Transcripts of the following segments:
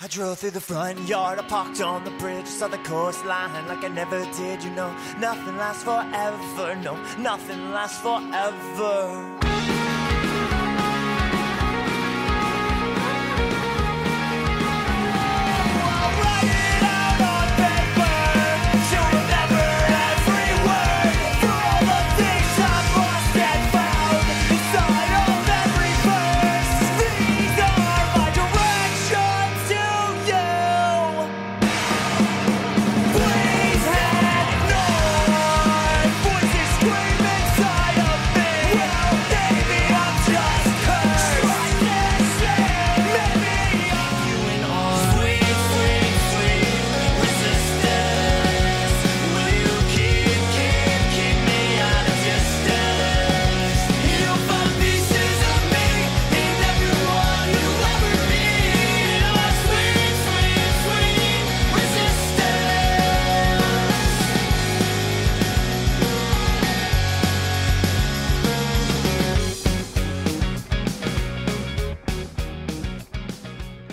I drove through the front yard, I parked on the bridge, saw the coastline like I never did, you know. Nothing lasts forever, no, nothing lasts forever.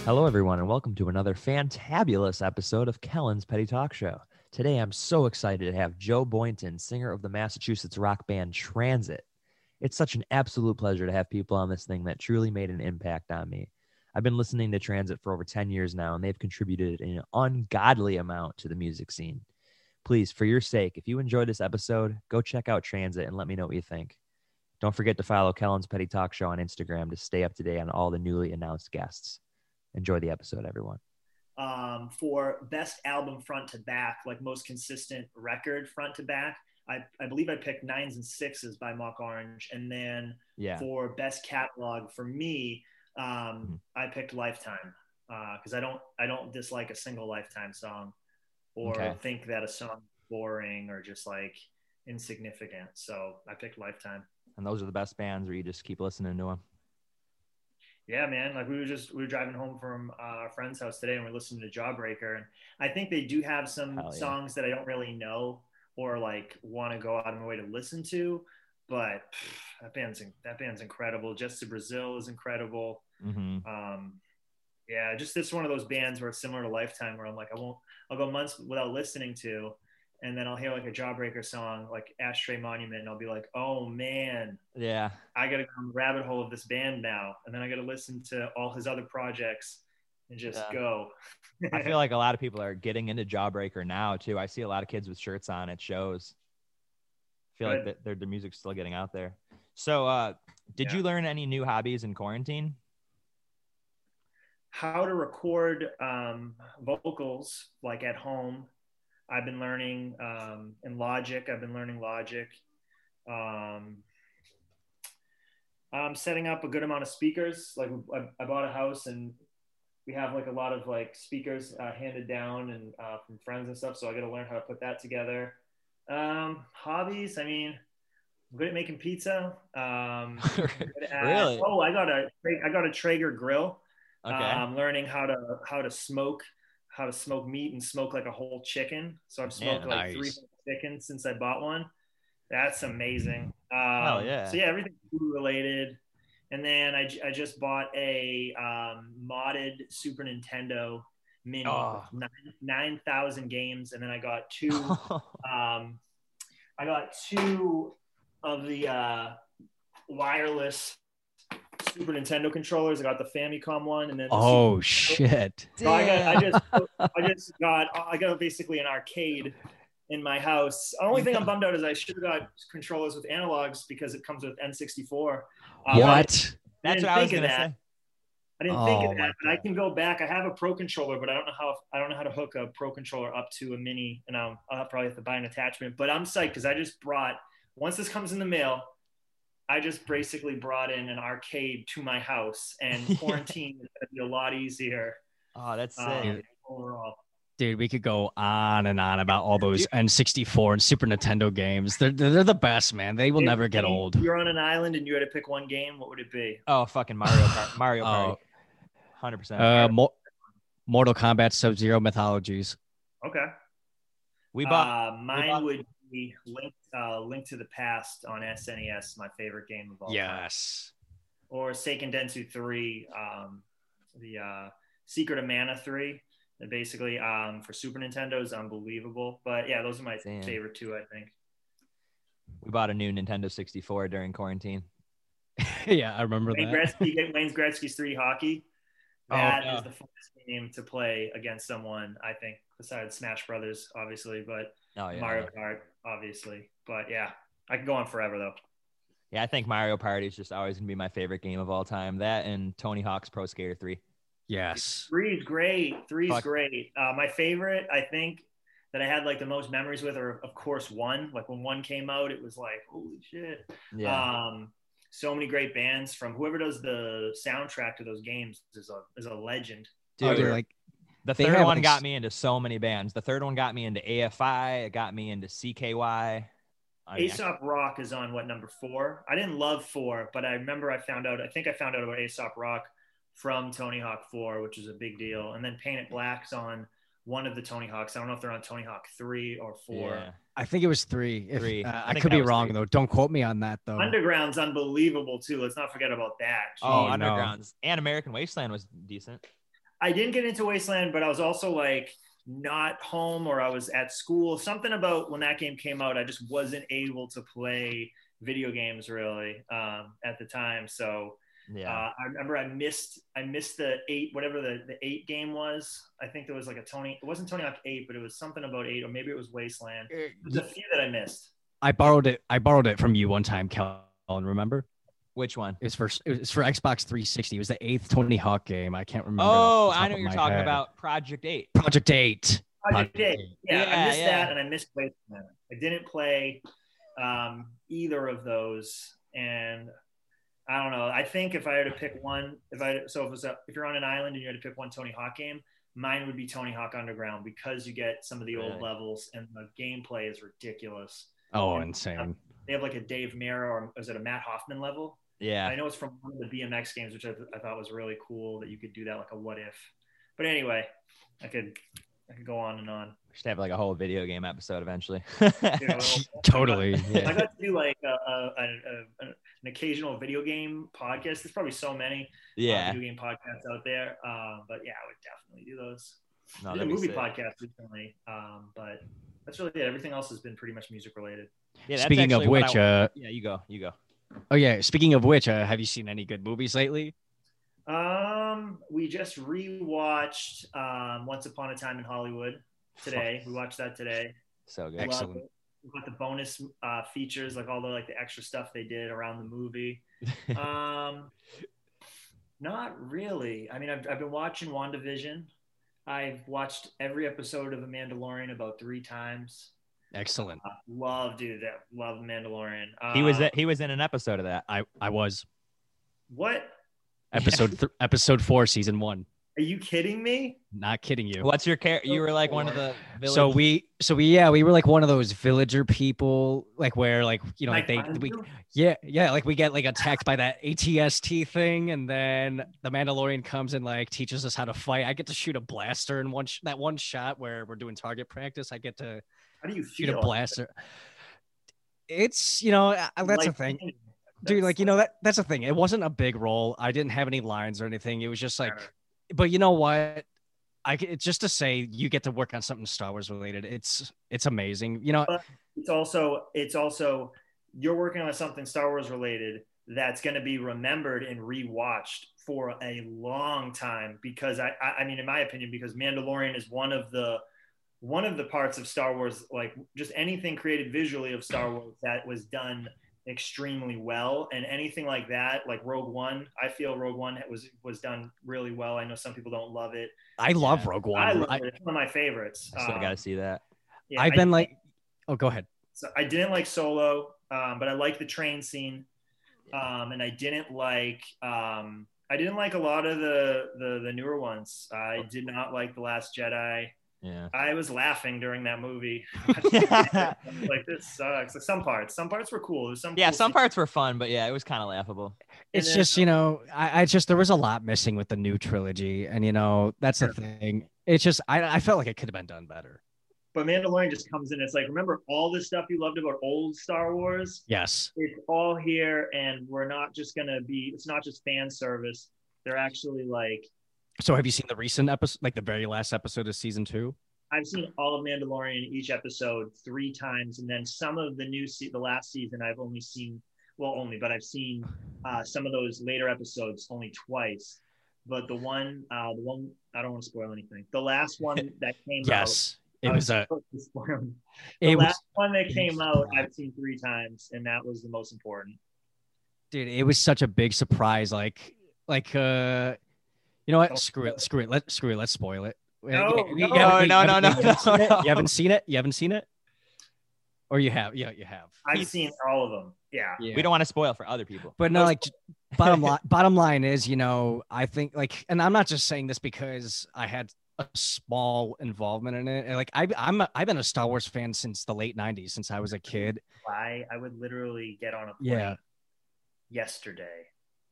Hello, everyone, and welcome to another fantabulous episode of Kellen's Petty Talk Show. Today, I'm so excited to have Joe Boynton, singer of the Massachusetts rock band Transit. It's such an absolute pleasure to have people on this thing that truly made an impact on me. I've been listening to Transit for over 10 years now, and they've contributed an ungodly amount to the music scene. Please, for your sake, if you enjoyed this episode, go check out Transit and let me know what you think. Don't forget to follow Kellen's Petty Talk Show on Instagram to stay up to date on all the newly announced guests. Enjoy the episode, everyone. For best album front to back, like most consistent record front to back, I believe I picked 9s and 6s by Mock Orange. And then for best catalog for me, I picked Lifetime because I don't dislike a single Lifetime song or think that a song is boring or just like insignificant. So I picked Lifetime. And those are the best bands where you just keep listening to them. Yeah, man. Like we were driving home from our friend's house today, and we're listening to Jawbreaker. And I think they do have some songs that I don't really know or like want to go out of my way to listen to, but that band's incredible. Just to Brazil is incredible. Mm-hmm. Yeah, just it's one of those bands where it's similar to Lifetime, where I'm like I'll go months without listening to, and then I'll hear like a Jawbreaker song, like Ashtray Monument, and I'll be like, oh man, yeah, I gotta go in the rabbit hole of this band now. And then I gotta listen to all his other projects and just go. I feel like a lot of people are getting into Jawbreaker now too. I see a lot of kids with shirts on at shows. I feel like their music's still getting out there. So did you learn any new hobbies in quarantine? How to record vocals like at home. I've been learning in Logic. I've been learning Logic. I'm setting up a good amount of speakers. Like I bought a house and we have like a lot of like speakers handed down and from friends and stuff. So I got to learn how to put that together. Hobbies. I mean, I'm good at making pizza. Really? Oh, I got a Traeger grill. Okay. I'm learning how to smoke. How to smoke meat and smoke like a whole chicken. So I've smoked like 3 chickens since I bought one. That's amazing. So yeah, everything food related. And then I just bought a modded Super Nintendo Mini, 9,000 games. And then I got two of the wireless Super Nintendo controllers. I got the Famicom one, and then shit! So I got basically an arcade in my house. The only thing I'm bummed out is I should have got controllers with analogs because it comes with N64. What? That's what I was gonna say. I didn't think of that, but I can go back. I have a Pro controller, but I don't know how to hook a Pro controller up to a Mini, and I'll probably have to buy an attachment. But I'm psyched because I just brought, once this comes in the mail, I just basically brought in an arcade to my house, and quarantine is going to be a lot easier. Oh, that's sick. Overall. Dude, we could go on and on about all those N64 and Super Nintendo games. They're the best, man. They will never get old. If you're on an island and you had to pick one game, what would it be? Oh, fucking Mario Kart. Mario Kart. 100%. Mortal Kombat Sub-Zero Mythologies. Okay. Mine would be Link to the Past on SNES, my favorite game of all time. Or Seiken Densetsu 3, the Secret of Mana 3. That basically for Super Nintendo is unbelievable. But yeah, those are my favorite two, I think. We bought a new Nintendo 64 during quarantine. Yeah, I remember that. Wayne Gretzky's 3 Hockey. That is the funnest game to play against someone, I think, besides Smash Brothers, obviously, but Mario Kart, obviously. But yeah, I could go on forever, though. Yeah, I think Mario Party is just always going to be my favorite game of all time. That and Tony Hawk's Pro Skater 3. Yes. 3 is great. 3 is great. My favorite, I think, that I had like the most memories with are, of course, 1. Like when 1 came out, it was like, holy shit. Yeah. So many great bands from whoever does the soundtrack to those games is a legend. Dude, like the third one got me into so many bands. The third one got me into AFI. It got me into CKY. Aesop Rock is on number 4? I didn't love 4, but I remember I found out about Aesop Rock from Tony Hawk 4, which is a big deal. And then Paint It Black's on one of the Tony Hawks. I don't know if they're on Tony Hawk 3 or 4. Yeah. I think it was 3. Three. I could be wrong, 3. Though. Don't quote me on that, though. Underground's unbelievable, too. Let's not forget about that. Oh, Underground's. No. And American Wasteland was decent. I didn't get into Wasteland, but I was also, like, not home, or I was at school. Something about when that game came out, I just wasn't able to play video games, really, at the time. So... Yeah, I remember I missed the 8, whatever the 8 game was. I think there was like it wasn't Tony Hawk 8, but it was something about 8, or maybe it was Wasteland. There's a few that I missed. I borrowed it from you one time, Kellen, remember? Which one? It was for Xbox 360. It was the 8th Tony Hawk game. I can't remember. Oh, I know what you're talking about. Project 8. Project 8. Yeah, I missed that, and I missed Wasteland. I didn't play either of those, and I don't know. I think if I had to pick one, if you're on an island and you had to pick one Tony Hawk game, mine would be Tony Hawk Underground, because you get some of the old levels and the gameplay is ridiculous. Oh, and insane! They have like a Dave Mera, or is it a Matt Hoffman level? Yeah, I know it's from one of the BMX games, which I thought was really cool that you could do that, like a what if. But anyway, I could go on and on. We should have like a whole video game episode eventually. Totally. Yeah. I got to do like an occasional video game podcast. There's probably so many video game podcasts out there. But yeah, I would definitely do those. No, I did a movie podcast recently. But that's really it. Everything else has been pretty much music related. Yeah. That's speaking of which, you go. Oh yeah. Speaking of which, have you seen any good movies lately? We just rewatched Once Upon a Time in Hollywood today. We watched that today. So good. Excellent. We got the bonus features, like all the extra stuff they did around the movie. Not really. I mean, I've been watching WandaVision. I've watched every episode of The Mandalorian about 3 times. Excellent. Love Mandalorian. He was in an episode of that. I was. What? Episode 4, season 1. Are you kidding me? Not kidding you. What's your character? You were like one of the villagers. So we were like one of those villager people, like where we get like attacked by that ATST thing, and then the Mandalorian comes and like teaches us how to fight. I get to shoot a blaster in that one shot where we're doing target practice. I get to shoot a blaster. It's that's a thing. Dude, that's the thing. It wasn't a big role. I didn't have any lines or anything. It was just like, but you know what? It's just to say you get to work on something Star Wars related. It's amazing. But it's also you're working on something Star Wars related that's going to be remembered and rewatched for a long time, because I mean, in my opinion, because Mandalorian is one of the parts of Star Wars, like just anything created visually of Star Wars that was done extremely well, and anything like that, like Rogue One. I feel Rogue One was done really well. I know some people don't love it. I love Rogue One. I love it. It's one of my favorites. I still gotta see that. Yeah, go ahead. So I didn't like Solo, but I like the train scene, and I didn't like a lot of the newer ones. I did not like The Last Jedi. Yeah. I was laughing during that movie. Like, this sucks. Like, some parts were cool. Some parts were fun, but yeah, it was kind of laughable. It's just, there was a lot missing with the new trilogy, and that's the thing. It's just, I felt like it could have been done better. But Mandalorian just comes in. It's like, remember all the stuff you loved about old Star Wars? Yes. It's all here, and it's not just fan service. They're actually like So have you seen the recent episode, like the very last episode of season 2? I've seen all of Mandalorian, each episode 3 times, and then some of the new the last season I've only seen, well, only, but I've seen some of those later episodes only twice. But the one I don't want to spoil anything. The last one that came out, it was a the last one that came out I've seen 3 times, and that was the most important. Dude, it was such a big surprise. You know what? Screw it. Let's spoil it. No. You haven't seen it? Or you have? Yeah, you have. I've seen all of them. Yeah. We don't want to spoil for other people. But no, like bottom line is, you know, I think like, and I'm not just saying this because I had a small involvement in it. Like I've been a Star Wars fan since the late 90s, since I was a kid. I would literally get on a plane yesterday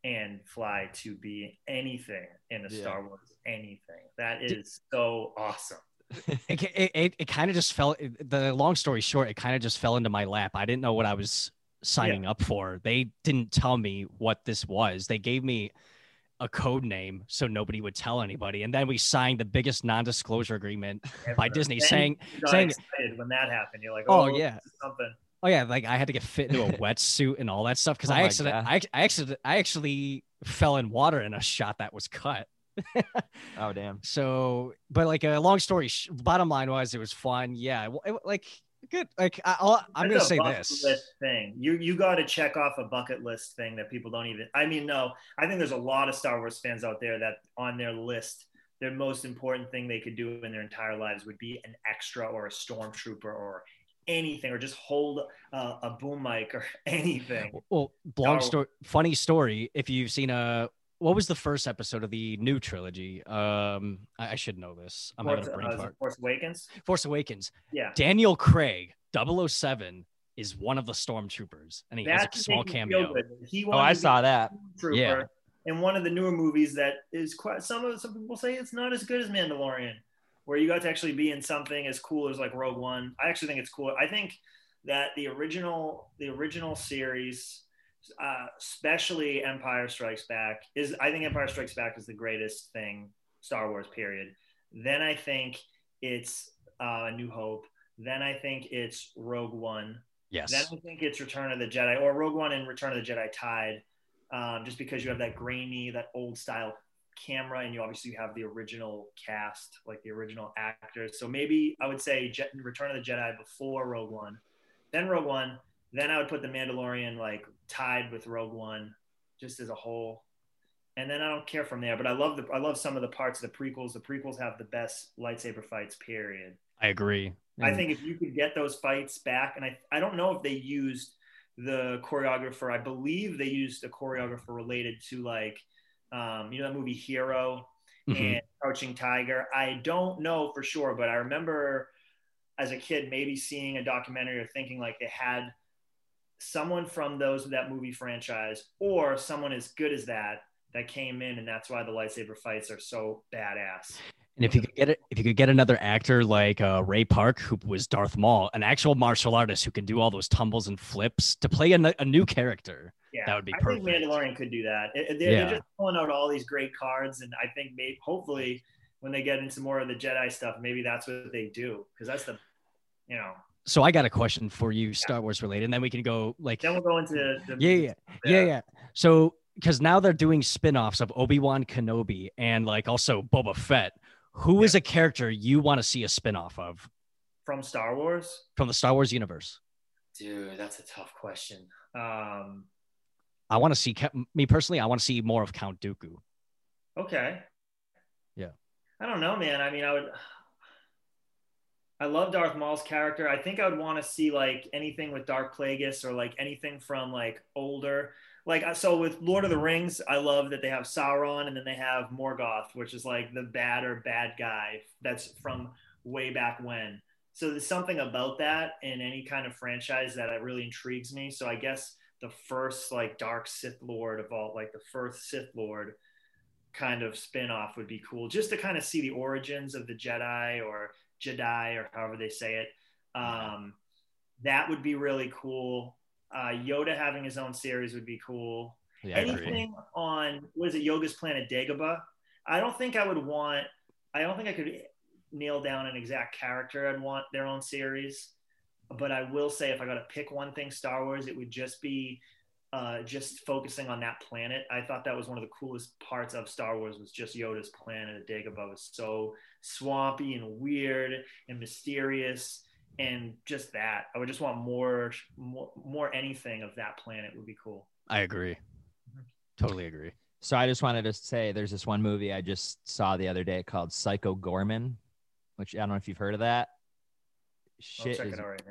and fly to be anything in a Star Wars anything. That is so awesome. It kind of just fell, the long story short, it kind of just fell into my lap. I didn't know what I was signing up for. They didn't tell me what this was. They gave me a code name so nobody would tell anybody. And then we signed the biggest non-disclosure agreement by Disney saying excited when that happened. You're like, oh yeah. Something. Oh yeah, like I had to get fit into a wetsuit and all that stuff because I actually fell in water in a shot that was cut. Oh damn. So, but like a long story, bottom line was it was fun. Yeah, like good. Like I'm gonna say this thing. You got to check off a bucket list thing that people don't even. I mean, no, I think there's a lot of Star Wars fans out there that on their list, their most important thing they could do in their entire lives would be an extra or a stormtrooper or anything, or just hold a boom mic or anything. Well, funny story. If you've seen what was the first episode of the new trilogy? I should know this. I'm having a brain fart. Force Awakens. Yeah. Daniel Craig, 007, is one of the stormtroopers, and he has a small cameo. I saw that. Yeah. In one of the newer movies that is quite, some people say it's not as good as Mandalorian, where you got to actually be in something as cool as like Rogue One. I actually think it's cool. I think that the original series, especially Empire Strikes Back, is the greatest thing Star Wars, period. Then I think it's New Hope. Then I think it's Rogue One. Yes. Then I think it's Return of the Jedi, or Rogue One and Return of the Jedi tied, just because you have that grainy, that old style camera, and you obviously have the original cast, like the original actors. So maybe I would say Return of the Jedi before Rogue One, then Rogue One, then I would put The Mandalorian like tied with Rogue One, just as a whole, and then I don't care from there. But I love some of the parts of the prequels. The prequels have the best lightsaber fights, period. I agree. Yeah. I think if you could get those fights back, and I don't know if they used the choreographer. I believe they used a choreographer related to like that movie Hero and Crouching Tiger. I don't know for sure, but I remember as a kid maybe seeing a documentary or thinking like they had someone from that movie franchise or someone as good as that came in, and that's why the lightsaber fights are so badass. And if you could get another actor like Ray Park, who was Darth Maul, an actual martial artist who can do all those tumbles and flips, to play a new character, that would be perfect. I think Mandalorian could do that. They're just pulling out all these great cards, and I think maybe hopefully when they get into more of the Jedi stuff, maybe that's what they do, because that's the, you know. So I got a question for you, Star Wars related, and then we can go like. Then we'll go into the yeah. So because now they're doing spinoffs of Obi-Wan Kenobi and like also Boba Fett. Who is a character you want to see a spinoff of? From Star Wars? From the Star Wars universe. Dude, that's a tough question. I want to see, me personally, I want to see more of Count Dooku. Okay. Yeah. I don't know, man. I mean, I love Darth Maul's character. I think I would want to see like anything with Darth Plagueis, or like anything from like older. Like, so with Lord of the Rings, I love that they have Sauron, and then they have Morgoth, which is like the bad guy that's from way back when. So there's something about that in any kind of franchise that really intrigues me. So I guess the first like dark Sith Lord of all, like the first Sith Lord kind of spinoff would be cool, just to kind of see the origins of the Jedi or however they say it. That would be really cool. Yoda having his own series would be cool. Yeah, anything on, what is it, Yoga's Planet Dagobah? I don't think I would want, I don't think I could nail down an exact character I'd want their own series. But I will say, if I got to pick one thing, Star Wars, it would just be just focusing on that planet. I thought that was one of the coolest parts of Star Wars, was just Yoda's planet, Dagobah, is so swampy and weird and mysterious, and just that. I would just want more anything of that planet would be cool. I agree. Totally agree. So I just wanted to say there's this one movie I just saw the other day called Psycho Gorman, which I don't know if you've heard of that. Shit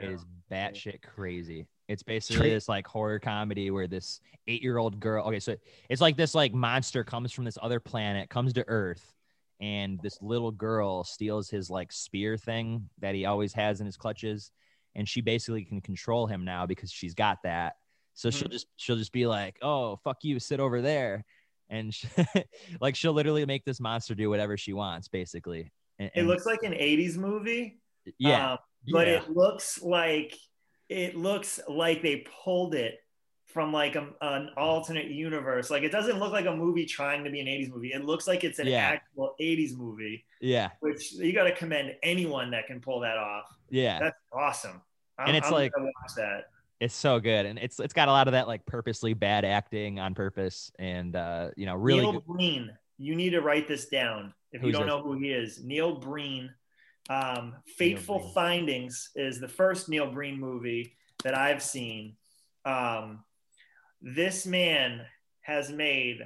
is batshit crazy. It's basically this like horror comedy where this 8-year-old girl. Okay, so it's like this like monster comes from this other planet, comes to Earth, and this little girl steals his like spear thing that he always has in his clutches, and she basically can control him now because she's got that. So she'll just be like, "Oh, fuck you, sit over there," and she, like she'll literally make this monster do whatever she wants, basically. And it looks like an 80s movie. Yeah. But it looks like they pulled it from like an alternate universe. Like it doesn't look like a movie trying to be an 80s movie. It looks like it's an actual 80s movie. Yeah. Which you got to commend anyone that can pull that off. Yeah. That's awesome. I'm like, gonna watch that. It's so good. And it's got a lot of that like purposely bad acting on purpose, and you know, really Neil Breen. You need to write this down if you don't know who he is. Neil Breen. Fateful Findings is the first Neil Breen movie that I've seen. This man has made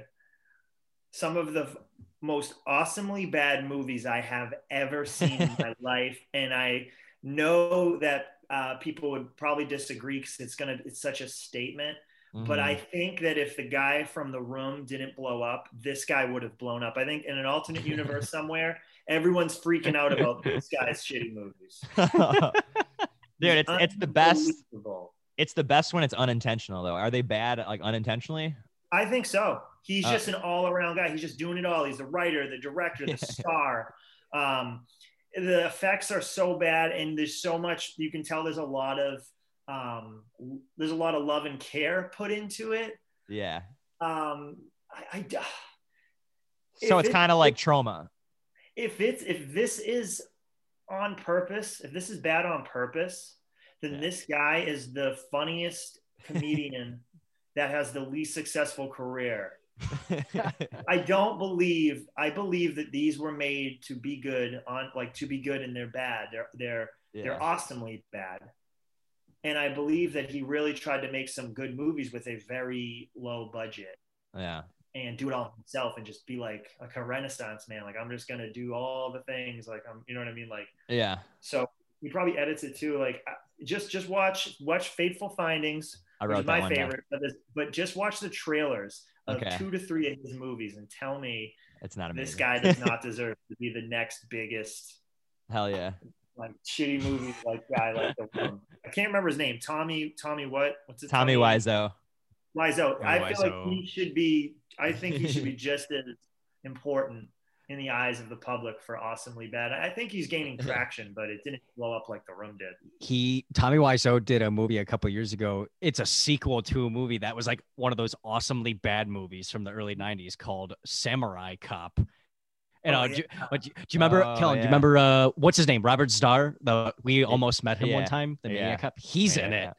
some of the most awesomely bad movies I have ever seen in my life, and I know that people would probably disagree because it's such a statement. But I think that if the guy from The Room didn't blow up, this guy would have blown up. I think in an alternate universe somewhere, everyone's freaking out about this guy's shitty movies. Dude, it's the best. It's the best when it's unintentional, though. Are they bad, like, unintentionally? I think so. He's just an all-around guy. He's just doing it all. He's the writer, the director, the star. The effects are so bad, and there's so much. You can tell there's a lot of love and care put into it. Yeah. So it's kind of like trauma. If this is on purpose, if this is bad on purpose, then this guy is the funniest comedian that has the least successful career. I believe that these were made to be good on, like, to be good, and they're bad. They're awesomely bad. And I believe that he really tried to make some good movies with a very low budget. Yeah. And do it all himself and just be like a Renaissance man. Like, I'm just going to do all the things. Like, I'm, you know what I mean? Like, yeah. So he probably edits it too. Like, just watch Fateful Findings. Which is my favorite. But just watch the trailers of 2 to 3 of his movies and tell me it's not amazing. This guy does not deserve to be the next biggest. Hell yeah. Like shitty movies, like guy, like The Room. I can't remember his name. Tommy Wiseau. I feel like he should be. I think he should be just as important in the eyes of the public for awesomely bad. I think he's gaining traction, but it didn't blow up like The Room did. Tommy Wiseau did a movie a couple of years ago. It's a sequel to a movie that was like one of those awesomely bad movies from the early '90s called Samurai Cop. And do you remember, Kellen? Yeah. Do you remember what's his name? Robert Starr. We almost met him one time. The Maniac Cop. He's in it.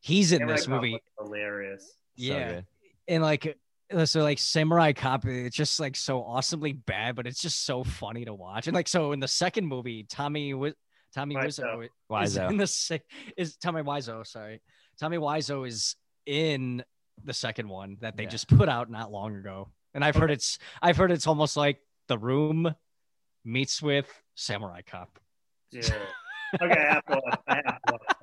He's in this movie. Hilarious. Yeah, so and like Samurai Cop. It's just like so awesomely bad, but it's just so funny to watch. And like so, in the second movie, Tommy Wiseau is in the second one that they just put out not long ago. And I've heard it's almost like The Room meets with Samurai Cop. Yeah. Okay, I have to watch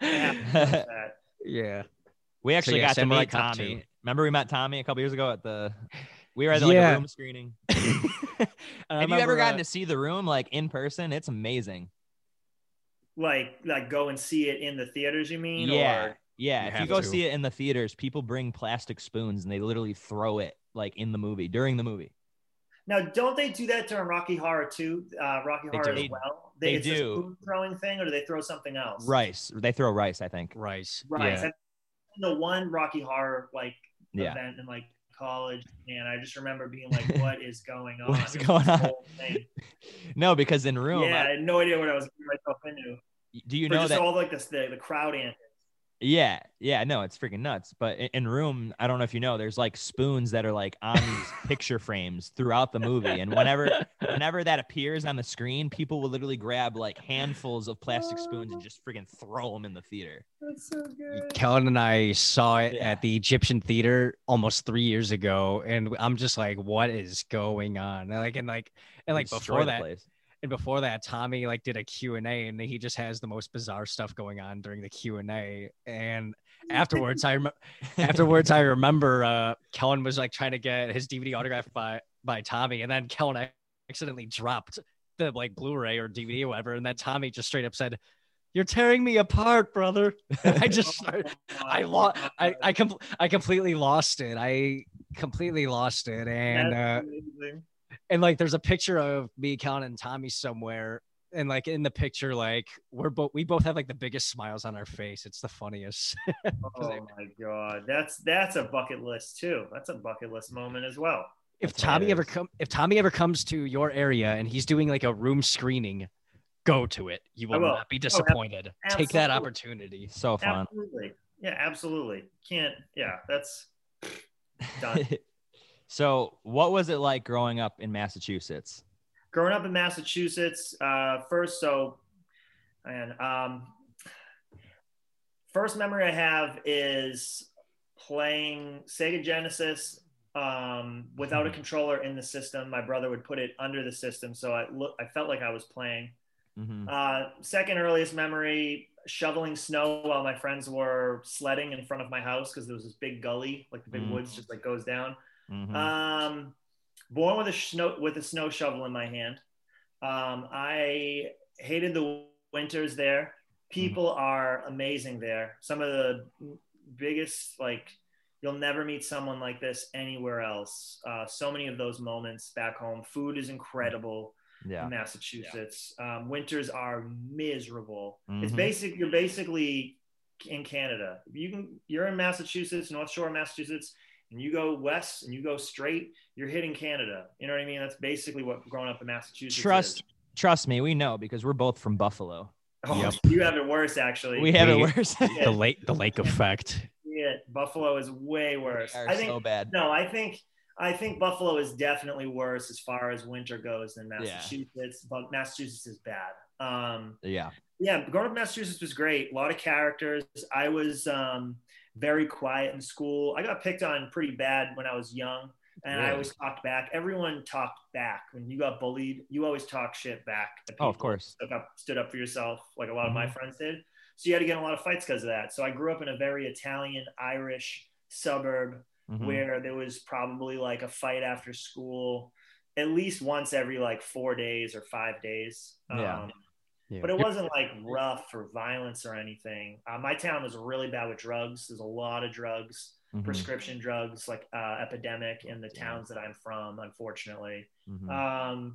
that. Yeah. We actually got to meet Tommy. Remember we met Tommy a couple years ago at we were at a Room screening. Have you ever gotten to see The Room like in person? It's amazing. Like go and see it in the theaters, you mean? Yeah. Or? Yeah. If you go see it in the theaters, people bring plastic spoons and they literally throw it. Like in the movie, during the movie. Now, don't they do that during Rocky Horror too? Rocky Horror as well. They do. It's a food throwing thing, or do they throw something else? Rice. They throw rice, I think. Rice. Yeah. The one Rocky Horror like event and like college, and I just remember being like, what is going on? What's going on? No, because in Room, I had no idea what I was getting myself into. Do you know that all like this, the crowd antics? Yeah. Yeah. No, it's freaking nuts. But in Room, I don't know if you know, there's like spoons that are like on these picture frames throughout the movie. And whenever that appears on the screen, people will literally grab like handfuls of plastic spoons and just freaking throw them in the theater. That's so good. Kellen and I saw it at the Egyptian Theater almost 3 years ago. And I'm just like, what is going on? And like before that, Tommy like did a Q&A, and he just has the most bizarre stuff going on during the Q&A. And afterwards, I remember Kellen was like trying to get his DVD autographed by Tommy, and then Kellen accidentally dropped the like Blu-ray or DVD or whatever, and then Tommy just straight up said, "You're tearing me apart, brother." And I just started, I completely lost it. And and like, there's a picture of me, Kellen, and Tommy somewhere, and like in the picture, like we both have like the biggest smiles on our face. It's the funniest. My god, that's a bucket list too. That's a bucket list moment as well. If Tommy ever comes to your area and he's doing like a Room screening, go to it. You will not be disappointed. Oh, take that opportunity. So fun. Absolutely. Yeah, absolutely. Can't. Yeah, that's done. So what was it like growing up in Massachusetts? Growing up in Massachusetts, first memory I have is playing Sega Genesis without a controller in the system. My brother would put it under the system, so I felt like I was playing. Mm-hmm. Second earliest memory, shoveling snow while my friends were sledding in front of my house, because there was this big gully, like the big woods just like goes down. Mm-hmm. Born with a snow shovel in my hand. I hated the winters there. People are amazing there. Some of the biggest, like, you'll never meet someone like this anywhere else. So many of those moments back home. Food is incredible in Massachusetts. Winters are miserable. Mm-hmm. You're basically in Canada. You're in Massachusetts, North Shore, Massachusetts, and you go west and you go straight, you're hitting Canada. You know what I mean? That's basically what growing up in Massachusetts is. Trust me, we know, because we're both from Buffalo. Oh, yep. You have it worse, actually. We have it worse. The lake effect. Yeah, Buffalo is way worse. So bad. No, I think Buffalo is definitely worse as far as winter goes than Massachusetts. Yeah. But Massachusetts is bad. Yeah, growing up in Massachusetts was great. A lot of characters. I was very quiet in school. I got picked on pretty bad when I was young, and I always talked back. Everyone talked back. When you got bullied, you always talk shit back. Oh, of course. Stood up for yourself, like a lot of my friends did. So you had to get in a lot of fights because of that. So I grew up in a very Italian, Irish suburb where there was probably like a fight after school at least once every like 4 days or 5 days. But it wasn't like rough or violence or anything. My town was really bad with drugs. There's a lot of drugs, prescription drugs, like epidemic in the towns that I'm from, unfortunately.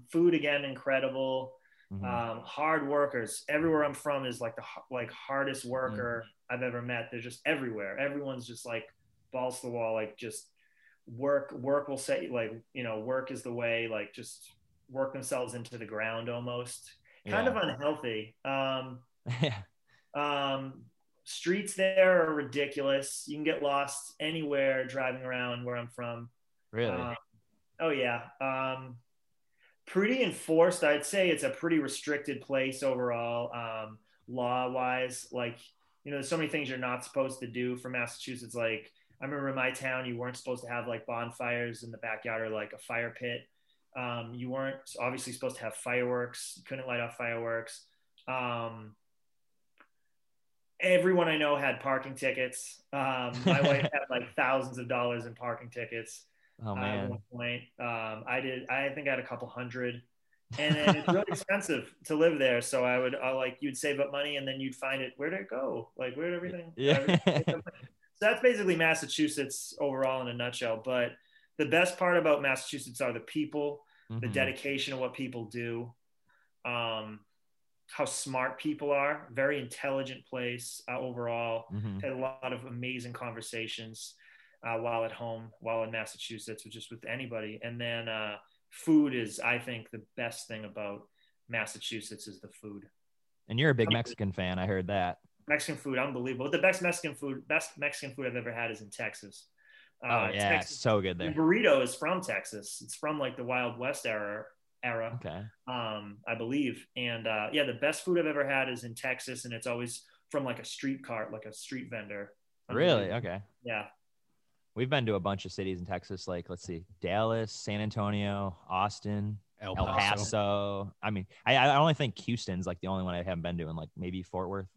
Food, again, incredible. Hard workers. Everywhere I'm from is like the hardest worker I've ever met. They're just everywhere. Everyone's just like balls to the wall, like just work will set you, like, you know, work is the way, like just work themselves into the ground almost. Kind of unhealthy. Streets there are ridiculous. You can get lost anywhere driving around where I'm from. Really? Pretty enforced. I'd say it's a pretty restricted place overall, law-wise. Like, you know, there's so many things you're not supposed to do for Massachusetts. Like, I remember in my town, you weren't supposed to have, like, bonfires in the backyard or, like, a fire pit. You weren't obviously supposed to have fireworks. You couldn't light off fireworks. Everyone I know had parking tickets. My wife had like thousands of dollars in parking tickets. Oh man. At one point. I think I had a couple hundred, and then it's really expensive to live there. So you'd save up money and then you'd find it. Where did it go? Like, where'd everything? Yeah. So that's basically Massachusetts overall in a nutshell, but the best part about Massachusetts are the people, the dedication of what people do, how smart people are. Very intelligent place overall. Had a lot of amazing conversations. while at home, while in Massachusetts, or just with anybody. And then food is, I think, the best thing about Massachusetts is the food. And you're a big Mexican fan. I heard that. Mexican food, unbelievable. The best Mexican food I've ever had is in Texas. Oh yeah, Texas, so good there. The burrito is from Texas. It's from like the Wild West era. Okay. I believe. And yeah, the best food I've ever had is in Texas, and it's always from like a street cart, like a street vendor. Really? Okay. Yeah. We've been to a bunch of cities in Texas, like, let's see, Dallas, San Antonio, Austin, El Paso. I mean, I only think Houston's like the only one I haven't been to, and like maybe Fort Worth.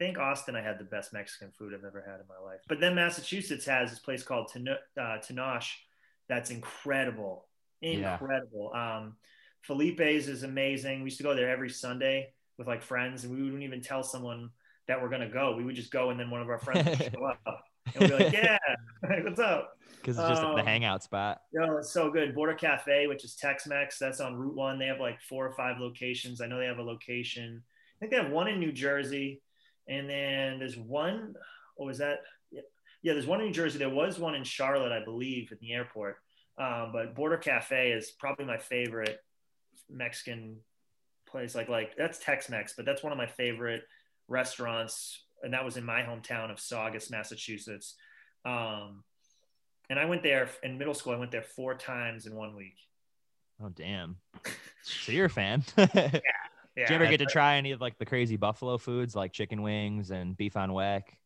I think Austin, I had the best Mexican food I've ever had in my life. But then Massachusetts has this place called Tenoch that's incredible. Incredible. Yeah. Felipe's is amazing. We used to go there every Sunday with like friends, and we wouldn't even tell someone that we're going to go. We would just go, and then one of our friends would show up. And we'd be like, yeah, what's up? Because it's just the hangout spot. You know, it's so good. Border Cafe, which is Tex-Mex, that's on Route One. They have like 4 or 5 locations. I know they have a location. I think they have one in New Jersey. And then there's one, yeah, there's one in New Jersey. There was one in Charlotte, I believe, at the airport. But Border Cafe is probably my favorite Mexican place. Like that's Tex-Mex, but that's one of my favorite restaurants. And that was in my hometown of Saugus, Massachusetts. And I went there in middle school. I went there 4 times in 1 week. Oh, damn. So you're a fan. Yeah. Yeah, do you ever get to try any of like the crazy buffalo foods, like chicken wings and beef on whack?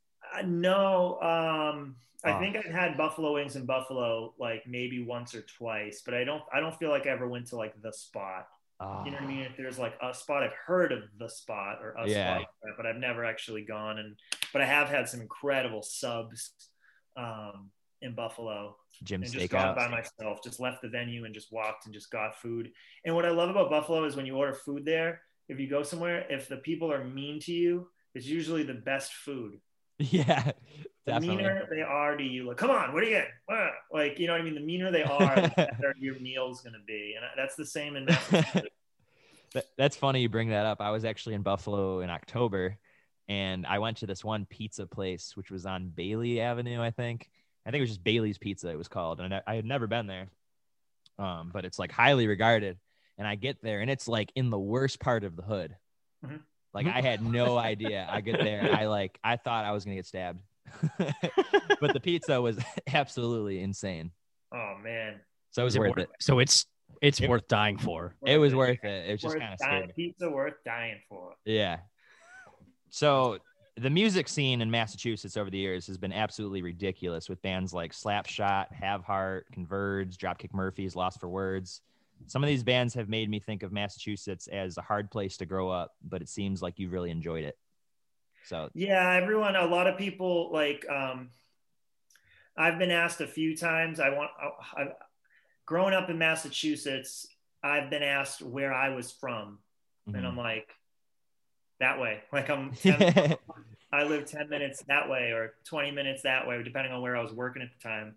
No, I think I've had buffalo wings in Buffalo like maybe once or twice, but I don't feel like I ever went to like the spot. You know what I mean? If there's like a spot, I've heard of the spot or a spot, but I've never actually gone. But I have had some incredible subs in Buffalo. Just gone by myself, just left the venue and just walked and just got food. And what I love about Buffalo is when you order food there, if you go somewhere, if the people are mean to you, it's usually the best food. Yeah, definitely. The meaner they are to you, like, come on, what are you getting? Like, you know what I mean? The meaner they are, the better your meal's going to be. And that's the same in Massachusetts. That's funny you bring that up. I was actually in Buffalo in October, and I went to this one pizza place, which was on Bailey Avenue, I think. It was just Bailey's Pizza, it was called. And I had never been there, but it's like highly regarded. And I get there, and it's like in the worst part of the hood. Mm-hmm. Like I had no idea. I get there, I thought I was gonna get stabbed, but the pizza was absolutely insane. Oh man! So it was worth it. So it's worth dying for. It was worth it. It was just kind of scary. Pizza worth dying for. Yeah. So the music scene in Massachusetts over the years has been absolutely ridiculous, with bands like Slapshot, Have Heart, Converge, Dropkick Murphys, Lost for Words. Some of these bands have made me think of Massachusetts as a hard place to grow up, but it seems like you really enjoyed it. So yeah, a lot of people like, I've been asked a few times, growing up in Massachusetts, I've been asked where I was from. Mm-hmm. And I'm like, that way, like I live 10 minutes that way or 20 minutes that way, depending on where I was working at the time.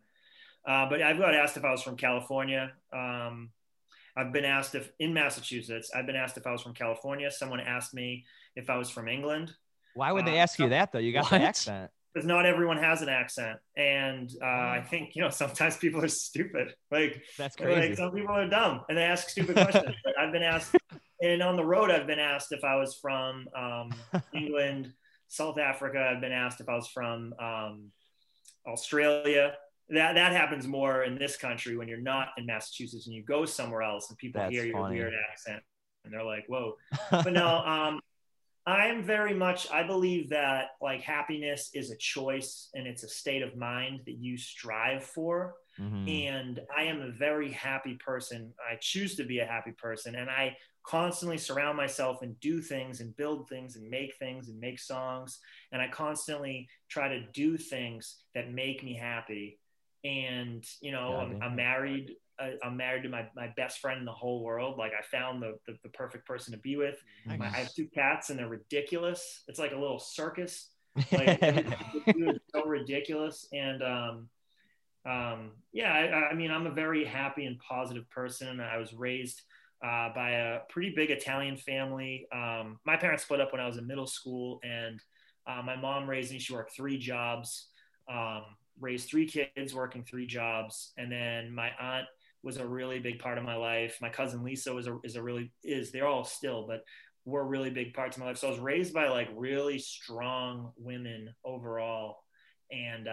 But I've got asked if I was from California. I've been asked if in Massachusetts, I've been asked if I was from California. Someone asked me if I was from England. Why would they ask you that though? You got the accent. Because not everyone has an accent. And I think, sometimes people are stupid. Like, that's crazy. Like some people are dumb and they ask stupid questions. But I've been asked, and on the road, I've been asked if I was from England, South Africa. I've been asked if I was from Australia. That happens more in this country when you're not in Massachusetts and you go somewhere else and people hear your weird accent and they're like, whoa. But no, I believe that like happiness is a choice and it's a state of mind that you strive for. Mm-hmm. And I am a very happy person. I choose to be a happy person, and I constantly surround myself and do things and build things and make songs. And I constantly try to do things that make me happy. And I'm married to my best friend in the whole world. Like I found the perfect person to be with. Nice. I have 2 cats and they're ridiculous. It's like a little circus, like it's so ridiculous. And I'm a very happy and positive person. I was raised by a pretty big Italian family. My parents split up when I was in middle school, and my mom raised me. She worked 3 jobs. raised three kids working three jobs. And then my aunt was a really big part of my life. My cousin Lisa they're all still, but were really big parts of my life. So I was raised by like really strong women overall, and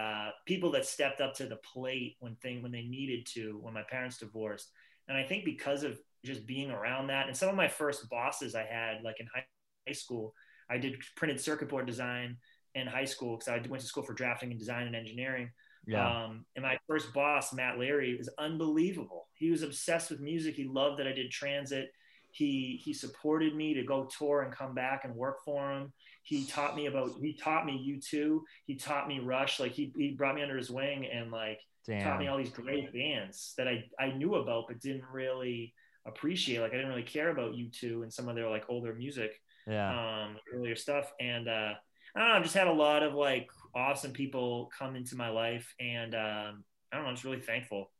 people that stepped up to the plate when they needed to, when my parents divorced. And I think because of just being around that, and some of my first bosses I had, like in high school, I did printed circuit board design in high school because I went to school for drafting and design and engineering. Yeah. And my first boss, Matt Larry, was unbelievable. He was obsessed with music. He loved that I did Transit. He supported me to go tour and come back and work for him. He taught me U2. He taught me Rush. Like he brought me under his wing and like taught me all these great bands that I knew about but didn't really appreciate. Like I didn't really care about U2 and some of their like older music, earlier stuff. And I don't know, I've just had a lot of like awesome people come into my life, and I don't know, I'm just really thankful.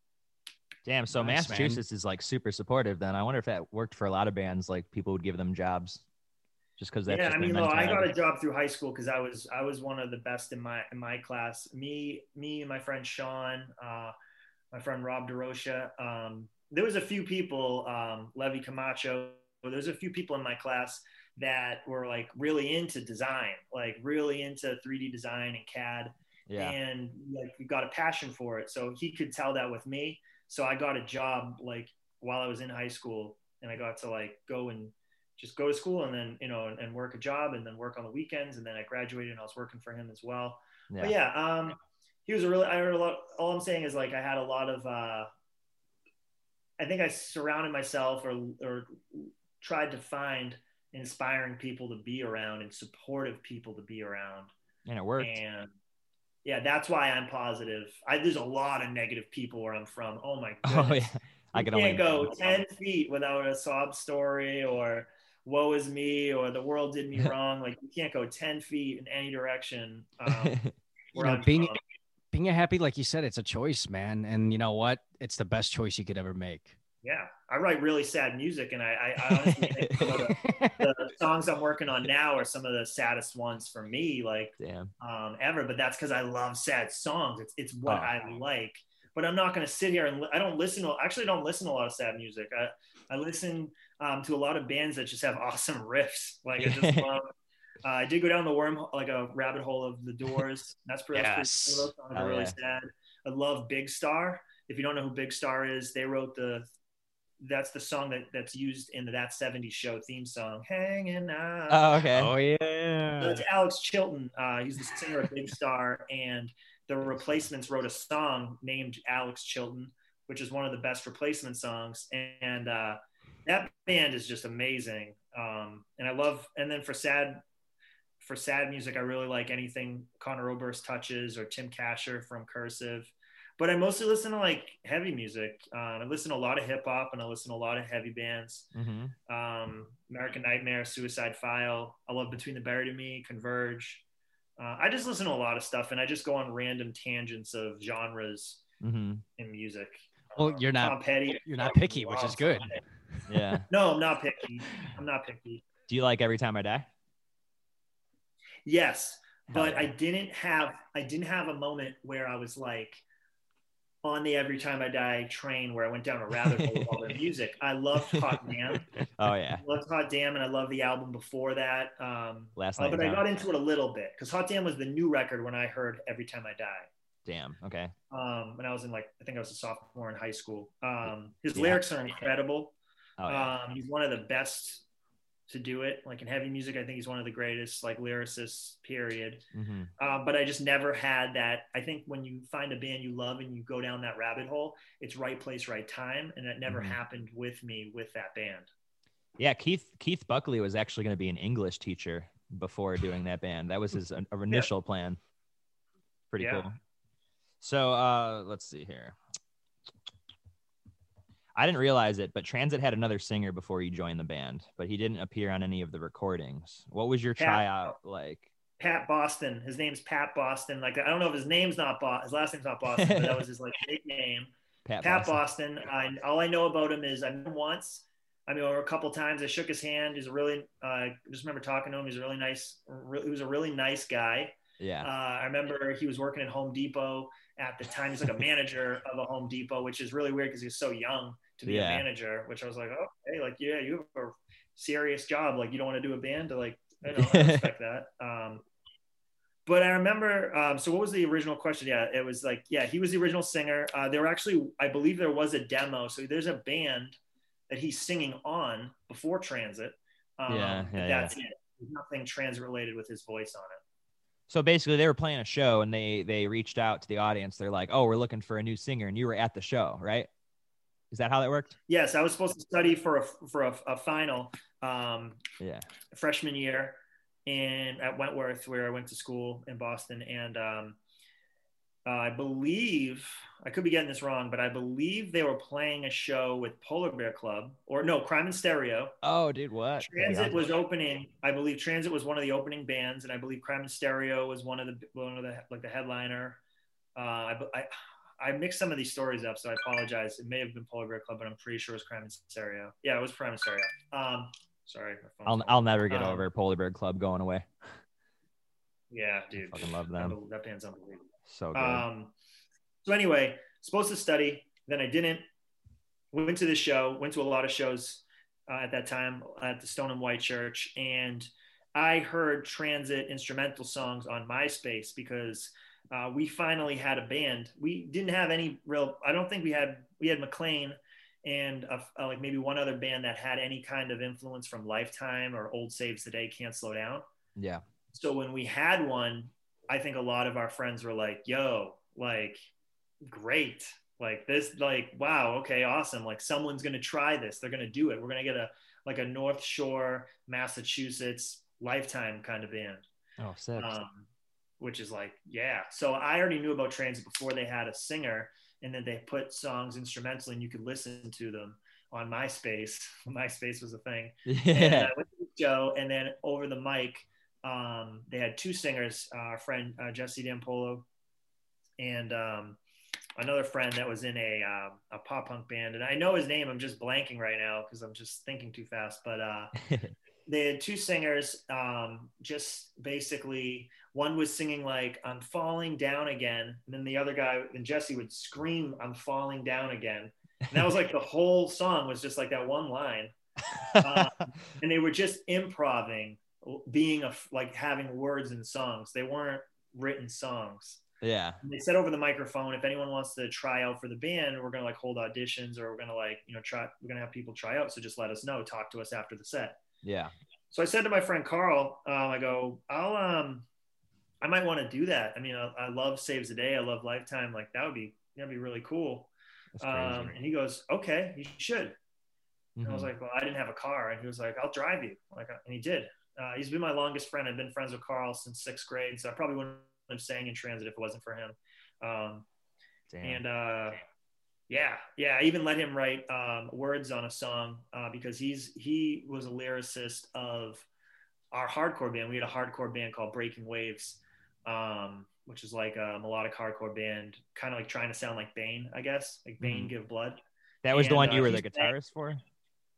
Damn. So nice, Massachusetts man. Is like super supportive then. I wonder if that worked for a lot of bands, like people would give them jobs just because that's I got a job through high school because I was one of the best in my class. Me and my friend Sean, my friend Rob DeRocha, there was a few people, Levy Camacho, there's a few people in my class that were like really into design, like really into 3D design and CAD. Yeah. And like we got a passion for it. So he could tell that with me. So I got a job like while I was in high school, and I got to like go and just go to school and then, you know, and work a job and then work on the weekends. And then I graduated and I was working for him as well. Yeah. But yeah, he was I heard a lot. All I'm saying is like, I had a lot of, I think I surrounded myself or tried to find inspiring people to be around and supportive people to be around. And it worked. And yeah, that's why I'm positive. There's a lot of negative people where I'm from. Oh my god. Oh yeah. I can't go 10 feet without a sob story or woe is me or the world did me wrong. Like you can't go 10 feet in any direction. Being happy, like you said, it's a choice, man. And you know what? It's the best choice you could ever make. Yeah. I write really sad music, and I honestly think some of the songs I'm working on now are some of the saddest ones for me, like ever. But that's because I love sad songs. It's what I like. But I'm not going to sit here and I don't listen to a lot of sad music. I listen to a lot of bands that just have awesome riffs. Like I just love. I did go down the rabbit hole of The Doors. That's pretty. Yes. Cool. Songs are really sad. I love Big Star. If you don't know who Big Star is, they wrote that's the song that's used in the That 70s Show theme song, Hanging Out. Oh, okay. Oh, yeah. So it's Alex Chilton. He's the singer of Big Star, and the Replacements wrote a song named Alex Chilton, which is one of the best Replacement songs. And that band is just amazing. And I love, and then for sad music, I really like anything Conor Oberst touches or Tim Casher from Cursive. But I mostly listen to like heavy music. I listen to a lot of hip hop, and I listen to a lot of heavy bands. Mm-hmm. American Nightmare, Suicide File. I love Between the Buried and Me, Converge. I just listen to a lot of stuff, and I just go on random tangents of genres in music. Well, you're not picky, which is good. Yeah. No, I'm not picky. Do you like Every Time I Die? Yes, but yeah. I didn't have a moment where I was like, on the Every Time I Die train where I went down a rabbit hole with all their music. I loved Hot Damn. Oh yeah. I loved Hot Damn, and I loved the album before that. Last Night. But I got into it a little bit because Hot Damn was the new record when I heard Every Time I Die. Damn. Okay. And I was in I think I was a sophomore in high school. His lyrics are incredible. Oh, yeah. He's one of the best to do it. Like in heavy music, I think he's one of the greatest lyricists, period. Mm-hmm. But I just never had that. I think when you find a band you love and you go down that rabbit hole, it's right place, right time. And that never happened with me with that band. Yeah. Keith Buckley was actually going to be an English teacher before doing that band. That was his initial plan. Pretty cool. So let's see here. I didn't realize it, but Transit had another singer before you joined the band, but he didn't appear on any of the recordings. What was your tryout like? Pat Boston. His name's Pat Boston. I don't know if his last name's not Boston, but that was his nickname. Pat Boston. All I know about him is I met him once. I mean, over a couple times. I shook his hand. He's a really. I just remember talking to him. He's he was a really nice guy. Yeah. I remember he was working at Home Depot. at the time. He's like a manager of a Home Depot, which is really weird because he was so young to be a manager, which I was like, oh, hey, like, yeah, you have a serious job. Like, you don't want to do a band? Like, I don't expect that. But I remember, so what was the original question? Yeah, it was like, yeah, he was the original singer. There were actually, I believe there was a demo. So there's a band that he's singing on before Transit. That's it. There's nothing Transit related with his voice on it. So basically they were playing a show and they reached out to the audience. They're like, oh, we're looking for a new singer. And you were at the show, right? Is that how that worked? Yes. I was supposed to study for a final freshman year in at Wentworth, where I went to school in Boston. And I believe, I could be getting this wrong, but I believe they were playing a show with Polar Bear Club, or no, Crime in Stereo. Oh, dude, what? Transit was opening. I believe Transit was one of the opening bands, and I believe Crime in Stereo was one of the like the headliner. I mixed some of these stories up, so I apologize. It may have been Polar Bear Club, but I'm pretty sure it was Crime in Stereo. Yeah, it was Crime in Stereo. Sorry. I'll never get over Polar Bear Club going away. Yeah, dude. I fucking love them. That band's unbelievable. So good. So anyway, supposed to study. Then I didn't. Went to the show. Went to a lot of shows at that time at the Stone and White Church. And I heard Transit instrumental songs on MySpace because we finally had a band. We didn't have any real, I don't think we had McLean and like maybe one other band that had any kind of influence from Lifetime or old Saves the Day, Can't Slow Down. Yeah. So when we had one, I think a lot of our friends were like, yo, like, great. Like this, like, wow. Okay. Awesome. Like someone's going to try this. They're going to do it. We're going to get a North Shore, Massachusetts Lifetime kind of band. Oh, sick. Which is like, yeah. So I already knew about Transit before they had a singer, and then they put songs instrumentally and you could listen to them on MySpace. MySpace was a thing. Yeah. And I went to the show, and then over the mic, they had two singers, our friend Jesse D'Ampolo and another friend that was in a pop punk band. And I know his name, I'm just blanking right now because I'm just thinking too fast. But they had two singers, just basically one was singing like, I'm falling down again. And then the other guy, and Jesse would scream, I'm falling down again. And that was like the whole song was just like that one line. And they were just improvising. Being like having words in songs, they weren't written songs. Yeah, and they said over the microphone, if anyone wants to try out for the band, we're gonna like hold auditions, or we're gonna like, you know, try, we're gonna have people try out, so just let us know, talk to us after the set. Yeah. So I said to my friend Carl, I go, I'll I might want to do that. I mean, I love Saves the Day, I love Lifetime, like that'd be really cool. And he goes, okay, you should. Mm-hmm. And I was like, well, I didn't have a car. And he was like, I'll drive you. Like, and he did. He's been my longest friend. I've been friends with Carl since 6th grade, so I probably wouldn't have sang in Transit if it wasn't for him. Damn. And yeah, I even let him write words on a song because he was a lyricist of our hardcore band. We had a hardcore band called Breaking Waves, which is like a melodic hardcore band, kind of like trying to sound like Bane, I guess, like Bane Give Blood. That was the one you were the guitarist for?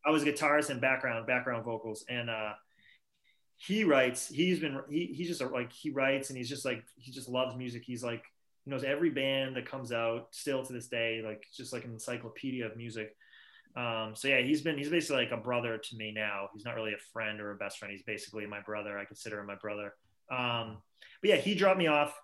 I was a guitarist and background vocals, and he writes, he writes, and he's just like, he just loves music. He's like, he knows every band that comes out still to this day, like just like an encyclopedia of music. So yeah, he's basically like a brother to me now. He's not really a friend or a best friend. He's basically my brother. I consider him my brother. But yeah, he dropped me off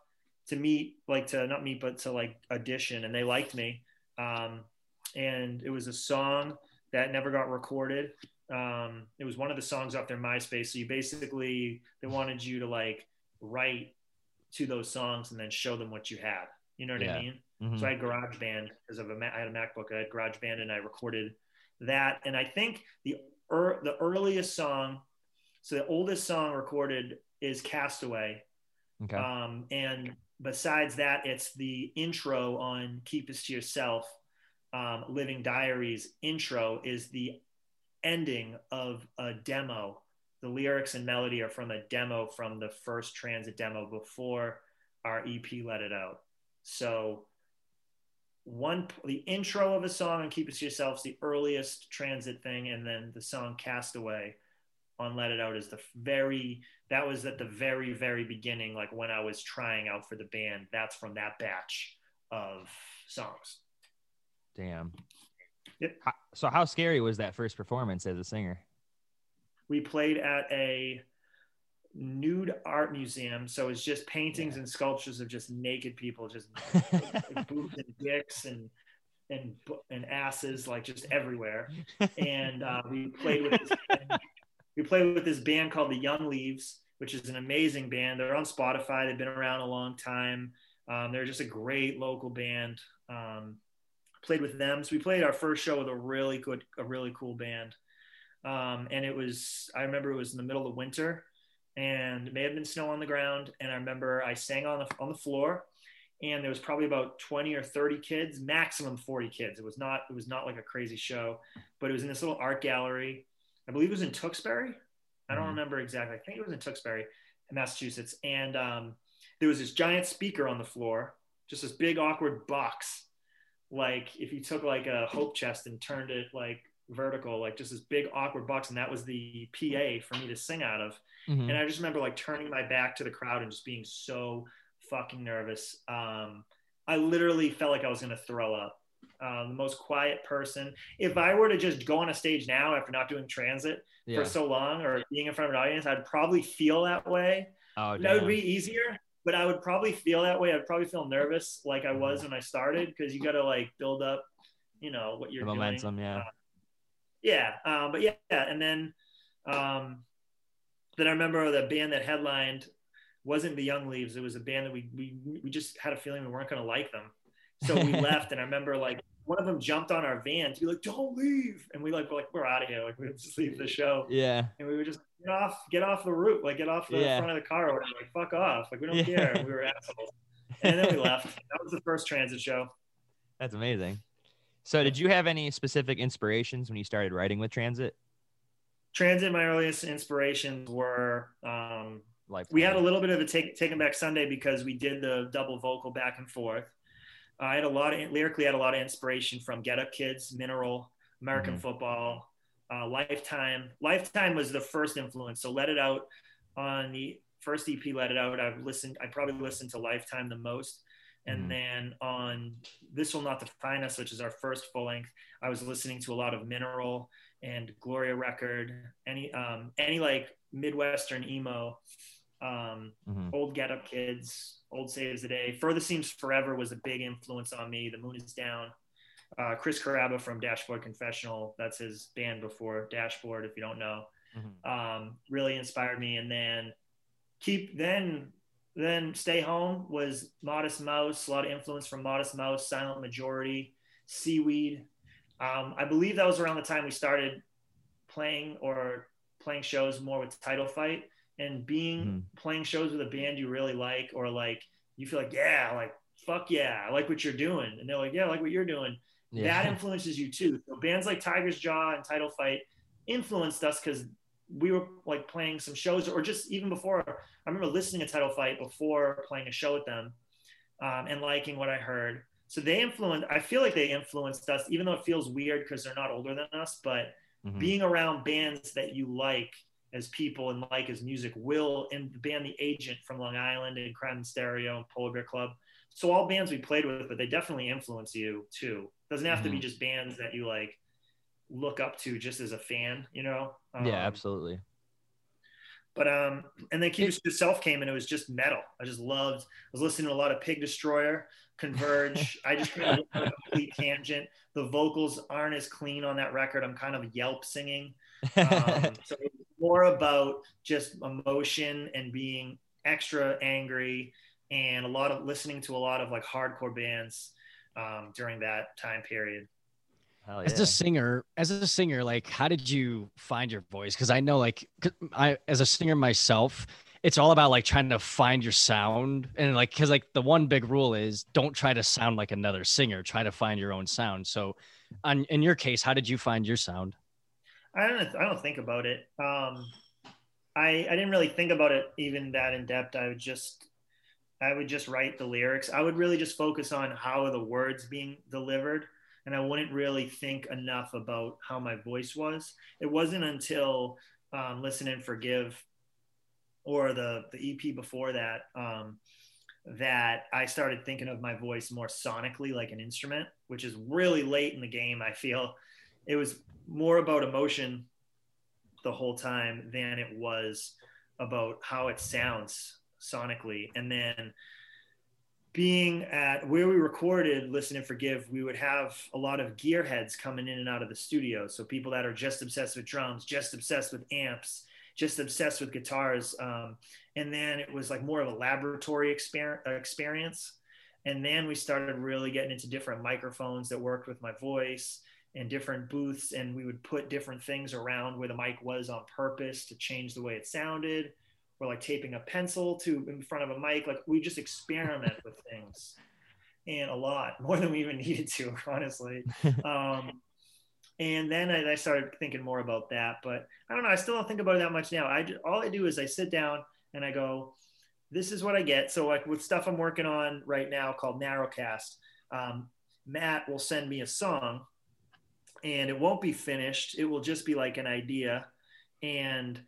to like audition, and they liked me. And it was a song that never got recorded. It was one of the songs off their MySpace. So you basically, they wanted you to like write to those songs and then show them what you had. You know what I mean? Mm-hmm. So I had GarageBand because I had a MacBook. I had GarageBand and I recorded that. And I think the earliest song, so the oldest song recorded is Castaway. Okay. And besides that, it's the intro on Keep This to Yourself. Living Diaries intro is the ending of a demo. The lyrics and melody are from a demo from the first Transit demo before our EP let it out. So the intro of a song on Keep It To Yourself is the earliest Transit thing, and then the song Castaway on Let It Out is that was at the very, very beginning, like when I was trying out for the band. That's from that batch of songs. Damn. Yep. So how scary was that first performance as a singer? We played at a nude art museum, so it's just paintings and sculptures of just naked people, just like boobs and dicks and asses, like just everywhere. And we played with this band called the Young Leaves, which is an amazing band. They're on Spotify. They've been around a long time. They're just a great local band. Played with them. So we played our first show with a really cool band. And it was, I remember it was in the middle of winter and it may have been snow on the ground. And I remember I sang on the floor, and there was probably about 20 or 30 kids, maximum 40 kids. It was not like a crazy show, but it was in this little art gallery. I believe it was in Tewksbury. I don't remember exactly. I think it was in Tewksbury, Massachusetts. And there was this giant speaker on the floor, just this big awkward box. Like if you took like a hope chest and turned it like vertical, like just this big awkward box. And that was the PA for me to sing out of. Mm-hmm. And I just remember like turning my back to the crowd and just being so fucking nervous. I literally felt like I was going to throw up. The most quiet person. If I were to just go on a stage now after not doing Transit for so long or being in front of an audience, I'd probably feel that way. Oh, that would be easier, but I would probably feel that way. I'd probably feel nervous like I was when I started, because you got to like build up, you know, what you're doing. Momentum, and then I remember the band that headlined wasn't the Young Leaves. It was a band that we just had a feeling we weren't going to like them. So we left, and I remember like one of them jumped on our van to be like, "Don't leave!" And we like were like, "We're out of here! Like we just leave the show." Yeah. And we were just get off the route, like get off the front of the car, or like fuck off, like we don't care. We were assholes, and then we left. That was the first Transit show. That's amazing. So, did you have any specific inspirations when you started writing with Transit? Transit, my earliest inspirations were. Lifetime. We had a little bit of a Taking Back Sunday because we did the double vocal back and forth. I had lyrically had a lot of inspiration from Get Up Kids, Mineral, American Football, Lifetime. Lifetime was the first influence. So Let It Out on the first EP, Let It Out, I probably listened to Lifetime the most. And then on This Will Not Define Us, which is our first full length, I was listening to a lot of Mineral and Gloria Record, any like Midwestern emo, old Get Up Kids, old Saves the Day. Further Seems Forever was a big influence on me. The Moon Is Down. Chris Carrabba from Dashboard Confessional, that's his band before Dashboard, if you don't know, really inspired me. And then Stay Home was Modest Mouse, a lot of influence from Modest Mouse, Silent Majority, Seaweed. I believe that was around the time we started playing shows more with Title Fight. And playing shows with a band you really like, or like you feel like, yeah, like fuck yeah, I like what you're doing, and they're like, yeah, I like what you're doing. That influences you too. So bands like Tiger's Jaw and Title Fight influenced us because we were like playing some shows, or just even before. I remember listening to Title Fight before playing a show with them, and liking what I heard. So I feel like they influenced us, even though it feels weird because they're not older than us. But being around bands that you like as people and like as music will, and the band The Agent from Long Island and Crime in Stereo and Polar Bear Club. So all bands we played with, but they definitely influence you too. Doesn't have to be just bands that you like look up to just as a fan, you know? Yeah, absolutely. But, and then Keep Yourself came and it was just metal. I was listening to a lot of Pig Destroyer, Converge. I just kind of went on a complete tangent. The vocals aren't as clean on that record. I'm kind of yelp singing. So more about just emotion and being extra angry, and a lot of listening to a lot of like hardcore bands during that time period. Hell yeah. As a singer, like how did you find your voice? Because I know like I, as a singer myself, it's all about like trying to find your sound, and like because like the one big rule is don't try to sound like another singer, try to find your own sound. So in your case, how did you find your sound? I don't think about it. I didn't really think about it even that in depth. I would just write the lyrics. I would really just focus on how are the words being delivered, and I wouldn't really think enough about how my voice was. It wasn't until Listen and Forgive, or the EP before that, that I started thinking of my voice more sonically like an instrument, which is really late in the game. I feel it was more about emotion the whole time than it was about how it sounds sonically. And then being at where we recorded Listen and Forgive, we would have a lot of gearheads coming in and out of the studio. So people that are just obsessed with drums, just obsessed with amps, just obsessed with guitars. And then it was like more of a laboratory experience. And then we started really getting into different microphones that worked with my voice and different booths. And we would put different things around where the mic was on purpose to change the way it sounded. Or like taping a pencil to in front of a mic. Like we just experiment with things, and a lot more than we even needed to, honestly. And then I started thinking more about that, but I don't know. I still don't think about it that much now. All I do is I sit down and I go, this is what I get. So like with stuff I'm working on right now called Narrowcast, Matt will send me a song and it won't be finished. It will just be like an idea. And,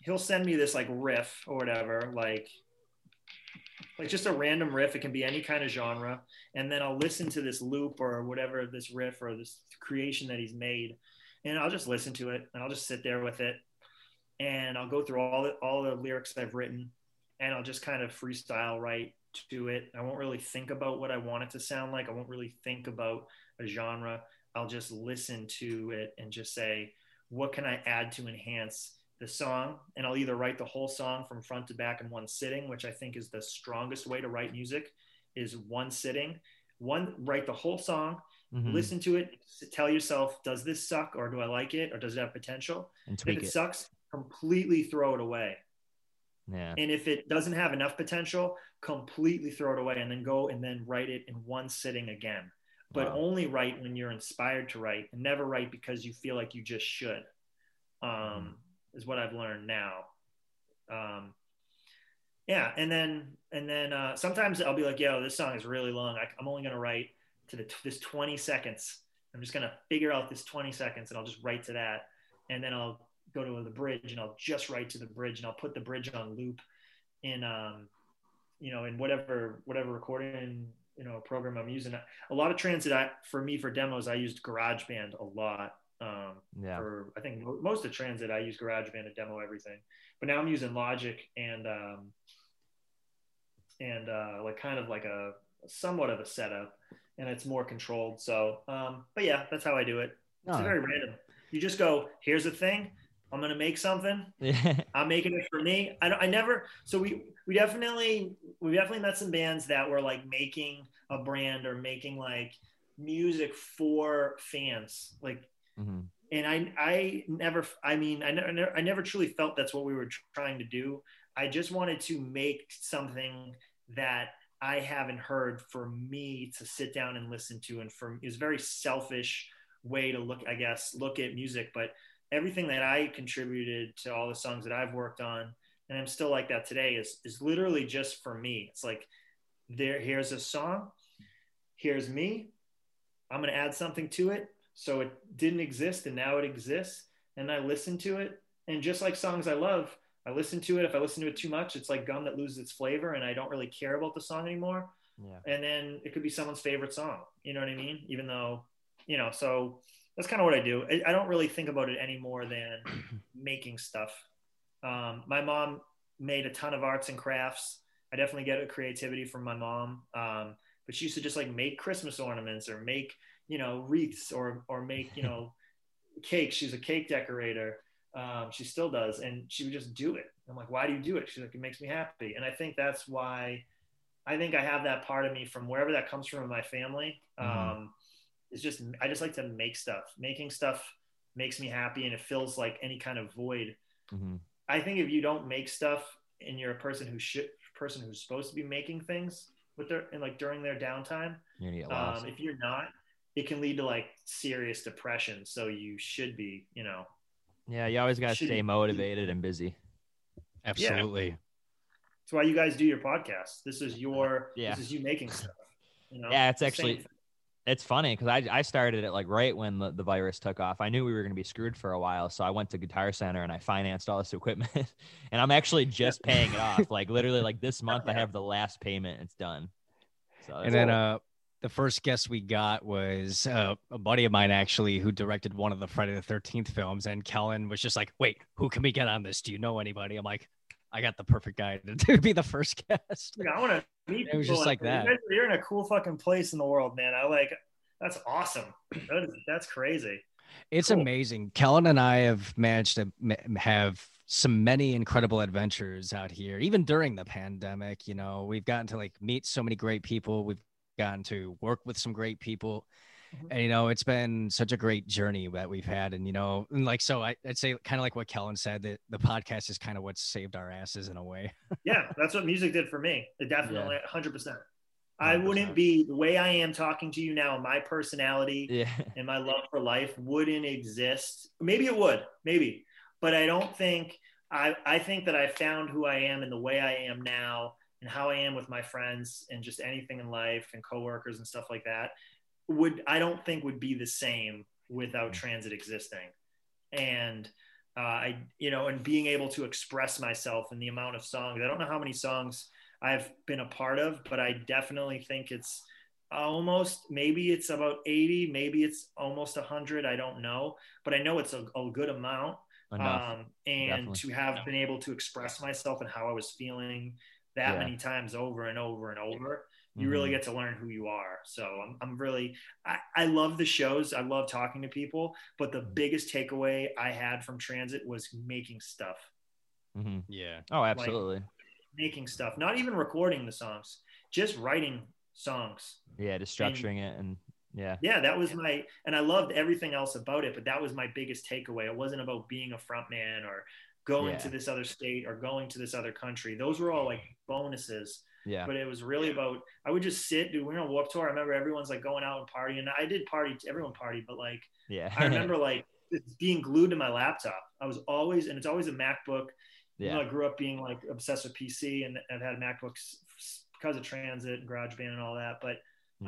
he'll send me this like riff or whatever, like just a random riff. It can be any kind of genre. And then I'll listen to this loop or whatever, this riff or this creation that he's made. And I'll just listen to it and I'll just sit there with it. And I'll go through all the lyrics I've written and I'll just kind of freestyle right to it. I won't really think about what I want it to sound like. I won't really think about a genre. I'll just listen to it and just say, what can I add to enhance the song? And I'll either write the whole song from front to back in one sitting, which I think is the strongest way to write music, is one sitting, write the whole song, listen to it, tell yourself, does this suck or do I like it or does it have potential? And if it sucks, completely throw it away. Yeah. And if it doesn't have enough potential, completely throw it away and then go and then write it in one sitting again. But only write when you're inspired to write, and never write because you feel like you just should. Is what I've learned now. Yeah. And then sometimes I'll be like, yo, this song is really long. I'm only going to write to this 20 seconds. I'm just going to figure out this 20 seconds and I'll just write to that. And then I'll go to the bridge and I'll just write to the bridge and I'll put the bridge on loop in, in whatever recording, program I'm using. A lot of Transit, for demos, I used GarageBand a lot. For I think most of Transit, I use GarageBand to demo everything, but now I'm using Logic and like kind of like a somewhat of a setup, and it's more controlled. So, but yeah, that's how I do it. It's very random. You just go, here's a thing. I'm gonna make something. I'm making it for me. We definitely met some bands that were like making a brand or making like music for fans, like. And I never truly felt that's what we were trying to do. I just wanted to make something that I haven't heard for me to sit down and listen to. And it was a very selfish way to look at music, but everything that I contributed to all the songs that I've worked on, and I'm still like that today, is literally just for me. It's like, here's a song, here's me, I'm going to add something to it. So it didn't exist and now it exists, and I listen to it. And just like songs I love, I listen to it. If I listen to it too much, it's like gum that loses its flavor and I don't really care about the song anymore. Yeah. And then it could be someone's favorite song. You know what I mean? Even though, so that's kind of what I do. I don't really think about it any more than making stuff. My mom made a ton of arts and crafts. I definitely get a creativity from my mom. But she used to just like make Christmas ornaments or make, wreaths or make, cakes. She's a cake decorator. She still does. And she would just do it. I'm like, why do you do it? She's like, it makes me happy. And I think that's why I have that part of me from wherever that comes from in my family. It's just, I just like to make stuff. Making stuff makes me happy and it fills like any kind of void. I think if you don't make stuff and you're a person who's supposed to be making things with during their downtime, you're gonna get lost. If you're not, it can lead to like serious depression. So you should be, Yeah, you always gotta stay motivated and busy. Absolutely. Yeah. That's why you guys do your podcast. This is you making stuff. Yeah, it's actually It's funny because I started it like right when the virus took off. I knew we were going to be screwed for a while. So I went to Guitar Center and I financed all this equipment and I'm actually just paying it off. Like literally like this month I have the last payment. It's done. So and then the first guest we got was a buddy of mine actually who directed one of the Friday the 13th films. And Kellen was just like, wait, who can we get on this? Do you know anybody? I'm like, I got the perfect guy to be the first guest. Like, I want to meet people. It was just like that. You're in a cool fucking place in the world, man. I like, that's awesome. That's crazy. It's cool. Amazing. Kellen and I have managed to have so many incredible adventures out here, even during the pandemic. You know, we've gotten to like meet so many great people. We've gotten to work with some great people. And, you know, it's been such a great journey that we've had. And, you know, and like, so I'd say kind of like what Kellen said, that the podcast is kind of what saved our asses in a way. Yeah, that's what music did for me. It definitely, 100%. I wouldn't be the way I am talking to you now. My personality and my love for life wouldn't exist. Maybe it would, maybe. But I don't think, I think that I found who I am and the way I am now and how I am with my friends and just anything in life and coworkers and stuff like that. I don't think would be the same without transit existing. And I, you know, and being able to express myself in the amount of songs, I don't know how many songs I've been a part of, but I definitely think it's almost, maybe it's about 80, maybe it's almost 100. I don't know, but I know it's a good amount. And definitely. To have been able to express myself and how I was feeling that many times over and over and over. You really get to learn who you are. So I'm really, I love the shows. I love talking to people, but the biggest takeaway I had from transit was making stuff. Mm-hmm. Yeah. Oh, absolutely. Like, making stuff, not even recording the songs, just writing songs. Yeah. Just structuring it. And yeah, that was and I loved everything else about it, but that was my biggest takeaway. It wasn't about being a front man or going to this other state or going to this other country. Those were all like bonuses. Yeah, but it was really about, I would just sit, dude, we're on a Warped Tour. I remember everyone's like going out and partying. And I did party, everyone partied, but like, I remember like being glued to my laptop. I was always, and it's always a MacBook. Yeah. You know, I grew up being like obsessed with PC and I've had MacBooks because of transit and GarageBand and all that. But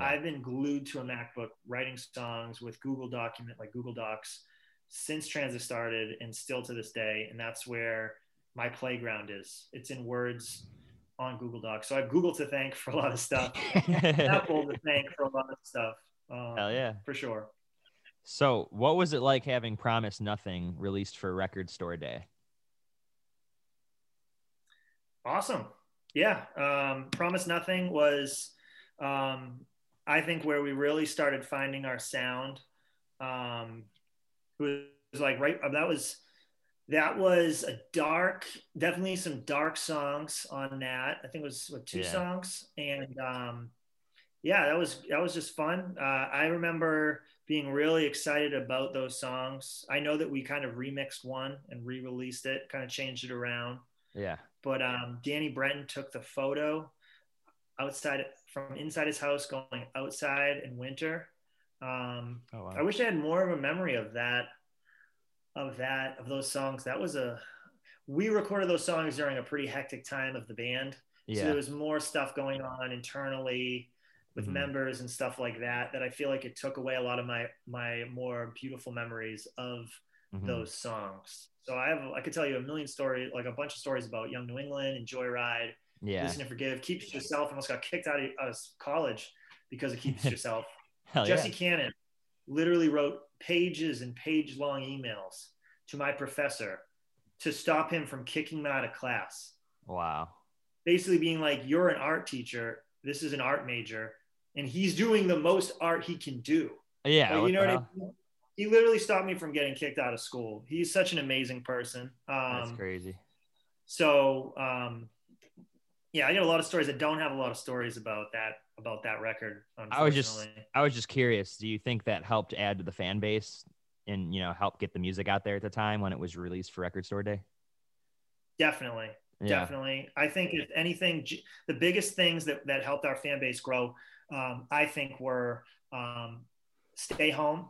I've been glued to a MacBook writing songs with Google Docs since transit started and still to this day. And that's where my playground is. It's in words on Google Docs. So I have Google to thank for a lot of stuff. Apple to thank for a lot of stuff. Hell yeah. For sure. So what was it like having Promise Nothing released for Record Store Day? Awesome. Yeah. Promise Nothing was, I think, where we really started finding our sound. It was like, right, that was a dark, definitely some dark songs on that. I think it was two songs. And that was just fun. I remember being really excited about those songs. I know that we kind of remixed one and re-released it, kind of changed it around. Yeah. But Danny Brenton took the photo outside from inside his house going outside in winter. I wish I had more of a memory of that. Of those songs, we recorded those songs during a pretty hectic time of the band. Yeah. So there was more stuff going on internally with members and stuff like that, that I feel like it took away a lot of my more beautiful memories of those songs. So I could tell you a bunch of stories about Young New England and Joyride, Listen and Forgive, Keep It to Yourself. Almost got kicked out of college because of Keep It to Yourself. Jesse Cannon literally wrote pages and page long emails to my professor to stop him from kicking me out of class. Wow. Basically being like, you're an art teacher. This is an art major. And he's doing the most art he can do. Yeah. Like, you know what I mean? He literally stopped me from getting kicked out of school. He's such an amazing person. That's crazy. So, I get a lot of stories. I don't have a lot of stories about that record. I was just curious. Do you think that helped add to the fan base and, you know, help get the music out there at the time when it was released for Record Store Day? Definitely. Yeah. Definitely. I think if anything, the biggest things that helped our fan base grow, I think were Stay Home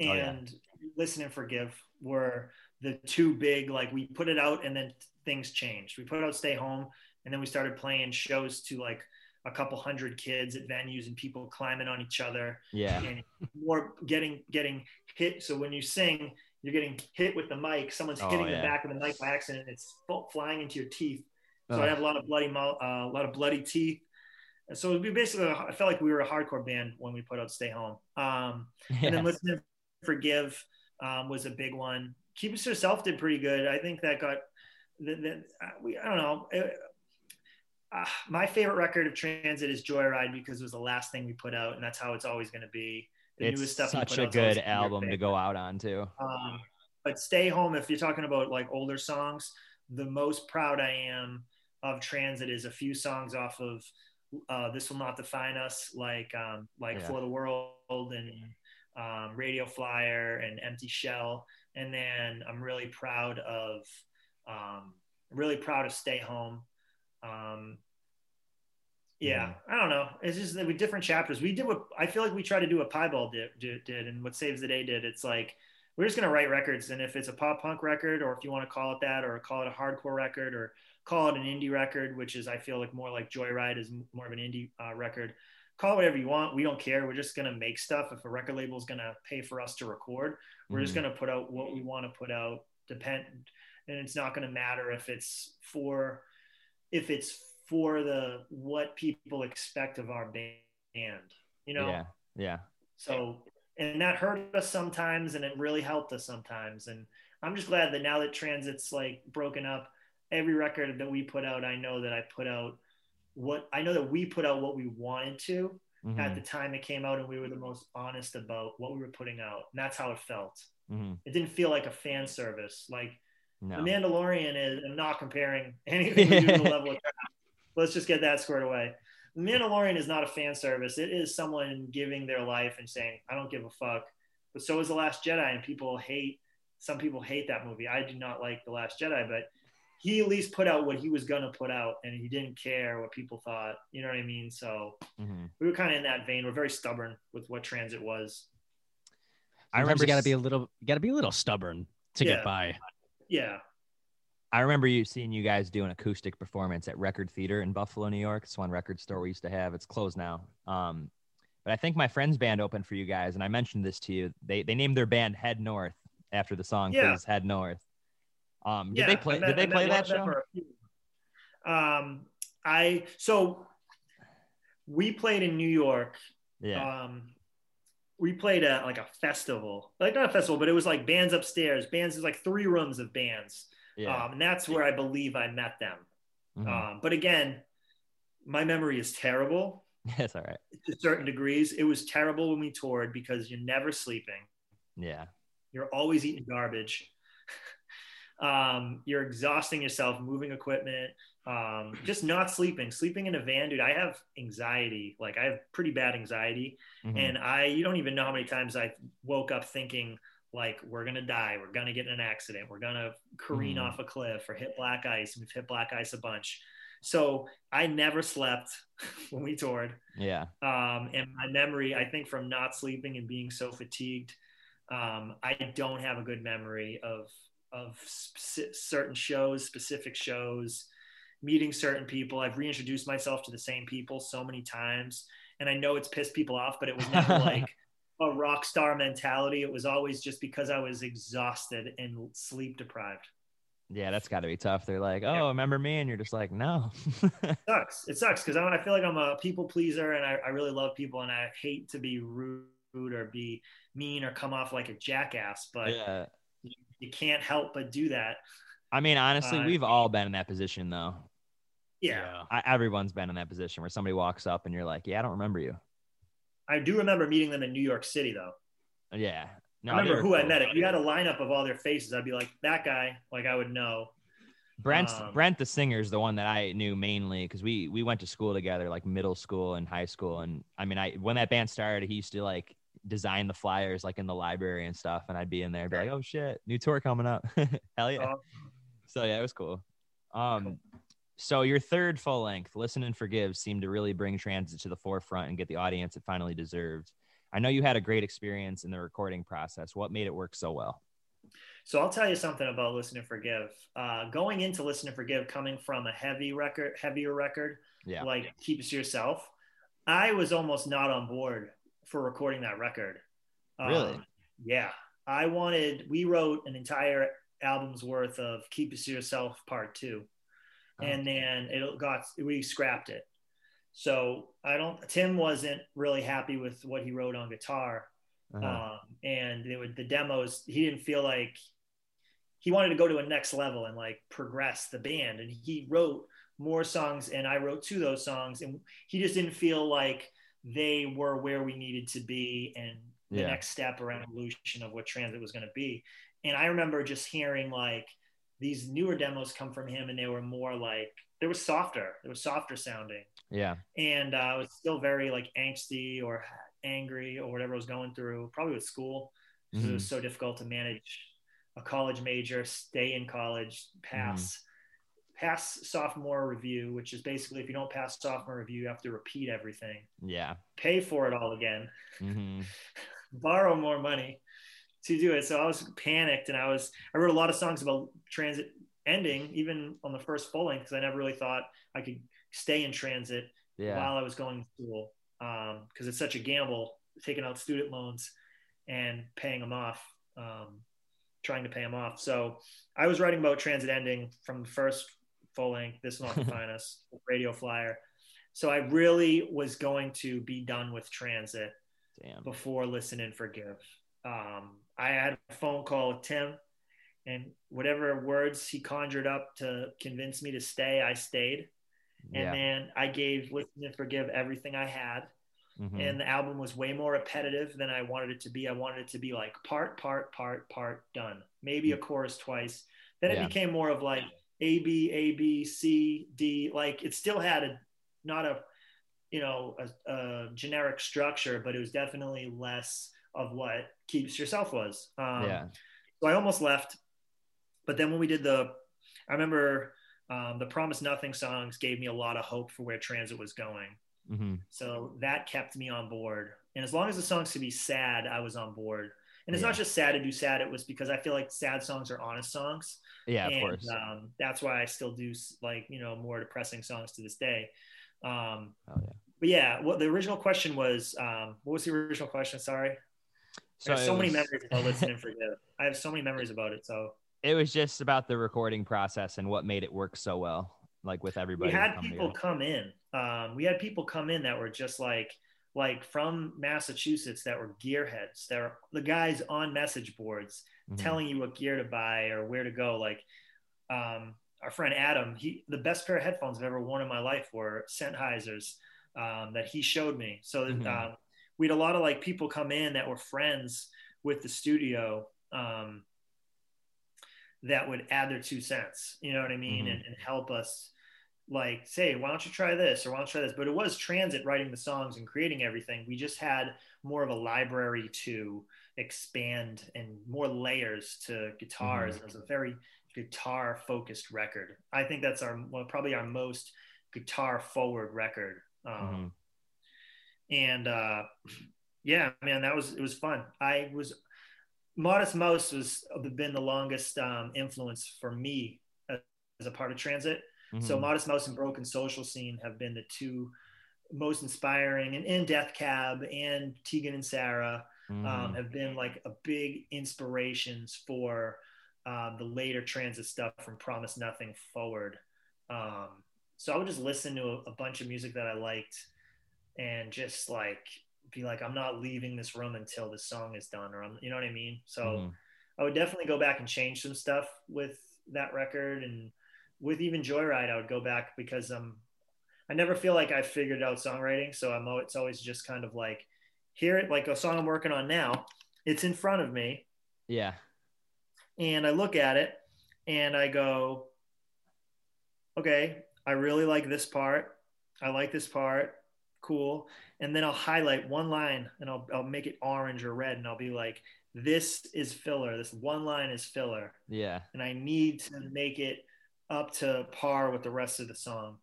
and Listen and Forgive were the two big, like, we put it out and then things changed. We put out Stay Home and then we started playing shows to like a couple hundred kids at venues and people climbing on each other. Yeah. And more getting hit. So when you sing, you're getting hit with the mic. Someone's hitting the back of the mic by accident. It's flying into your teeth. So I have a lot of bloody teeth. And so we basically, I felt like we were a hardcore band when we put out Stay Home. And then Listen to Forgive was a big one. Keep It to Yourself did pretty good. I think that got, I don't know. My favorite record of Transit is Joyride because it was the last thing we put out. And that's how it's always going to be. It's such a good album to go out on too. But Stay Home, if you're talking about like older songs, the most proud I am of Transit is a few songs off of This Will Not Define Us, like For the World and Radio Flyer and Empty Shell. And then I'm really proud of Stay Home. I don't know. It's just that with different chapters, we did what I feel like we try to do what Piebald did and what Saves the Day did. It's like, we're just going to write records. And if it's a pop punk record, or if you want to call it that, or call it a hardcore record, or call it an indie record, which is, I feel like more like Joyride is more of an indie record. Call it whatever you want. We don't care. We're just going to make stuff. If a record label is going to pay for us to record, we're just going to put out what we want to put out. And it's not going to matter if it's for the what people expect of our band, you know? Yeah. So, and that hurt us sometimes, and it really helped us sometimes. And I'm just glad that now that Transit's like broken up, every record that we put out, I know that we put out what we wanted to at the time it came out, and we were the most honest about what we were putting out, and that's how it felt. It didn't feel like a fan service. Like no. The Mandalorian is, I'm not comparing anything we do to the level of that. Let's just get that squared away. The Mandalorian is not a fan service. It is someone giving their life and saying, I don't give a fuck. But so is The Last Jedi, and some people hate that movie. I do not like The Last Jedi, but he at least put out what he was going to put out, and he didn't care what people thought. You know what I mean? So we were kind of in that vein. We're very stubborn with what Transit was. Sometimes I remember you got to be a little stubborn to get by. Yeah. I remember seeing you guys do an acoustic performance at Record Theater in Buffalo, New York. It's one record store we used to have. It's closed now. But I think my friend's band opened for you guys, and I mentioned this to you. They named their band Head North after the song Please Head North. Did they play that show? So we played in New York. Yeah. We played at like a festival. Like not a festival, but it was like bands upstairs. Bands, there's like 3 rooms of bands. Yeah. And that's where I believe I met them. But again, my memory is terrible. That's all right. To certain degrees. It was terrible when we toured because you're never sleeping. Yeah. You're always eating garbage. You're exhausting yourself, moving equipment, just not sleeping. Sleeping in a van, dude, I have anxiety. Like I have pretty bad anxiety. And you don't even know how many times I woke up thinking, like, we're going to die. We're going to get in an accident. We're going to careen off a cliff or hit black ice. We've hit black ice a bunch. So I never slept when we toured. Yeah. And my memory, I think from not sleeping and being so fatigued, I don't have a good memory of certain shows, specific shows, meeting certain people. I've reintroduced myself to the same people so many times. And I know it's pissed people off, but it was never like, a rock star mentality. It was always just because I was exhausted and sleep deprived. Yeah, that's got to be tough. They're like, oh, remember me? And you're just like, no. It sucks because I feel like I'm a people pleaser, and I really love people, and I hate to be rude or be mean or come off like a jackass, but you can't help but do that. I mean, honestly, we've all been in that position though. Yeah. Everyone's been in that position where somebody walks up and you're like, yeah, I don't remember you. I do remember meeting them in New York City, though. Yeah. No, I remember who I met. If you had a lineup of all their faces, I'd be like, that guy, like I would know. Brent, the singer, is the one that I knew mainly because we went to school together, like middle school and high school. And I mean, when that band started, he used to like design the flyers like in the library and stuff. And I'd be in there and be like, oh, shit, new tour coming up. Hell yeah. So, yeah, it was cool. So your third full length, Listen and Forgive, seemed to really bring Transit to the forefront and get the audience it finally deserved. I know you had a great experience in the recording process. What made it work so well? So I'll tell you something about Listen and Forgive. Going into Listen and Forgive, coming from a heavier record, Yeah. Like, keep it to yourself. I was almost not on board for recording that record. Really? Yeah. We wrote an entire album's worth of Keep It to Yourself Part 2. Oh. And then we scrapped it. So Tim wasn't really happy with what he wrote on guitar. Uh-huh. And the demos, he didn't feel like, he wanted to go to a next level and like progress the band. And he wrote more songs and I wrote two of those songs, and he just didn't feel like they were where we needed to be. And the next step or evolution of what Transit was going to be. And I remember just hearing like these newer demos come from him, and they were more like, they were softer sounding. Yeah. And I was still very like angsty or angry or whatever I was going through, probably with school. Mm-hmm. It was so difficult to manage a college major, stay in college, pass sophomore review, which is basically if you don't pass sophomore review, you have to repeat everything. Yeah. Pay for it all again. Mm-hmm. Borrow more money to do it. So I was panicked, and I wrote a lot of songs about Transit ending, even on the first full length, because I never really thought I could stay in Transit while I was going to school, because it's such a gamble taking out student loans and paying them off, trying to pay them off. So I was writing about Transit ending from the first full length, This Will Not Define Us, Radio Flyer. So I really was going to be done with Transit. Damn. Before Listen and Forgive. I had a phone call with Tim, and whatever words he conjured up to convince me to stay, I stayed. And then I gave Listen and Forgive everything I had. Mm-hmm. And the album was way more repetitive than I wanted it to be. I wanted it to be like part, done. Maybe a chorus twice. Then it became more of like A, B, C, D. Like it still had not a generic structure, but it was definitely less of what Keeps Yourself was. So I almost left. But then when we did I remember the Promise Nothing songs gave me a lot of hope for where Transit was going. Mm-hmm. So that kept me on board. And as long as the songs could be sad, I was on board. And it's not just sad to do sad. It was because I feel like sad songs are honest songs. Yeah, of course. That's why I still do like, more depressing songs to this day. But well, the original question was, what was the original question? Sorry. So I have many memories about Listen and Forgive. I have so many memories about it. So it was just about the recording process and what made it work so well, like with everybody. We had people come in. We had people come in that were just like from Massachusetts that were gearheads. That were the guys on message boards telling you what gear to buy or where to go. Like our friend Adam, the best pair of headphones I've ever worn in my life were Sennheisers that he showed me. So we had a lot of like people come in that were friends with the studio that would add their 2 cents, you know what I mean? Mm-hmm. And help us like say, why don't you try this? Or why don't you try this? But it was Transit writing the songs and creating everything. We just had more of a library to expand and more layers to guitars. Mm-hmm. It was a very guitar focused record. I think that's probably our most guitar forward record. Man, it was fun. Modest Mouse was been the longest influence for me as a part of Transit. Mm-hmm. So Modest Mouse and Broken Social Scene have been the two most inspiring, and Death Cab and Tegan and Sarah have been like a big inspirations for the later Transit stuff from Promise Nothing forward. So I would just listen to a bunch of music that I liked and just like be like, I'm not leaving this room until this song is done, or you know what I mean? So I would definitely go back and change some stuff with that record, and with even Joyride I would go back, because I never feel like I figured out songwriting, so it's always just kind of like hear it, like a song I'm working on now, it's in front of me, and I look at it and I go, okay, I really like this part, cool. And then I'll highlight one line and I'll make it orange or red, and I'll be like, this is filler, this one line is filler, and I need to make it up to par with the rest of the song.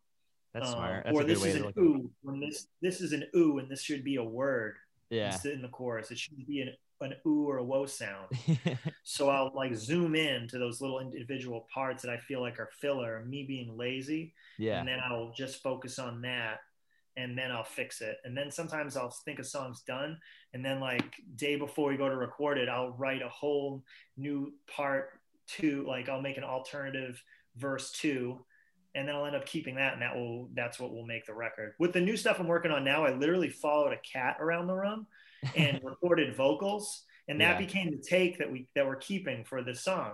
That's smart. That's or this is an ooh, when this is an ooh, and this should be a word in the chorus, it should be an an ooh or a whoa sound. So I'll like zoom in to those little individual parts that I feel like are filler, me being lazy. Yeah. And then I'll just focus on that, and then I'll fix it. And then sometimes I'll think a song's done, and then like day before we go to record it, I'll write a whole new part two, like I'll make an alternative verse two, and then I'll end up keeping that, and that's what will make the record. With the new stuff I'm working on now, I literally followed a cat around the room and recorded vocals, and that became the take that we're keeping for this song.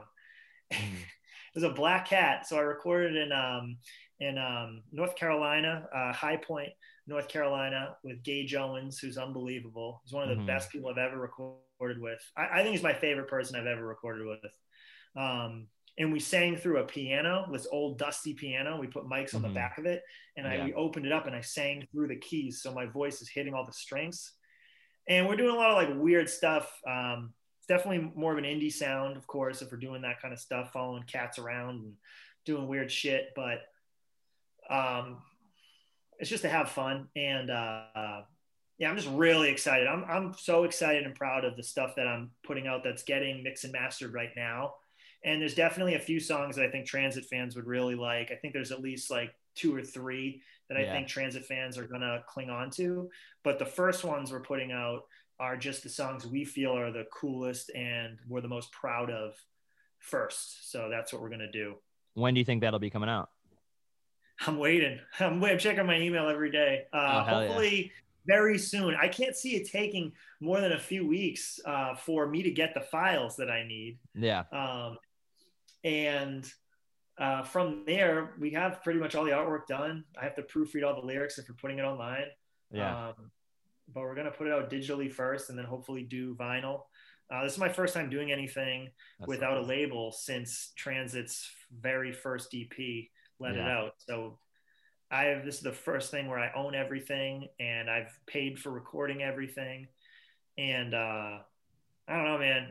It was a black cat, so I recorded in North Carolina, High Point, North Carolina, with Gage Owens, who's unbelievable. He's one of the best people I've ever recorded with. I think he's my favorite person I've ever recorded with. And we sang through a piano, this old dusty piano. We put mics on the back of it, and we opened it up, and I sang through the keys, so my voice is hitting all the strings. And we're doing a lot of like weird stuff. It's definitely more of an indie sound, of course, if we're doing that kind of stuff, following cats around and doing weird shit. But it's just to have fun. And yeah, I'm just really excited. I'm so excited and proud of the stuff that I'm putting out that's getting mixed and mastered right now. And there's definitely a few songs that I think Transit fans would really like. I think there's at least like 2 or 3 that I think Transit fans are gonna cling on to. But the first ones we're putting out are just the songs we feel are the coolest and we're the most proud of first. So that's what we're gonna do. When do you think that'll be coming out? I'm waiting. I'm checking my email every day. Hopefully very soon. I can't see it taking more than a few weeks for me to get the files that I need. Yeah. And from there, we have pretty much all the artwork done. I have to proofread all the lyrics if we're putting it online. Yeah. But we're going to put it out digitally first and then hopefully do vinyl. This is my first time doing anything without a label since Transit's very first EP, Let It Out. So this is the first thing where I own everything, and I've paid for recording everything. And I don't know, man,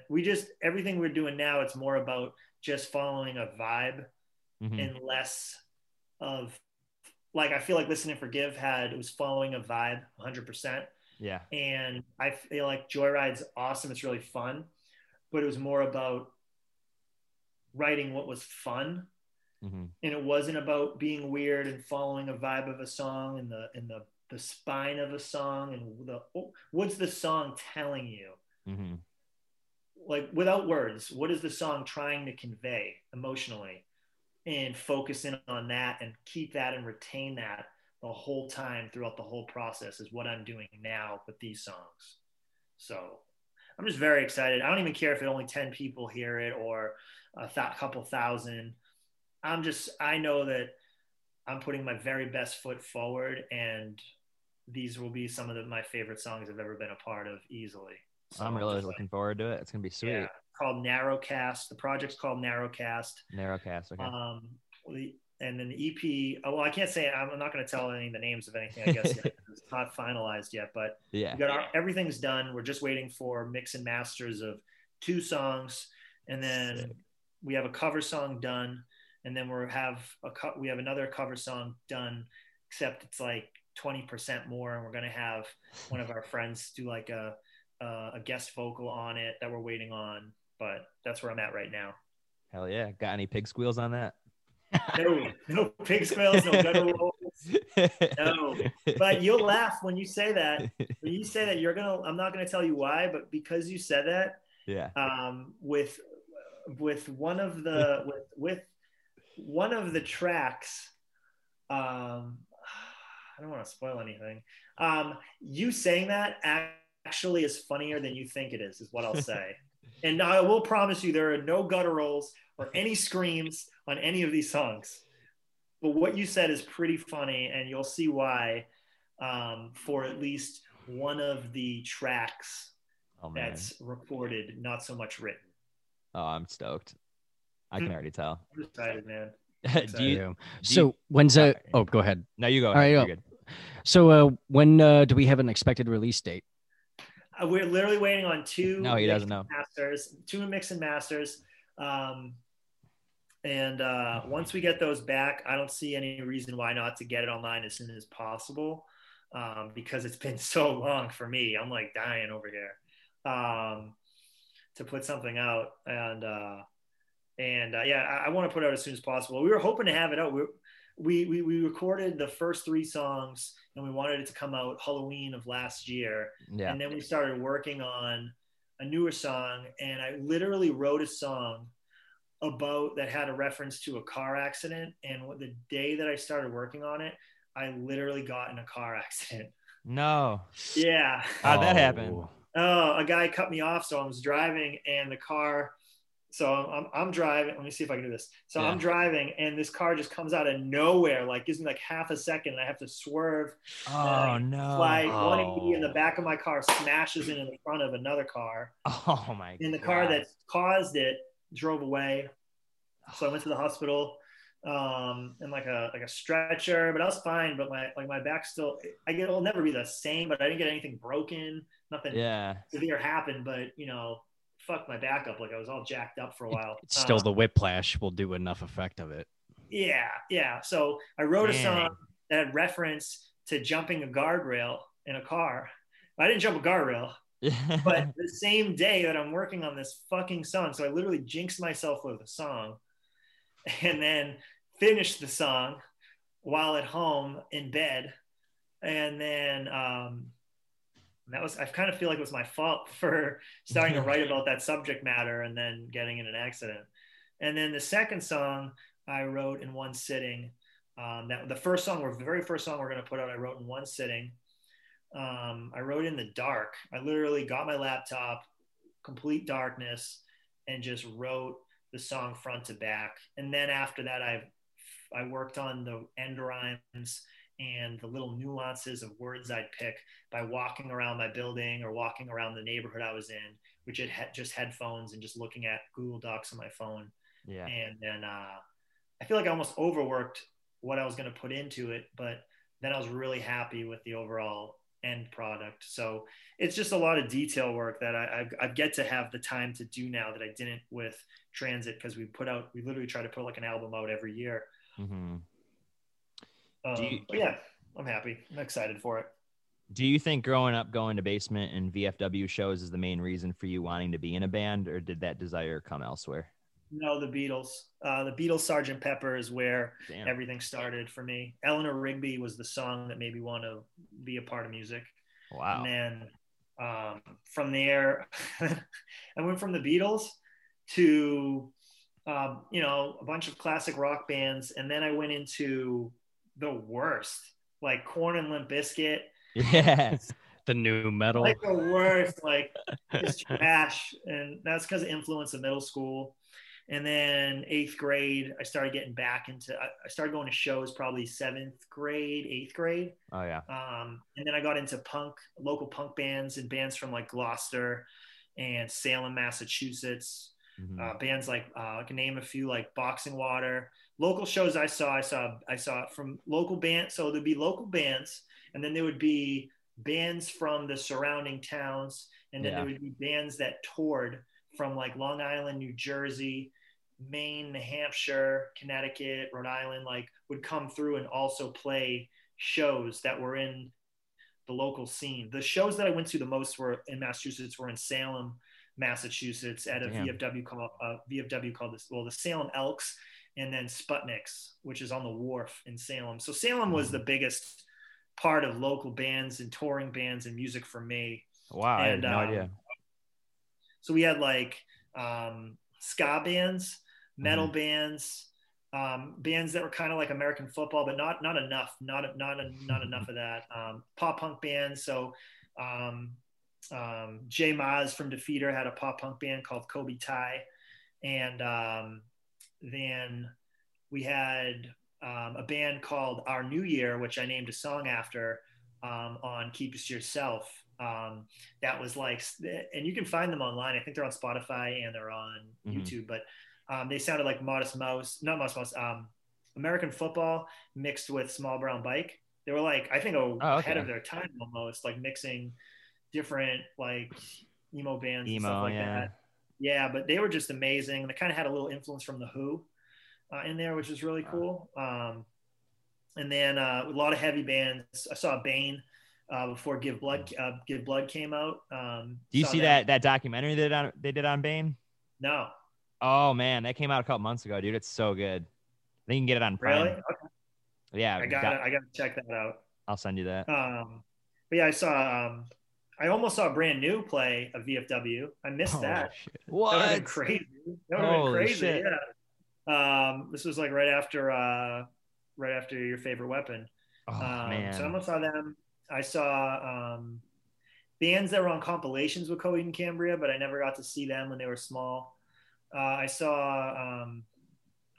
everything we're doing now, it's more about just following a vibe and less of like, I feel like Listen and Forgive was following a vibe 100%. Yeah. And I feel like Joyride's awesome. It's really fun, but it was more about writing what was fun. And it wasn't about being weird and following a vibe of a song and the spine of a song and what's the song telling you? Like without words, what is the song trying to convey emotionally, and focus in on that and keep that and retain that the whole time throughout the whole process is what I'm doing now with these songs. So I'm just very excited. I don't even care if it only 10 people hear it or couple thousand. I know that I'm putting my very best foot forward, and these will be some of my favorite songs I've ever been a part of easily. So I'm really looking forward to it. It's going to be sweet. Yeah, called Narrowcast. The project's called Narrowcast. Narrowcast, okay. And then the EP, well, I can't say, I'm not going to tell any of the names of anything, I guess, yet. It's not finalized yet, but we got everything's done. We're just waiting for mix and masters of 2 songs, and then we have a cover song done, and then we have another cover song done, except it's like 20% more, and we're going to have one of our friends do like a guest vocal on it that we're waiting on, but that's where I'm at right now. Hell yeah. Got any pig squeals on that? No pig squeals, no guttural rolls. No. But you'll laugh when you say that. When you say that, I'm not gonna tell you why, but because you said that, with one of the tracks, I don't want to spoil anything. You saying that actually is funnier than you think it is what I'll say. And I will promise you there are no gutturals or any screams on any of these songs. But what you said is pretty funny, and you'll see why for at least one of the tracks that's recorded, not so much written. Oh, I'm stoked. I can already tell. I'm excited, man. Oh, go ahead. No, you go. All right, you're good. So when do we have an expected release date? We're literally waiting on 2. No, he doesn't know. Masters, 2 mix and masters. And once we get those back, I don't see any reason why not to get it online as soon as possible, because it's been so long for me. I'm like dying over here. to put something out. And yeah, I want to put it out as soon as possible. We were hoping to have it out. We recorded the first three songs and we wanted it to come out Halloween of last year. Yeah. And then we started working on a newer song, and I literally wrote a song about that had a reference to a car accident. And the day that I started working on it, I literally got in a car accident. No. Yeah. How'd that happen? Oh, a guy cut me off. So I was driving and the car, so I'm driving. Let me see if I can do this. So yeah. I'm driving and this car just comes out of nowhere. Like gives me like half a second and I have to swerve. Oh no. Like 180 in the back of my car smashes into the front of another car. Oh my God. And the car that caused it drove away. So I went to the hospital. And like a stretcher, but I was fine. But my back still, it'll never be the same, but I didn't get anything broken, nothing severe happened, but you know, fucked my back up. Like I was all jacked up for a while. It's still the whiplash will do enough effect of it. Yeah. Yeah. So I wrote a song that had reference to jumping a guardrail in a car. I didn't jump a guardrail, but the same day that I'm working on this fucking song. So I literally jinxed myself with a song and then finished the song while at home in bed. And then I kind of feel like it was my fault for starting to write about that subject matter and then getting in an accident. And then the second song I wrote in one sitting. The very first song we're going to put out, I wrote in one sitting. I wrote in the dark. I literally got my laptop, complete darkness, and just wrote the song front to back. And then after that, I worked on the end rhymes and the little nuances of words I'd pick by walking around my building or walking around the neighborhood I was in, which had just headphones and just looking at Google Docs on my phone. Yeah. And then I feel like I almost overworked what I was going to put into it, but then I was really happy with the overall end product. So it's just a lot of detail work that I get to have the time to do now that I didn't with Transit, because we literally try to put like an album out every year. Mm-hmm. Yeah, I'm happy. I'm excited for it. Do you think growing up going to basement and VFW shows is the main reason for you wanting to be in a band, or did that desire come elsewhere? No, the Beatles. The Beatles' Sgt. Pepper is where everything started for me. Eleanor Rigby was the song that made me want to be a part of music. Wow. And then from there, I went from the Beatles to, you know, a bunch of classic rock bands. And then I went into the worst, like Korn and Limp Bizkit. Yeah. The new metal. Like the worst, like just trash. And that's because of influence of middle school. And then 8th grade, I started getting back into, I started going to shows probably 7th grade, 8th grade. Oh yeah. And then I got into punk, local punk bands and bands from like Gloucester and Salem, Massachusetts. Mm-hmm. Bands like, I can name a few, like Boxing Water. Local shows I saw from local bands. So there'd be local bands, and then there would be bands from the surrounding towns. And then there would be bands that toured from like Long Island, New Jersey, Maine, New Hampshire, Connecticut, Rhode Island, like would come through and also play shows that were in the local scene. The shows that I went to the most were in Massachusetts, were in Salem, Massachusetts, at a VFW called the Salem Elks, and then Sputniks, which is on the wharf in Salem. So Salem was the biggest part of local bands and touring bands and music for me. Wow, and I had no idea. So we had like ska bands, metal bands, bands that were kind of like American Football, but not enough of that. Pop punk bands. So Jay Maz from Defeater had a pop punk band called Kobe Ty, and then we had a band called Our New Year, which I named a song after, on Keep It to Yourself. That was like, and you can find them online. I think they're on Spotify and they're on YouTube, but they sounded like American Football mixed with Small Brown Bike. They were like, I think ahead of their time almost, like mixing different like emo bands and stuff like that. Yeah, but they were just amazing. And they kind of had a little influence from The Who in there, which was really cool. And then a lot of heavy bands. I saw Bane before Give Blood came out. Do you see that documentary they did on Bane? No. Oh man, that came out a couple months ago, dude. It's so good. I think you can get it on Prime. Really? Okay. Yeah. I gotta check that out. I'll send you that. But yeah, I saw. I almost saw a Brand New play of VFW. I missed that. Shit. What? That would have been crazy. Shit. Yeah. This was like right after Your Favorite Weapon. Oh, man. So I almost saw them. I saw bands that were on compilations with Coheed and Cambria, but I never got to see them when they were small. I saw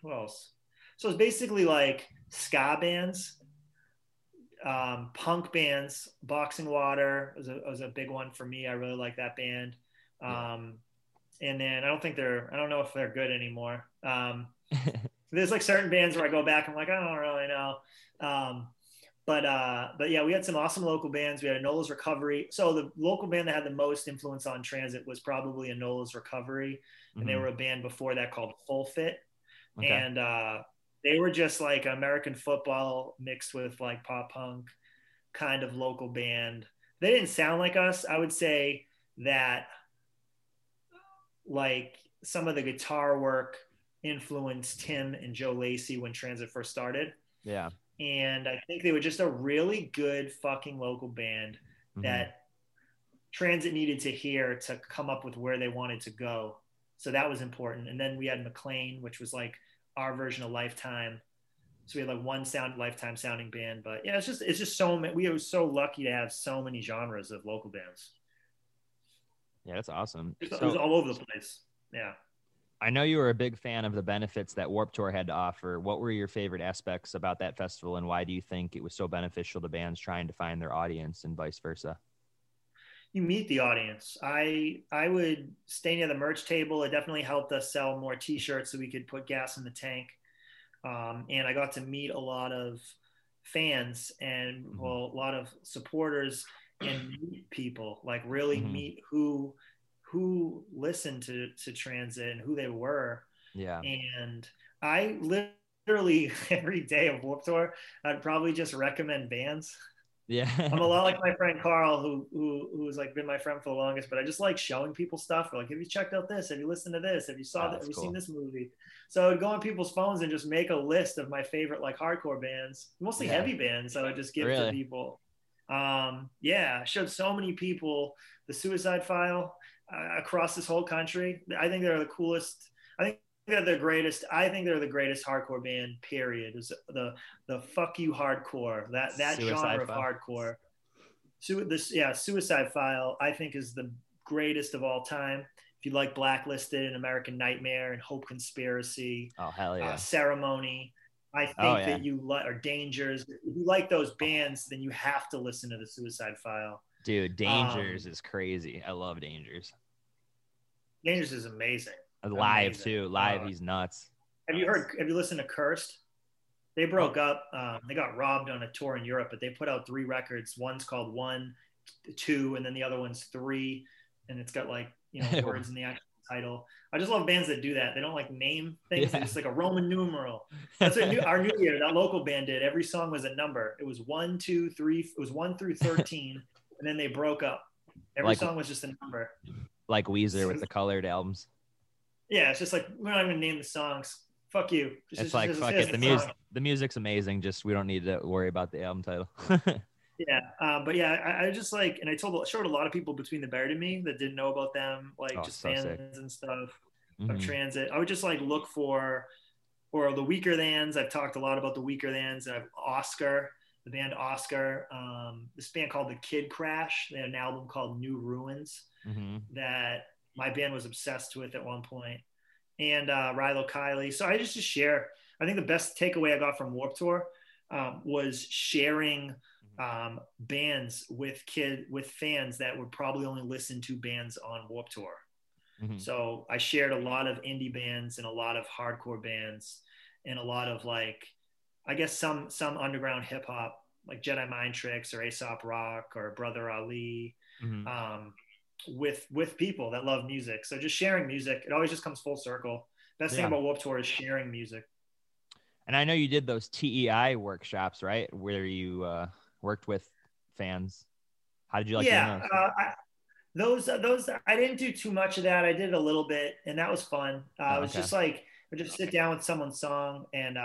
who else? So it's basically like ska bands, punk bands. Boxing Water was a big one for me. I really like that band. Yeah. And then I don't know if they're good anymore. There's like certain bands where I go back, I'm like, I don't really know. But yeah, we had some awesome local bands. We had Enola's Recovery. So the local band that had the most influence on Transit was probably Enola's Recovery. And they were a band before that called Full Fit. Okay. And they were just like American Football mixed with like pop punk kind of local band. They didn't sound like us. I would say that like some of the guitar work influenced Tim and Joe Lacey when Transit first started. Yeah. And I think they were just a really good fucking local band that Transit needed to hear to come up with where they wanted to go. So that was important. And then we had McLean, which was like our version of Lifetime. So we had like one Lifetime sounding band, but yeah, it's just so many. We were so lucky to have so many genres of local bands. Yeah, that's awesome. It was all over the place. Yeah. I know you were a big fan of the benefits that Warped Tour had to offer. What were your favorite aspects about that festival, and why do you think it was so beneficial to bands trying to find their audience and vice versa? You meet the audience. I would stay near the merch table. It definitely helped us sell more t-shirts so we could put gas in the tank. And I got to meet a lot of fans and a lot of supporters and meet people, like really meet who listened to Transit and who they were. Yeah. And I literally every day of Warped Tour, I'd probably just recommend bands. Yeah. I'm a lot like my friend Carl, who's like been my friend for the longest, but I just like showing people stuff. Like, have you checked out this? Have you listened to this? Have you saw that? Have you seen this movie? So I'd go on people's phones and just make a list of my favorite, like hardcore bands, mostly heavy bands. I would just give to people. Yeah. I showed so many people the Suicide File. Across this whole country. I think they're the coolest. I think they're the greatest hardcore band, period. Is the fuck you hardcore, that genre of hardcore. Suicide File, I think, is the greatest of all time. If you like Blacklisted and American Nightmare and Hope Conspiracy, oh hell yeah, Ceremony, I think that you like, or Dangers. If you like those bands, then you have to listen to the Suicide File. Dude, Dangers is crazy. I love Dangers. Dangers is amazing. Live, he's nuts. Have you listened to Cursed? They broke up. They got robbed on a tour in Europe, but they put out 3 records. One's called 1, 2, and then the other one's 3. And it's got like, words in the actual title. I just love bands that do that. They don't like name things. Yeah. It's like a Roman numeral. That's what our new year, that local band did. Every song was a number. It was 1, 2, 3. It was 1 through 13. And then they broke up. Every song was just a number. Like Weezer with the colored albums. Yeah, it's just like, we're not even name the songs. Fuck you. Fuck it. The music's amazing. Just we don't need to worry about the album title. Yeah. But yeah, I just like, and I showed a lot of people Between the Bear to Me that didn't know about them, like just so fans and stuff of Transit. I would just like look for, or the Weaker Thans. I've talked a lot about the Weaker Thans. I have Oscar. The band Oscar, this band called The Kid Crash. They had an album called New Ruins that my band was obsessed with at one point. And Rilo Kiley. So I just share. I think the best takeaway I got from Warped Tour was sharing bands with fans that would probably only listen to bands on Warped Tour. So I shared a lot of indie bands and a lot of hardcore bands and a lot of like, I guess some underground hip hop, like Jedi Mind Tricks or Aesop Rock or Brother Ali, with people that love music. So just sharing music, it always just comes full circle. Best thing about Warped Tour is sharing music. And I know you did those TEI workshops, right? Where you worked with fans How did you like doing those? Those I didn't do too much of that. I did a little bit, and that was fun. It was just like I just sit down with someone's song and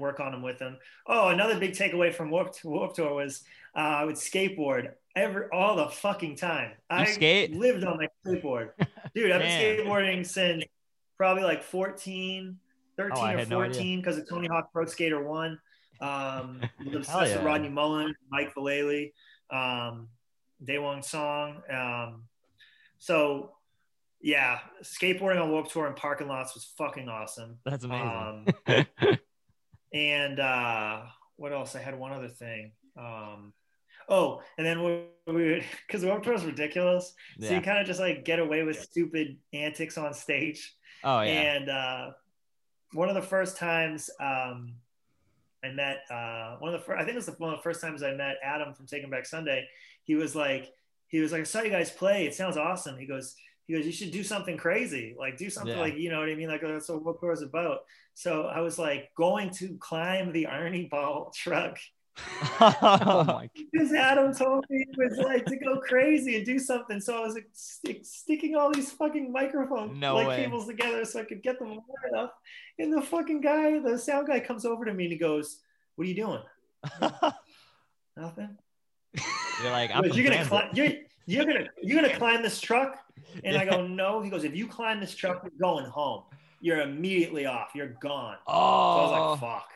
work on them with them. Oh, another big takeaway from Warped Tour was I would skateboard all the fucking time. I lived on my skateboard, dude. I've been skateboarding since probably like 13 or 14 because of Tony Hawk's Pro Skater 1. With Rodney Mullen, Mike Vallely, Daewon Song. So yeah, skateboarding on Warped Tour in parking lots was fucking awesome. That's amazing. And what else? I had one other thing. Oh, and then because Warped Tour is ridiculous, so you kind of just like get away with stupid antics on stage. Oh yeah. And one of the first times I met I think it was one of the first times I met Adam from Taking Back Sunday. He was like, I saw you guys play. It sounds awesome. He goes, you should do something crazy. Like do something like, you know what I mean? Like, that's what Warped Tour is about. So I was like going to climb the Arnie ball truck. Oh my God. Because Adam told me it was like to go crazy and do something. So I was like sticking all these fucking microphone cables together so I could get them loud enough. And the fucking guy, the sound guy, comes over to me and he goes, "What are you doing?" Like, nothing. You're like, you're gonna climb this truck? And I go, no. He goes, if you climb this truck, you're going home. You're immediately off. You're gone. Oh. So I was like, fuck.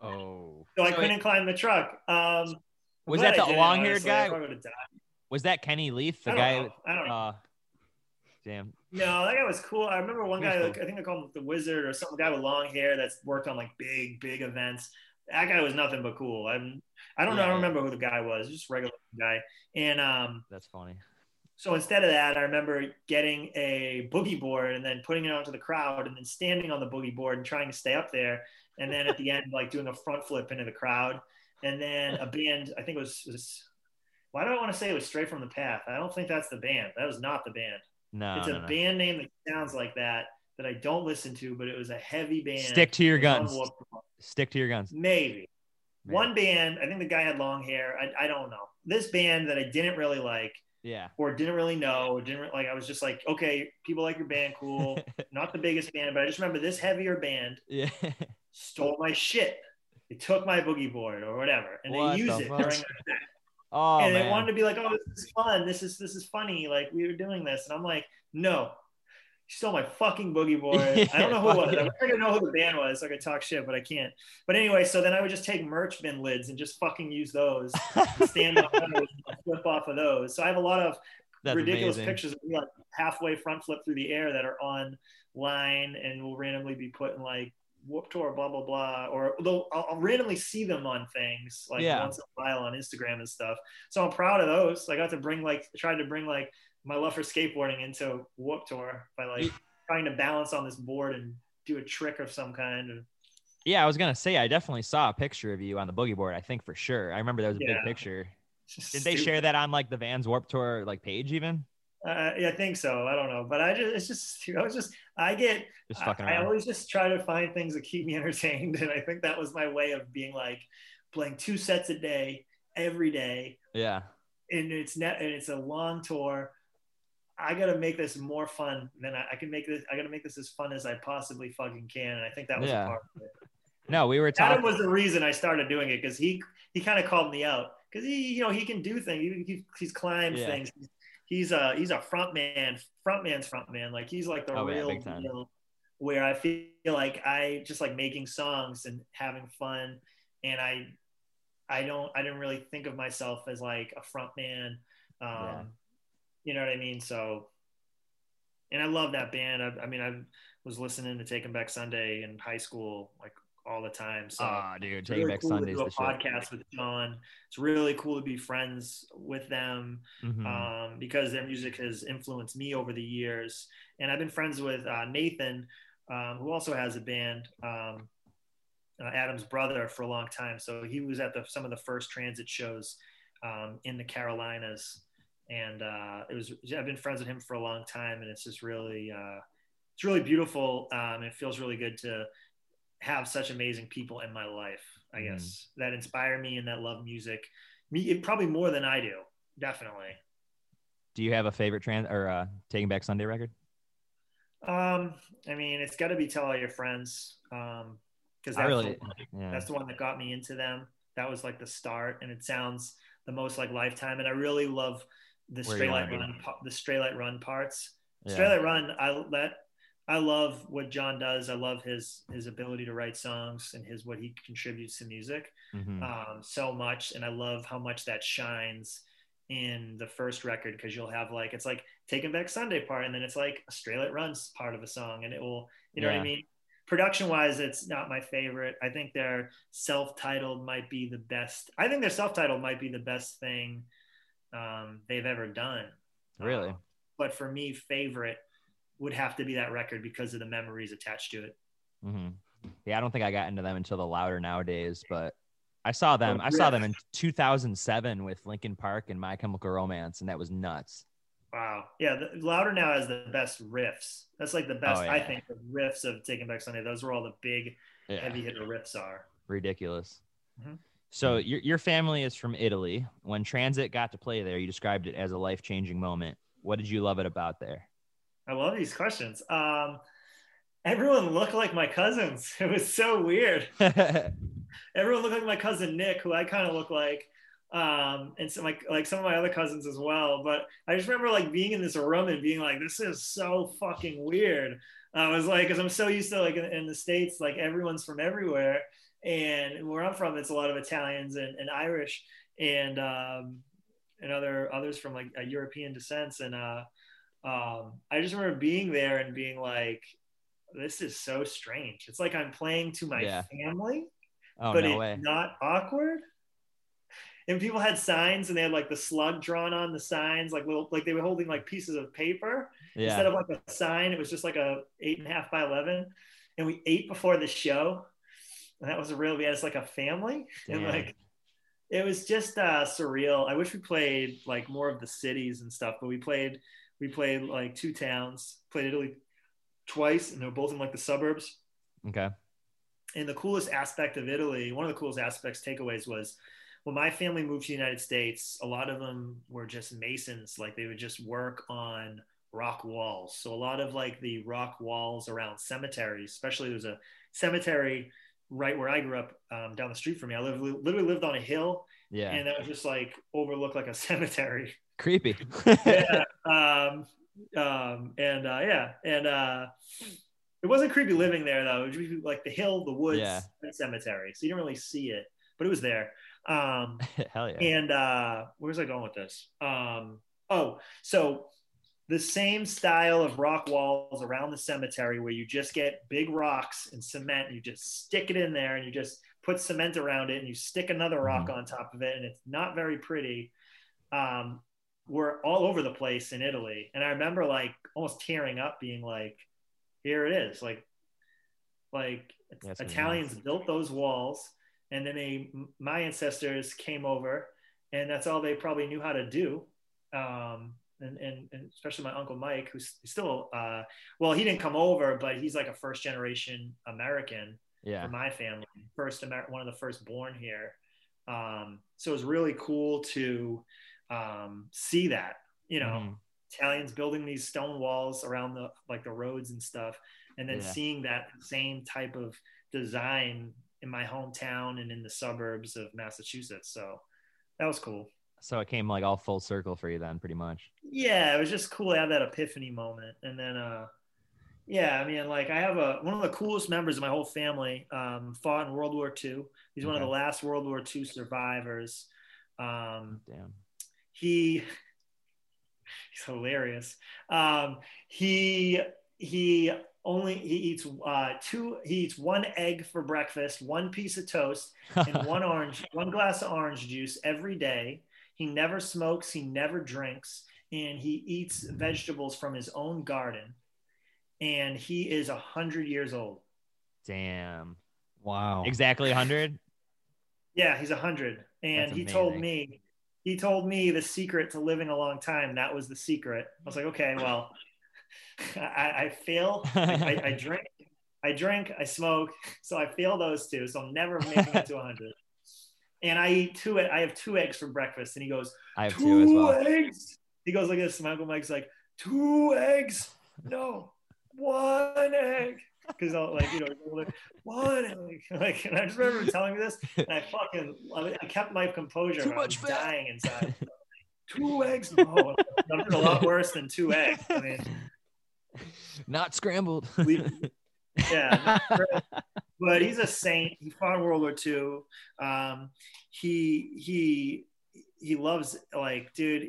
Oh. So I couldn't climb the truck. Was that the long-haired guy? Was that Kenny Leaf, the guy? I don't know. Damn. No, that guy was cool. I remember one guy, like, I think they called him the Wizard or some guy with long hair that's worked on like big events. That guy was nothing but cool. I don't know. I don't remember who the guy was. Just a regular guy. And that's funny. So instead of that, I remember getting a boogie board and then putting it onto the crowd and then standing on the boogie board and trying to stay up there. And then at the end, like doing a front flip into the crowd. And then a band, I think it was why do I want to say it was Straight from the Path? I don't think that's the band. That was not the band. No, it's a band name that sounds like that I don't listen to, but it was a heavy band. Stick to your guns. Stick to your guns. Maybe. One band, I think the guy had long hair. I don't know. This band that I didn't really like. Yeah. Or didn't really know. Or didn't like. I was just like, okay, people like your band, cool. Not the biggest band, but I just remember this heavier band stole my shit. They took my boogie board or whatever, and they used it during the set. Oh, and they wanted to be like, oh, this is fun. This is funny. Like we were doing this, and I'm like, no. She stole my fucking boogie board. I don't know who it was. I wish I could know who the band was so I could talk shit, but I can't. But anyway, so then I would just take merch bin lids and just fucking use those, stand up and flip off of those. So I have a lot of ridiculous pictures of me like halfway front flip through the air that are online and will randomly be put in like Warped Tour, blah, blah, blah. Or I'll randomly see them on things like once in a while on Instagram and stuff. So I'm proud of those. I got to bring like, tried to bring like, my love for skateboarding into Warped Tour by like trying to balance on this board and do a trick of some kind. Yeah, I was gonna say I definitely saw a picture of you on the boogie board. I think for sure. I remember there was a big picture. Did they share that on like the Vans Warped Tour like page even? Yeah, I think so. I don't know, but I always just try to find things that keep me entertained, and I think that was my way of being like playing 2 sets a day every day. Yeah, and it's a long tour. I gotta make this more fun than I can make this. I gotta make this as fun as I possibly fucking can, and I think that was a part of it. No, we were talking. Adam was the reason I started doing it because he kind of called me out because he can do things. He's climbed things. He's a frontman's frontman. Like he's like the real deal. Where I feel like I just like making songs and having fun, and I didn't really think of myself as like a frontman. You know what I mean? So, and I love that band. I was listening to Taking Back Sunday in high school, like all the time. So dude, Taking Back Sunday is the shit. Podcast with John. It's really cool to be friends with them because their music has influenced me over the years. And I've been friends with Nathan, who also has a band, Adam's brother, for a long time. So he was at some of the first Transit shows in the Carolinas. And I've been friends with him for a long time, and it's just really it's really beautiful. It feels really good to have such amazing people in my life, I guess, that inspire me and that love music, probably more than I do. Definitely. Do you have a favorite Taking Back Sunday record? I mean, it's got to be Tell All Your Friends, because that's the one that got me into them. That was like the start, and it sounds the most like Lifetime. And I really love the Stray Light Run parts. Yeah. Stray Light Run, I love what John does. I love his ability to write songs and what he contributes to music so much. And I love how much that shines in the first record, because you'll have like, it's like Taking Back Sunday part, and then it's like a Stray Light Run part of a song, and it will, you know what I mean? Production wise, it's not my favorite. I think their self-titled might be the best. I think their self-titled might be the best thing they've ever done. Really? But for me, favorite would have to be that record because of the memories attached to it. Mm-hmm. Yeah, I don't think I got into them until the Louder Nowadays, but I saw them in 2007 with Linkin Park and My Chemical Romance, and that was nuts. Wow. Yeah, Louder Now has the best riffs. That's like the best, I think, the riffs of Taking Back Sunday. Those were all the big, heavy hitter riffs are. Ridiculous. Mm-hmm. So your family is from Italy. When Transit got to play there, you described it as a life-changing moment. What did you love it about there? I love these questions. Everyone looked like my cousins. It was so weird. Everyone looked like my cousin Nick, who I kind of look like, and so like some of my other cousins as well. But I just remember like being in this room and being like, this is so fucking weird. I was like, because I'm so used to like in the States, like everyone's from everywhere, and where I'm from, it's a lot of Italians and Irish and others from like European descents. And I just remember being there and being like, this is so strange. It's like I'm playing to my family, but it's not awkward. And people had signs, and they had like the slug drawn on the signs, like little, like they were holding like pieces of paper instead of like a sign. It was just like a 8.5 by 11, and we ate before the show, and that was we had like a family. Damn. And like, it was just surreal. I wish we played like more of the cities and stuff, but we played like two towns, played Italy twice, and they're both in like the suburbs. Okay. And the coolest aspect of Italy, one of the coolest aspects, takeaways, was when my family moved to the United States, a lot of them were just masons. Like they would just work on rock walls. So a lot of like the rock walls around cemeteries, especially there's a cemetery right where I grew up, down the street from me. I literally lived on a hill. Yeah. And that was just like overlooked like a cemetery. Creepy. Yeah. It wasn't creepy living there though. It was like the hill, the woods, and cemetery, so you didn't really see it, but it was there. Hell yeah. And where's I going with this? So the same style of rock walls around the cemetery, where you just get big rocks and cement, and you just stick it in there, and you just put cement around it, and you stick another rock on top of it, and it's not very pretty. We're all over the place in Italy. And I remember like almost tearing up, being like, here it is. Like Italians built those walls, and then my ancestors came over, and that's all they probably knew how to do. And especially my uncle Mike, who's still, well, he didn't come over, but he's like a first generation American for my family. One of the first born here. So it was really cool to, see that, Italians building these stone walls around the like the roads and stuff, and then seeing that same type of design in my hometown and in the suburbs of Massachusetts. So that was cool. So it came like all full circle for you then, pretty much. Yeah, it was just cool to have that epiphany moment. And then I mean, like I have one of the coolest members of my whole family, fought in World War II. He's one of the last World War II survivors. Damn. He's hilarious. He eats one egg for breakfast, one piece of toast, and one glass of orange juice every day. He never smokes, he never drinks, and he eats vegetables from his own garden. And he is 100 years old. Damn. Wow. Exactly 100? Yeah, he's 100. And he told me the secret to living a long time. That was the secret. I was like, okay, well, I fail. I drink, I smoke. So I fail those two. So I'm never making it to 100. And I eat two. I have 2 eggs for breakfast. And he goes, I have 2 as well. Eggs. He goes like this. My Uncle Mike's like, 2 eggs? No, 1 egg. Because I'll, like, you know, like, 1 egg. Like, and I just remember him telling me this, and I fucking, I kept my composure. Too much fat. Dying inside. 2 eggs? No, I'm doing a lot worse than 2 eggs. I mean, not scrambled. Yeah, but he's a saint. He fought in World War II. He loves, like, dude,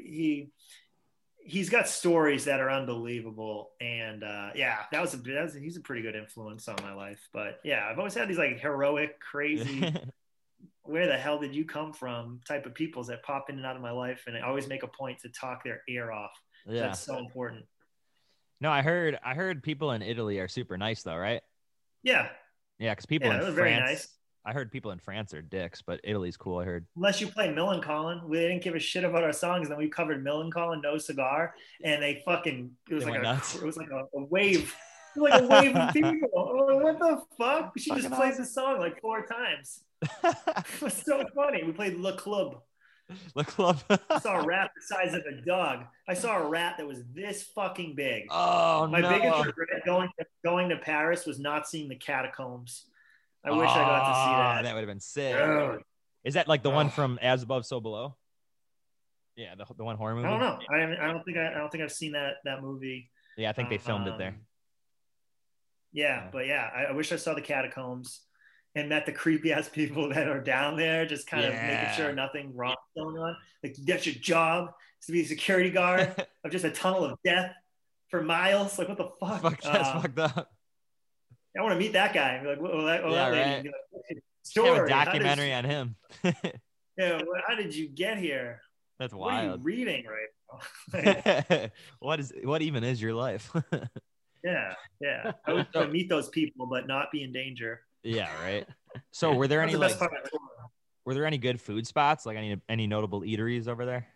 he's got stories that are unbelievable. And yeah, he's a pretty good influence on my life. But yeah, I've always had these like heroic, crazy, where the hell did you come from type of peoples that pop in and out of my life. And I always make a point to talk their ear off. Yeah. That's so important. No, I heard people in Italy are super nice though, right? Yeah. Yeah, because people in France, very nice. I heard people in France are dicks, but Italy's cool, I heard. Unless you play Millencolin. We didn't give a shit about our songs, then we covered Millencolin, No Cigar, and it was like a wave. It was like a wave of people. Oh, what the fuck? She just plays the song like 4 times. It was so funny. We played Le Club. I saw a rat the size of a dog. I saw a rat that was this fucking big. Oh, my biggest regret going to Paris was not seeing the catacombs. I wish I got to see that. That would have been sick. Ugh. Is that like the one from As Above, So Below? Yeah, the one horror movie. I don't know. I don't think I've seen that movie. Yeah, I think they filmed it there. Yeah, but yeah, I wish I saw the catacombs. And met the creepy ass people that are down there, just kind of making sure nothing wrong is going on. Like, that's your job, is to be a security guard of just a tunnel of death for miles. Like, what the fuck? That's fucked up. I want to meet that guy and be like, that lady. Right. Be like, hey, story. Have a documentary on him. Yeah, how did you get here? That's wild. What are you reading right now? Like, what even is your life? yeah. I would to meet those people, but not be in danger. Yeah, right. So were there any good food spots, like any notable eateries over there?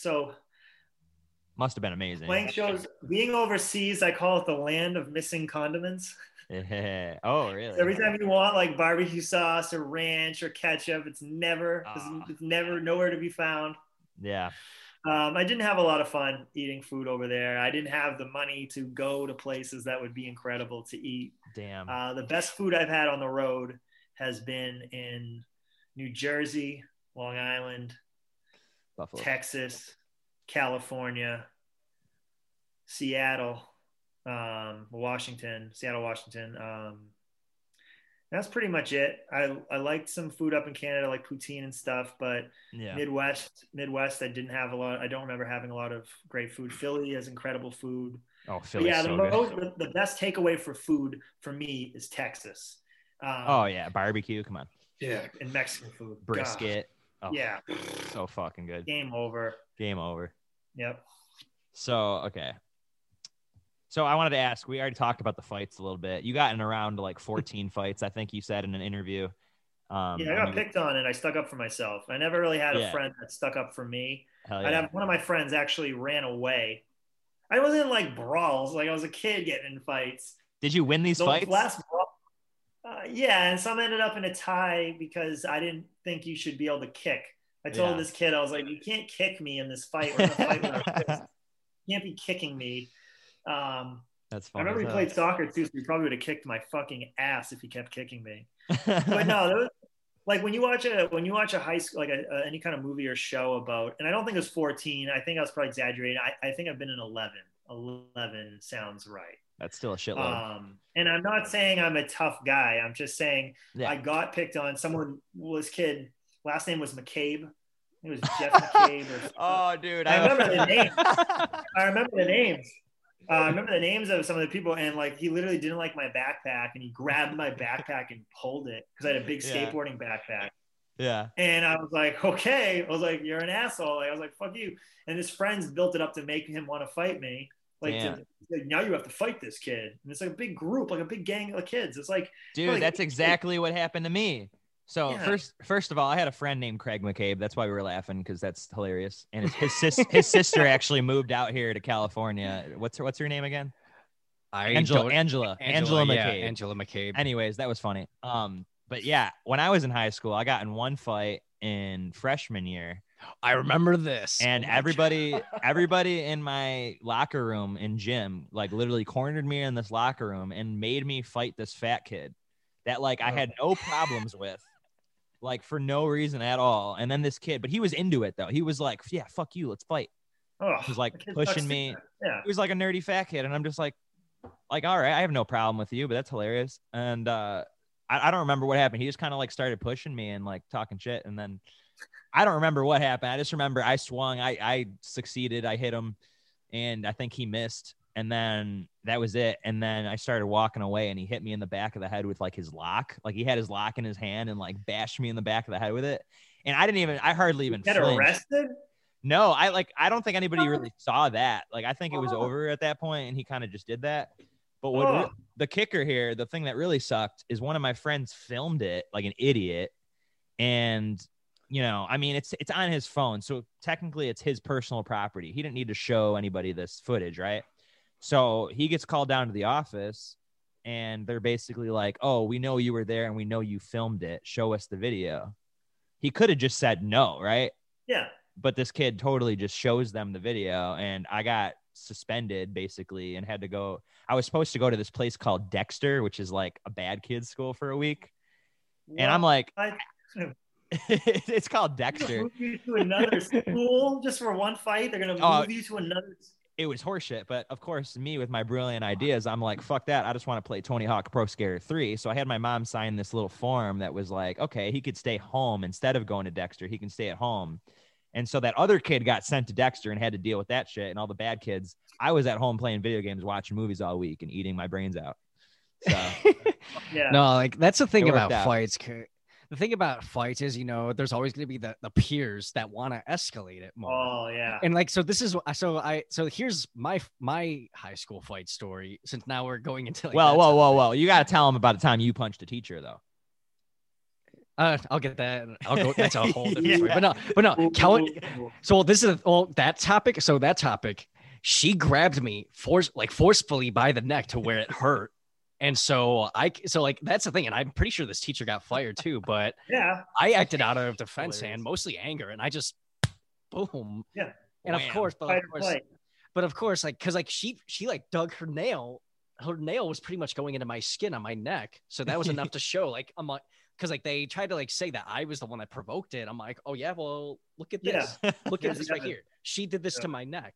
So must have been amazing. Playing shows, being overseas, I call it the land of missing condiments. Yeah. Oh, really? So every time you want like barbecue sauce or ranch or ketchup, it's never nowhere to be found. Yeah. I didn't have a lot of fun eating food over there. I didn't have the money to go to places that would be incredible to eat. Damn. The best food I've had on the road has been in New Jersey, Long Island, Buffalo, Texas, California, Seattle, Washington. That's pretty much it. I liked some food up in Canada, like poutine and stuff, but yeah. Midwest, I didn't have a lot. I don't remember having a lot of great food. Philly has incredible food. Oh, Philly! Yeah, the best takeaway for food for me is Texas. Oh yeah, barbecue. Come on. Yeah, and Mexican food. Brisket. Oh, yeah. So fucking good. Game over. Yep. So okay. So I wanted to ask, we already talked about the fights a little bit. You got in around like 14 fights, I think you said in an interview. Yeah, I got picked on and I stuck up for myself. I never really had a friend that stuck up for me. Yeah. I'd have one of my friends actually ran away. I wasn't in like brawls. Like I was a kid getting in fights. Did you win these fights? Last brawl, yeah, and some ended up in a tie because I didn't think you should be able to kick. I told this kid, I was like, you can't kick me in this fight. We're gonna fight with our kids. You can't be kicking me. That's funny. I remember he played soccer too, so he probably would have kicked my fucking ass if he kept kicking me. But no, there was, like when you watch a high school, like any kind of movie or show about, and I don't think it was 14. I think I was probably exaggerating. I think I've been in 11. 11 sounds right. That's still a shitload. And I'm not saying I'm a tough guy. I'm just saying I got picked on. Someone was kid. Last name was McCabe. It was Jeff McCabe. Or oh, dude! I remember the names. I remember the names. I remember the names of some of the people, and like he literally didn't like my backpack, and he grabbed my backpack and pulled it because I had a big skateboarding backpack. Yeah. And I was like, okay. I was like, you're an asshole. Like, I was like, fuck you. And his friends built it up to make him want to fight me. Like, now you have to fight this kid. And it's like a big group, like a big gang of kids. It's like, dude, like, that's exactly what happened to me. So first of all, I had a friend named Craig McCabe. That's why we were laughing, because that's hilarious. And his sister actually moved out here to California. What's her name again? Angela McCabe. Anyways, that was funny. But yeah, when I was in high school, I got in one fight in freshman year. I remember this. And everybody in my locker room in gym, like, literally cornered me in this locker room and made me fight this fat kid that, like, I had no problems with, like, for no reason at all. And then this kid, but he was into it though. He was like, yeah, fuck you, let's fight. He was like pushing me. Yeah. He was like a nerdy fat kid. And I'm just like, all right, I have no problem with you, but that's hilarious. And I don't remember what happened. He just kind of like started pushing me and like talking shit. And then I don't remember what happened. I just remember I swung. I succeeded. I hit him, and I think he missed. And then that was it. And then I started walking away, and he hit me in the back of the head with like his lock. Like, he had his lock in his hand and like bashed me in the back of the head with it. And I didn't even. I hardly even. Get arrested? No, I don't think anybody really saw that. Like, I think it was over at that point, and he kind of just did that. But what the kicker here, the thing that really sucked, is one of my friends filmed it like an idiot, and. You know, I mean, it's on his phone, so technically it's his personal property. He didn't need to show anybody this footage, right? So he gets called down to the office, and they're basically like, oh, we know you were there, and we know you filmed it. Show us the video. He could have just said no, right? Yeah. But this kid totally just shows them the video, and I got suspended, basically, and had to go. I was supposed to go to this place called Dexter, which is like a bad kid's school for a week. Yeah. And I'm like... it's called Dexter. Move you to another school just for one fight? They're gonna move you to another. It was horseshit, but of course, me with my brilliant ideas, I'm like, fuck that. I just want to play Tony Hawk's Pro Skater 3. So I had my mom sign this little form that was like, okay, he could stay home instead of going to Dexter. He can stay at home. And so that other kid got sent to Dexter and had to deal with that shit and all the bad kids. I was at home playing video games, watching movies all week, and eating my brains out. So yeah. No, like, that's the thing about fights. The thing about fights is, you know, there's always going to be the peers that want to escalate it more. Oh, yeah. And like, so this is, so here's my high school fight story, since now we're going into like, Whoa. You got to tell them about the time you punched a teacher though. I'll get that. I'll go. That's a whole different story. But no. Kellen, so this is that topic. So that topic, she grabbed me forcefully by the neck to where it hurt. And so that's the thing. And I'm pretty sure this teacher got fired too, but yeah, I acted out of defense and mostly anger. And I just, boom. Yeah. And of course, like, cause like she like dug her nail was pretty much going into my skin on my neck. So that was enough to show like, I'm like, cause like they tried to like say that I was the one that provoked it. I'm like, oh yeah, well look at this, look at this right here. She did this to my neck.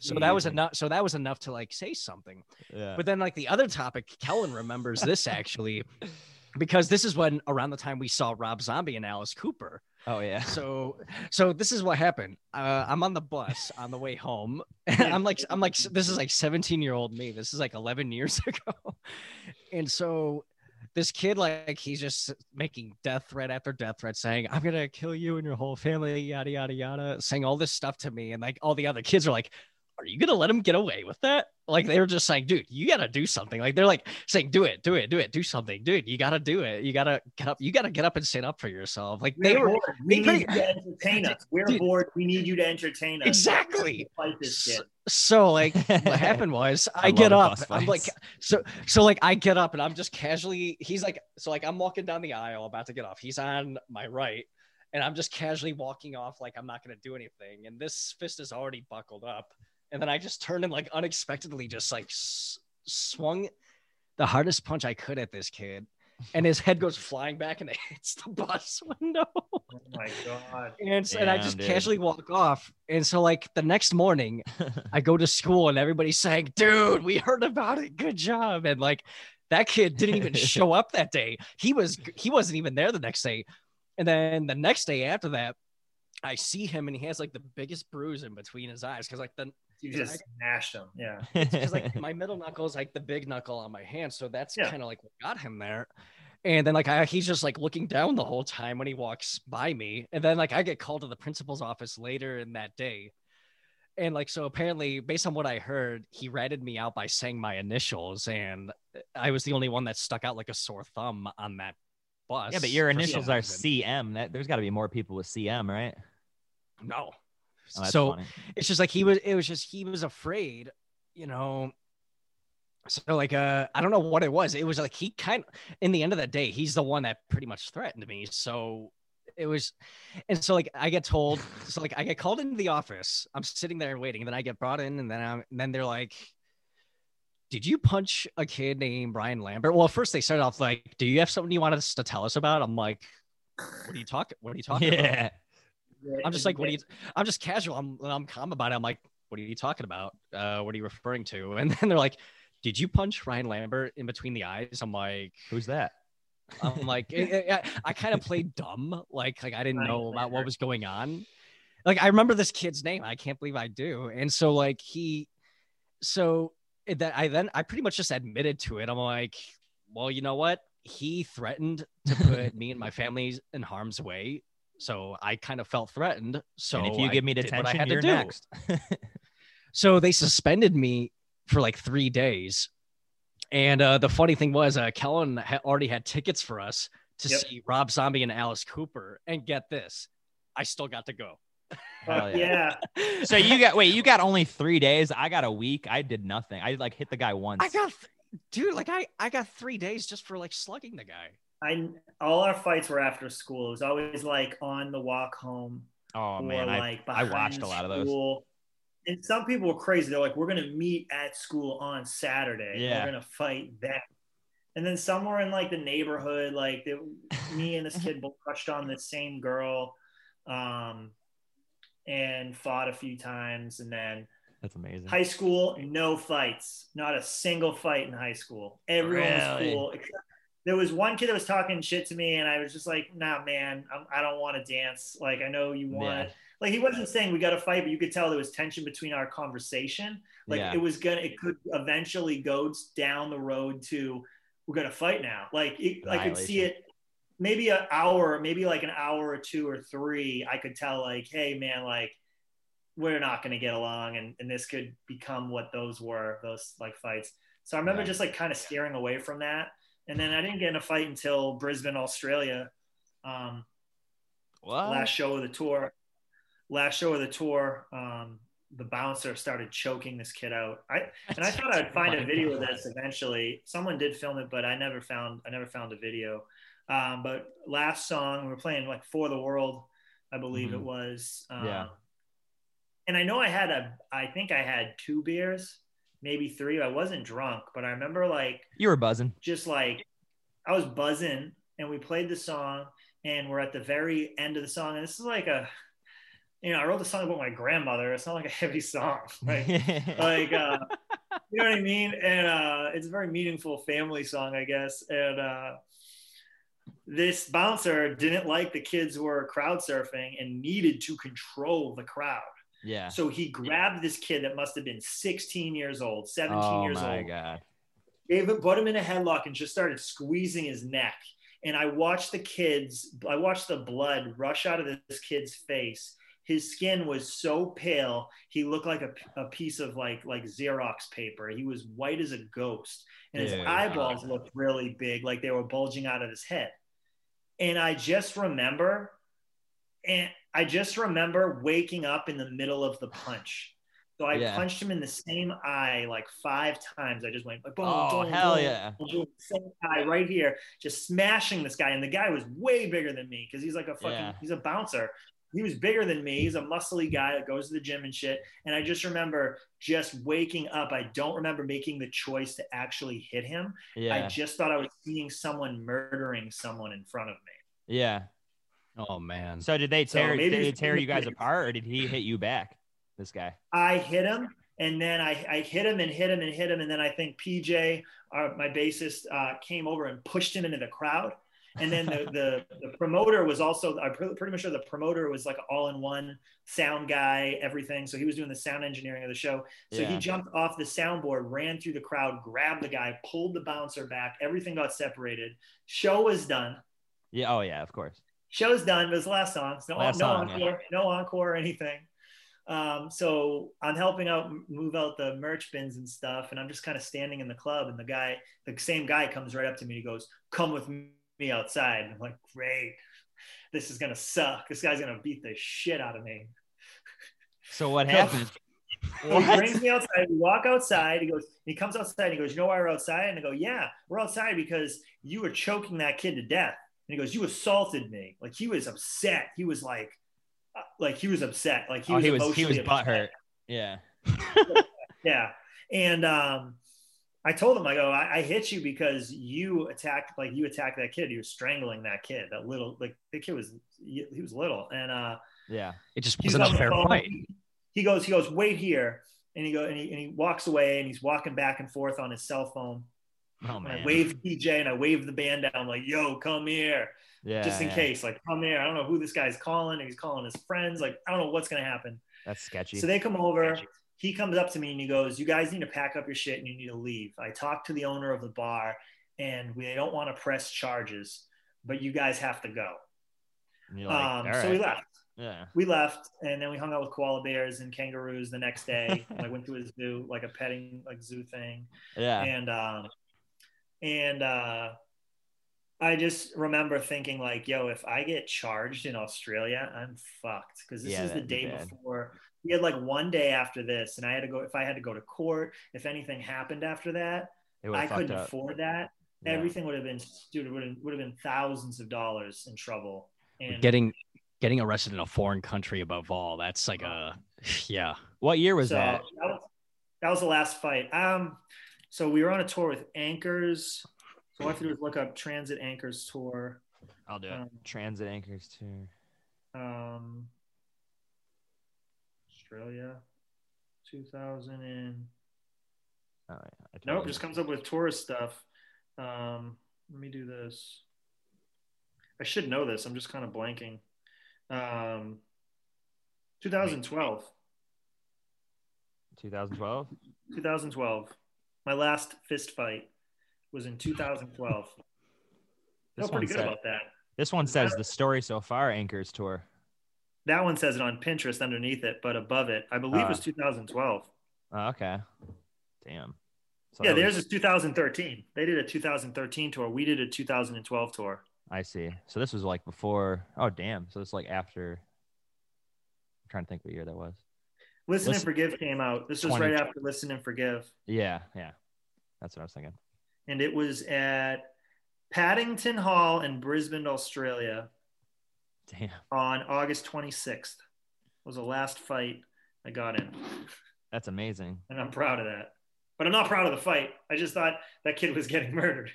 So that was enough. So that was enough to like say something. Yeah. But then like the other topic, Kellen remembers this actually, because this is when around the time we saw Rob Zombie and Alice Cooper. Oh yeah. So this is what happened. I'm on the bus on the way home. I'm like, this is like 17-year-old me. This is like 11 years ago. And so this kid, like, he's just making death threat after death threat, saying, I'm going to kill you and your whole family, yada, yada, yada, saying all this stuff to me. And like all the other kids are like, are you going to let him get away with that? Like, they were just saying, dude, you got to do something. Like, they're like saying, do it, do something, dude, you got to do it. You got to get up. You got to get up and stand up for yourself. Like, we need you to entertain us. We're bored. We need you to entertain us. Exactly. Fight this kid. So like what happened was I get up. I'm like, so like I get up and I'm just casually, he's like, so like I'm walking down the aisle about to get off. He's on my right. And I'm just casually walking off. Like, I'm not going to do anything. And this fist is already buckled up. And then I just turned and like unexpectedly just like swung the hardest punch I could at this kid. And his head goes flying back and it hits the bus window. Oh my God. And I just casually walk off. And so like the next morning I go to school and everybody's saying, dude, we heard about it. Good job. And like that kid didn't even show up that day. He wasn't even there the next day. And then the next day after that, I see him and he has like the biggest bruise in between his eyes. Cause like you just smashed him. Yeah. Because like my middle knuckle is like the big knuckle on my hand. So that's kind of like what got him there. And then like he's just like looking down the whole time when he walks by me. And then like I get called to the principal's office later in that day. And like, so apparently based on what I heard, he ratted me out by saying my initials. And I was the only one that stuck out like a sore thumb on that bus. Yeah, but your initials are CM. There's got to be more people with CM, right? No. Oh, so funny. It's just like he was afraid, you know, So like, I don't know what it was. It was like, he kind of, in the end of the day, he's the one that pretty much threatened me. So it was, and so like, I get told, so like I get called into the office, I'm sitting there waiting, and then I get brought in, and then they're like, did you punch a kid named Brian Lambert? Well, first they started off like, do you have something you want us to tell us about? I'm like, what are you talking about? I'm just like, I'm just casual. I'm calm about it. I'm like, what are you talking about? What are you referring to? And then they're like, did you punch Ryan Lambert in between the eyes? I'm like, who's that? I'm like, I kind of played dumb. Like I didn't know about what was going on. Like, I remember this kid's name. I can't believe I do. And so like I pretty much just admitted to it. I'm like, well, you know what? He threatened to put me and my family in harm's way. So I kind of felt threatened. So and if you give me detention, I had to do next. So they suspended me for like 3 days. And the funny thing was, Kellen already had tickets for us to see Rob Zombie and Alice Cooper. And get this, I still got to go. Yeah. So you got only 3 days. I got a week. I did nothing. I like hit the guy once. I got, I got 3 days just for like slugging the guy. All our fights were after school. It was always like on the walk home. Oh man, I watched a lot of those. And some people were crazy. They're like, we're going to meet at school on Saturday. Yeah. We're going to fight that. And then somewhere in like the neighborhood, like me and this kid both crushed on the same girl and fought a few times. And then that's amazing. High school, no fights. Not a single fight in high school. Everyone was cool. There was one kid that was talking shit to me, and I was just like, nah, man, I don't want to dance. Like, I know you want. Yeah. Like, he wasn't saying we got to fight, but you could tell there was tension between our conversation. Like, it could eventually go down the road to, we're going to fight now. Like, I could see it maybe an hour or two or three. I could tell, like, hey, man, like, we're not going to get along. And this could become what those were, those, like, fights. So I remember just, like, kind of steering away from that. And then I didn't get in a fight until Brisbane, Australia. Last show of the tour, the bouncer started choking this kid out. I thought I'd find a video of this eventually. Someone did film it, but I never found a video. But last song, we were playing like For the World, I believe it was. And I know I think I had 2 beers, maybe 3. I wasn't drunk, but I remember like. You were buzzing. Just like, I was buzzing, and we played the song, and we're at the very end of the song. And this is like I wrote a song about my grandmother. It's not like a heavy song, right? You know what I mean? And it's a very meaningful family song, I guess. And this bouncer didn't like the kids who were crowd surfing and needed to control the crowd. Yeah. So he grabbed this kid that must have been 16 years old, 17 years old. Oh, my God. Put him in a headlock and just started squeezing his neck. And I watched the blood rush out of this kid's face. His skin was so pale, he looked like a piece of like Xerox paper. He was white as a ghost, and his eyeballs looked really big, like they were bulging out of his head. And I just remember waking up in the middle of the punch. So I punched him in the same eye like 5 times. I just went, boom, boom, hell boom, yeah. Boom, same guy right here, just smashing this guy. And the guy was way bigger than me because he's like he's a bouncer. He was bigger than me. He's a muscly guy that goes to the gym and shit. And I just remember just waking up. I don't remember making the choice to actually hit him. Yeah. I just thought I was seeing someone murdering someone in front of me. Yeah. Oh, man. So did they tear you guys apart, or did he hit you back, this guy? I hit him, and then I hit him and hit him and hit him. And then I think PJ, my bassist, came over and pushed him into the crowd. And then the promoter was also, I'm pretty much sure the promoter was like an all-in-one sound guy, everything. So he was doing the sound engineering of the show. So he jumped off the soundboard, ran through the crowd, grabbed the guy, pulled the bouncer back. Everything got separated. Show was done. Yeah. Oh, yeah, of course. Show's done. It was the last song. No encore or anything. So I'm helping out move out the merch bins and stuff. And I'm just kind of standing in the club. And the same guy comes right up to me. He goes, come with me outside. And I'm like, great, this is gonna suck, this guy's gonna beat the shit out of me. So what happened? What? He brings me outside. We walk outside. He goes. He comes outside. And he goes, "You know why we're outside?" And I go, "Yeah, we're outside because you were choking that kid to death." And he goes, "You assaulted me." Like he was upset. He was like he was upset. Like he was. He was butthurt. Yeah. Yeah. And I told him, I go, I hit you because you attacked that kid. You were strangling that kid. That little, like the kid was, he was little. And yeah, it just wasn't a fair fight. He goes, "Wait here." And he walks away and he's walking back and forth on his cell phone. Oh, man. I waved DJ and I waved the band down. I'm like, "Yo, come here." Yeah. Just in case, like, come here. I don't know who this guy's calling. He's calling his friends. Like, I don't know what's going to happen. That's sketchy. So they come over. Sketchy. He comes up to me and he goes, "You guys need to pack up your shit and you need to leave. I talked to the owner of the bar and we don't want to press charges, but you guys have to go." And you're like, all right. So we left. Yeah. We left and then we hung out with koala bears and kangaroos the next day. I went to a zoo, like a petting zoo thing. Yeah. And I just remember thinking like, yo, if I get charged in Australia, I'm fucked. Because this is the day before. We had like one day after this, and I had to go. If I had to go to court, if anything happened after that, I couldn't afford that. Yeah. Everything would have been, dude, would have been thousands of dollars in trouble. And getting arrested in a foreign country above all, that's like yeah. What year was that? That was the last fight. So we were on a tour with Anchors. So what I have to do is look up Transit Anchors tour. I'll do it. Transit Anchors tour. Australia, 2000 and. Oh, yeah. Nope, just comes up with tourist stuff. Let me do this. I should know this. I'm just kind of blanking. 2012. 2012. 2012. My last fist fight was in 2012. I feel pretty good about that. This one says the story so far, Anchors tour. That one says it on Pinterest underneath it, but above it, I believe it was 2012. Okay. Damn. So yeah, theirs is 2013. They did a 2013 tour. We did a 2012 tour. I see. So this was like before. Oh, damn. So it's like after. I'm trying to think what year that was. Listen and Forgive came out. This was right after Listen and Forgive. Yeah. Yeah. That's what I was thinking. And it was at Paddington Hall in Brisbane, Australia. Damn. On August 26th was the last fight I got in. That's amazing. And I'm proud of that. But I'm not proud of the fight. I just thought that kid was getting murdered.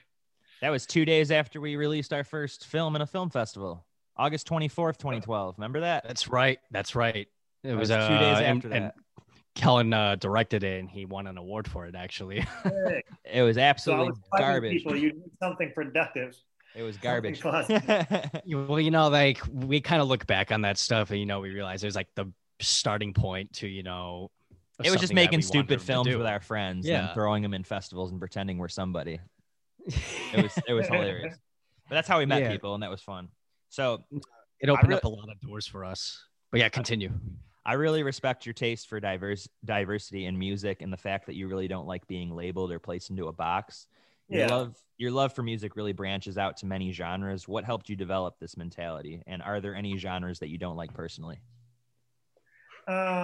That was 2 days after we released our first film in a film festival. August 24th, 2012. Remember that? That's right. That's right. It was 2 days after that. And Kellen directed it, and he won an award for it, actually. It was absolutely garbage. People, you need something productive. It was garbage. Well, you know, like we kind of look back on that stuff and, you know, we realize it was like the starting point to, you know, it was just making stupid films with our friends and throwing them in festivals and pretending we're somebody. It was hilarious. But that's how we met people, and that was fun. So it opened up a lot of doors for us. But yeah, continue. I really respect your taste for diversity in music and the fact that you really don't like being labeled or placed into a box. Your love for music really branches out to many genres. What helped you develop this mentality? And are there any genres that you don't like personally? So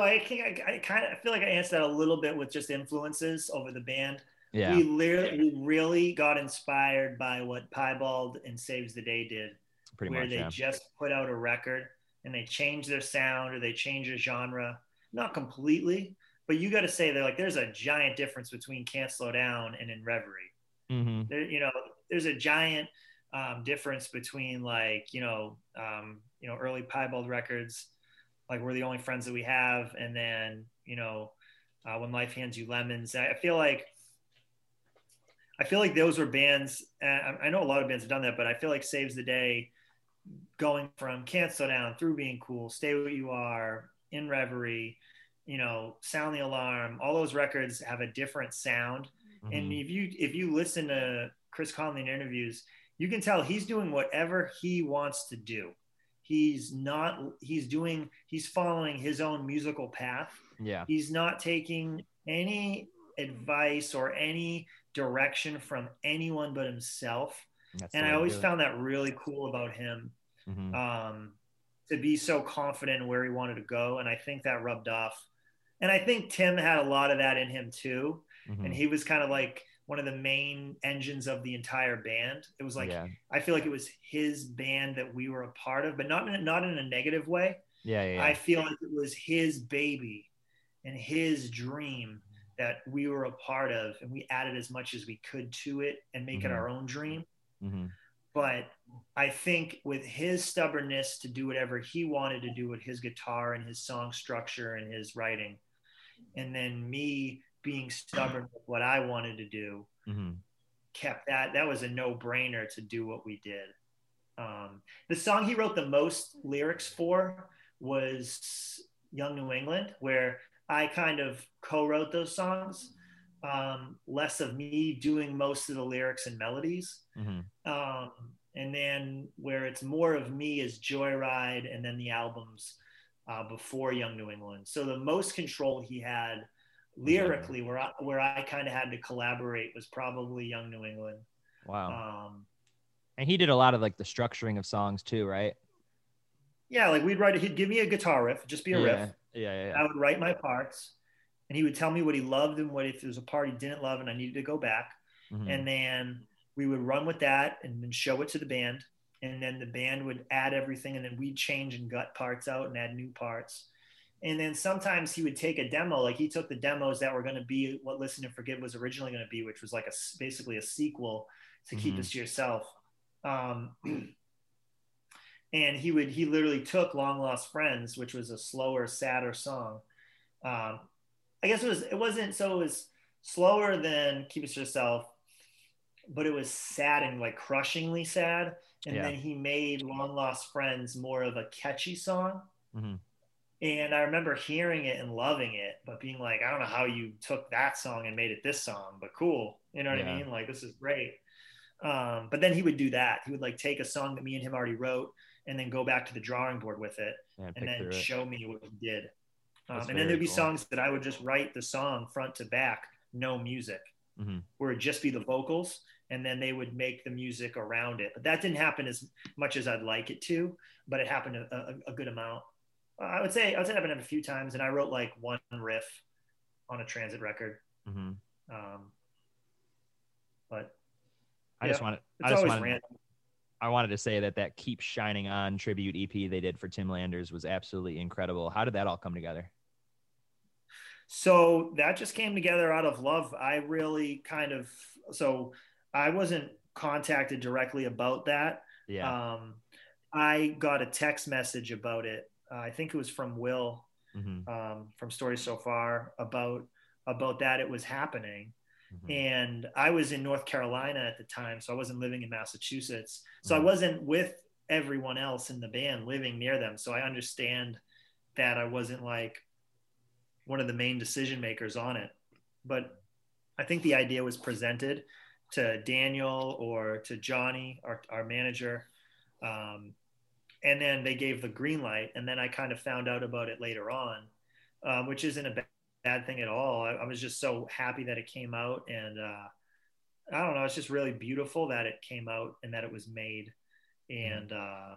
I think I kind of feel like I answered that a little bit with just influences over the band. Yeah. We really got inspired by what Piebald and Saves the Day did. Pretty much, they just put out a record and they changed their sound or they changed their genre. Not completely. But you got to say they're like, there's a giant difference between Can't Slow Down and In Reverie. Mm-hmm. There, you know, there's a giant difference between like, you know, early Piebald records, like We're the Only Friends That We Have. And then, you know, When Life Hands You Lemons. I feel like those were bands. I know a lot of bands have done that, but I feel like Saves the Day going from Can't Slow Down through Being Cool, Stay What You Are, In Reverie, you know, Sound the Alarm, all those records have a different sound. Mm-hmm. And if you listen to Chris Conley in interviews, you can tell he's doing whatever he wants to do. He's following his own musical path. Yeah. He's not taking any advice or any direction from anyone but himself. And I always found that really cool about him. Mm-hmm. to be so confident in where he wanted to go. And I think that rubbed off. And I think Tim had a lot of that in him too. Mm-hmm. And he was kind of like one of the main engines of the entire band. It was like, yeah. I feel like it was his band that we were a part of, but not in a negative way. Yeah. I feel like it was his baby and his dream that we were a part of, and we added as much as we could to it and make mm-hmm. it our own dream. Mm-hmm. But I think with his stubbornness to do whatever he wanted to do with his guitar and his song structure and his writing, and then me being stubborn with what I wanted to do, mm-hmm. kept that was a no-brainer to do what we did. The song he wrote the most lyrics for was Young New England, where I kind of co-wrote those songs, less of me doing most of the lyrics and melodies. Mm-hmm. And then where it's more of me is Joyride, and then the albums before Young New England. So the most control he had lyrically, yeah. where I kind of had to collaborate, was probably Young New England. Wow. And he did a lot of like the structuring of songs too, right? Yeah, like he'd give me a guitar riff, just be a riff. Yeah. I would write my parts, and he would tell me what he loved and what if there was a part he didn't love and I needed to go back. Mm-hmm. And then we would run with that and then show it to the band. And then the band would add everything, and then we'd change and gut parts out and add new parts. And then sometimes he would take a demo, like he took the demos that were going to be what Listen and Forgive was originally going to be, which was like basically a sequel to Keep This to Yourself. And he literally took Long Lost Friends, which was a slower, sadder song. I guess it was slower than Keep It to Yourself, but it was sad and like crushingly sad. And then he made Long Lost Friends more of a catchy song. Mm-hmm. And I remember hearing it and loving it, but being like, I don't know how you took that song and made it this song, but cool. You know what I mean? Like, this is great. But then he would do that. He would like take a song that me and him already wrote, and then go back to the drawing board with it and then show me what he did. And then there'd be songs that I would just write the song front to back, no music, mm-hmm. where it'd just be the vocals, and then they would make the music around it. But that didn't happen as much as I'd like it to, but it happened a good amount. I would say it happened a few times, and I wrote like one riff on a Transit record. Mm-hmm. I wanted to say that Keep Shining On tribute EP they did for Tim Landers was absolutely incredible. How did that all come together? So that just came together out of love. I wasn't contacted directly about that. Yeah. I got a text message about it. I think it was from Will, mm-hmm. From Stories So Far, about that it was happening. Mm-hmm. And I was in North Carolina at the time, so I wasn't living in Massachusetts. So I wasn't with everyone else in the band living near them. So I understand that I wasn't like one of the main decision makers on it. But I think the idea was presented to Daniel or to Johnny, our manager. And then they gave the green light. And then I kind of found out about it later on, which isn't a bad thing at all. I was just so happy that it came out, and I don't know, it's just really beautiful that it came out and that it was made, and I'm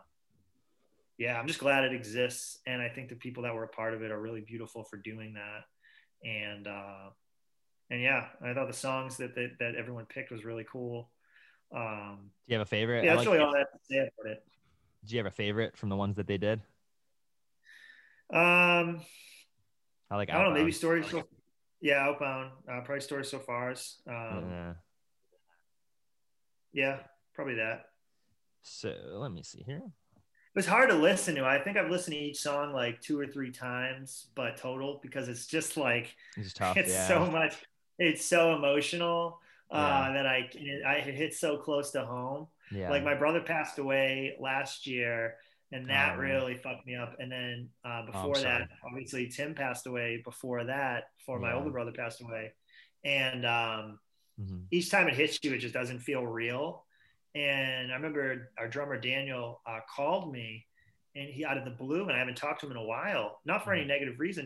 just glad it exists, and I think the people that were a part of it are really beautiful for doing that, and I thought the songs that everyone picked was really cool. Do you have a favorite? Yeah, that's really all I have to say about it. Do you have a favorite from the ones that they did? I don't know, maybe Stories. Outbound. Probably Stories So Far. Probably that. So let me see here. It was hard to listen to. I think I've listened to each song like 2 or 3 times, but total, because it's just like, it's tough. It's so much. It's so emotional that it hits so close to home. Yeah. Like my brother passed away last year, and that really fucked me up. And then before that, obviously Tim passed away before my older brother passed away. And each time it hits you, it just doesn't feel real. And I remember our drummer, Daniel, called me, and he out of the blue, and I haven't talked to him in a while, not for any negative reason,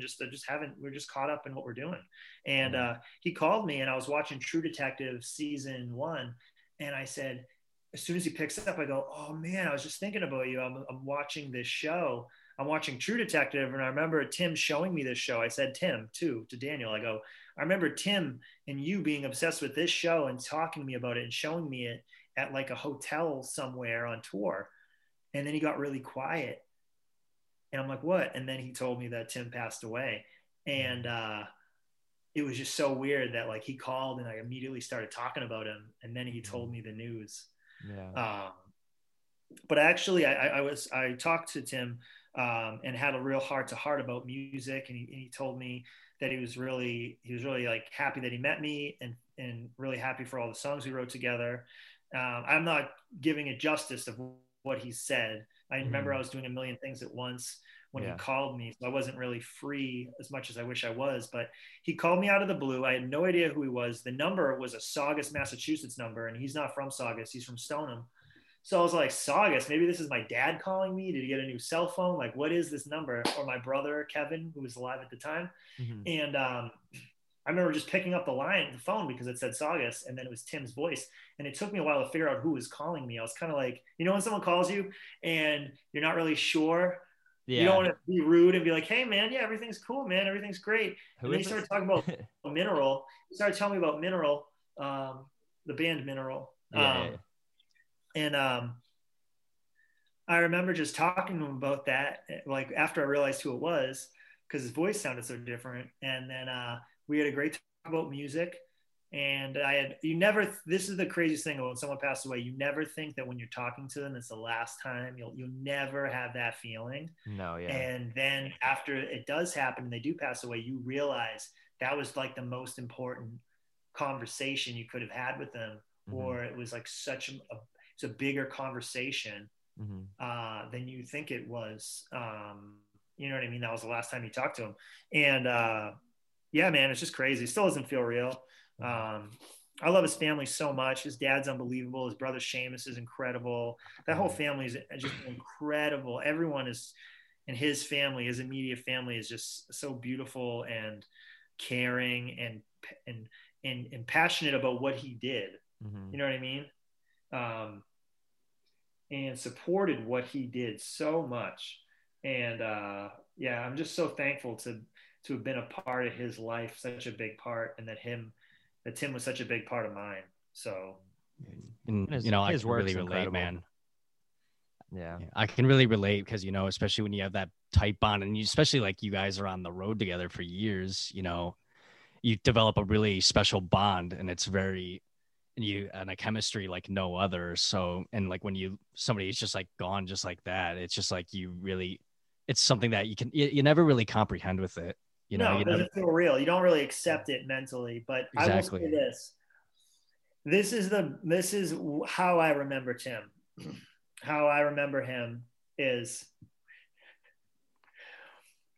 we're just caught up in what we're doing. And he called me, and I was watching True Detective season 1. And I said, as soon as he picks up, I go, oh man, I was just thinking about you. I'm watching this show. I'm watching True Detective. And I remember Tim showing me this show. I said, Tim, too, to Daniel. I go, I remember Tim and you being obsessed with this show and talking to me about it and showing me it at like a hotel somewhere on tour. And then he got really quiet. And I'm like, what? And then he told me that Tim passed away. And it was just so weird that like he called and I immediately started talking about him. And then he told me the news. Yeah. But actually I talked to Tim and had a real heart to heart about music. And he told me that he was really like happy that he met me and really happy for all the songs we wrote together. I'm not giving it justice of what he said. I remember I was doing a million things at once when he called me. So I wasn't really free as much as I wish I was, but he called me out of the blue. I had no idea who he was. The number was a Saugus, Massachusetts number, and he's not from Saugus. He's from Stoneham. So I was like, Saugus, maybe this is my dad calling me. Did he get a new cell phone? Like, what is this number? Or my brother, Kevin, who was alive at the time. And I remember just picking up the phone because it said Saugus, and then it was Tim's voice. And it took me a while to figure out who was calling me. I was kind of like, you know, when someone calls you and you're not really sure, you don't want to be rude and be like, hey man, yeah, everything's cool, man. Everything's great. And they started talking about Mineral. He started telling me about Mineral, the band Mineral. And I remember just talking to him about that, like after I realized who it was, because his voice sounded so different. And then we had a great talk about music. And this is the craziest thing, when someone passed away, you never think that when you're talking to them, it's the last time. You'll never have that feeling. No, yeah. And then after it does happen and they do pass away, you realize that was like the most important conversation you could have had with them. Or it was like such a bigger conversation than you think it was. You know what I mean? That was the last time you talked to him. And yeah, man, it's just crazy. It still doesn't feel real. I love his family so much. His dad's unbelievable. His brother Seamus is incredible. That whole family is just incredible. Everyone is, and his family, his immediate family, is just so beautiful and caring and passionate about what he did. You know what I mean? And supported what he did so much. And yeah, I'm just so thankful to have been a part of his life, such a big part, and that Tim was such a big part of mine. So, and you know, his work really relate, man. Yeah, I can really relate because, you know, especially when you have that tight bond, and you, especially like you guys are on the road together for years, you know, you develop a really special bond, and it's very, and a chemistry like no other. So, and like when somebody is just like gone, just like that, it's just like it's something that you never really comprehend with it. You know, it doesn't feel real. You don't really accept it mentally, but exactly. I will say this. This is how I remember Tim. How I remember him is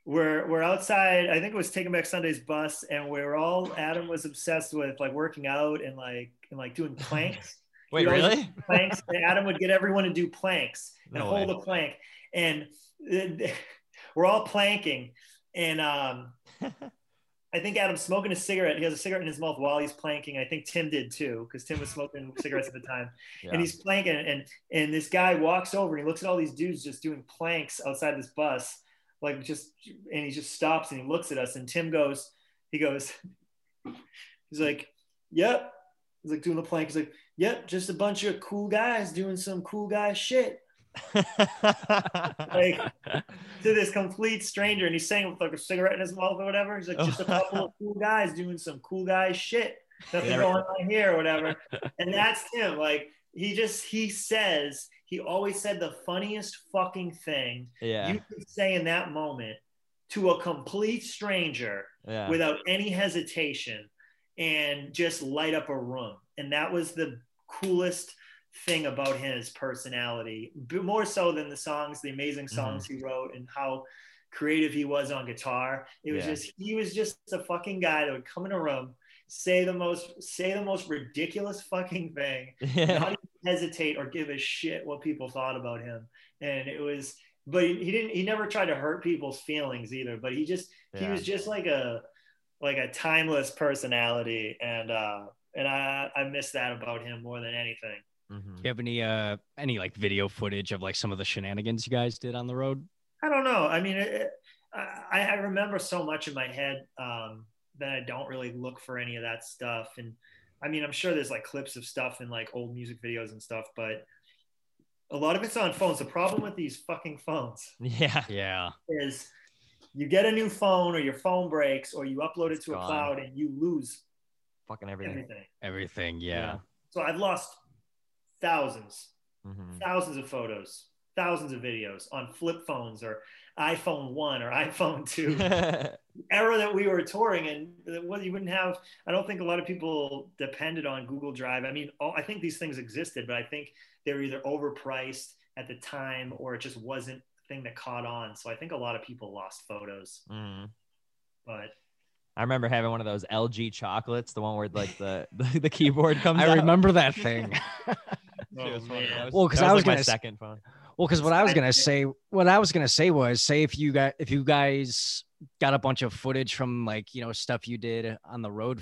we're outside. I think it was Taking Back Sunday's bus, and Adam was obsessed with like working out and like doing planks. Wait, really? Planks. And Adam would get everyone to do planks and hold a plank, and we're all planking, and I think Adam's smoking a cigarette. He has a cigarette in his mouth while he's planking. I think Tim did too, because Tim was smoking cigarettes at the time. Yeah. And he's planking, and this guy walks over and he looks at all these dudes just doing planks outside this bus, like and he just stops and he looks at us, and Tim goes, he's like, yep. He's like doing the plank. He's like, yep, just a bunch of cool guys doing some cool guy shit. Like, to this complete stranger, and he's saying with like a cigarette in his mouth or whatever, he's like, just a couple of cool guys doing some cool guy shit, nothing going on here or whatever. And that's him. Like, he always said the funniest fucking thing you could say in that moment to a complete stranger without any hesitation, and just light up a room. And that was the coolest thing about his personality, more so than the songs, the amazing songs he wrote and how creative he was on guitar. It was just, he was just a fucking guy that would come in a room, say the most ridiculous fucking thing, not even hesitate or give a shit what people thought about him. And it was, but he never tried to hurt people's feelings either, but he was just like a timeless personality. And I miss that about him more than anything. Mm-hmm. Do you have any like video footage of like some of the shenanigans you guys did on the road? I don't know. I mean, I remember so much in my head that I don't really look for any of that stuff. And I mean, I'm sure there's like clips of stuff in like old music videos and stuff, but a lot of it's on phones. The problem with these fucking phones, yeah, is you get a new phone or your phone breaks or you upload it to a cloud and you lose fucking everything. Yeah. So I've lost thousands of photos, thousands of videos on flip phones or iPhone 1 or iPhone 2. The era that we were touring and you wouldn't have, I don't think a lot of people depended on Google Drive. I mean, I think these things existed, but I think they were either overpriced at the time or it just wasn't a thing that caught on. So I think a lot of people lost photos. Mm. But I remember having one of those LG chocolates, the one where like the keyboard comes out. I remember that thing. Well, because I was like my second phone. Well, because what I was gonna say was, say if you guys got a bunch of footage from like, you know, stuff you did on the road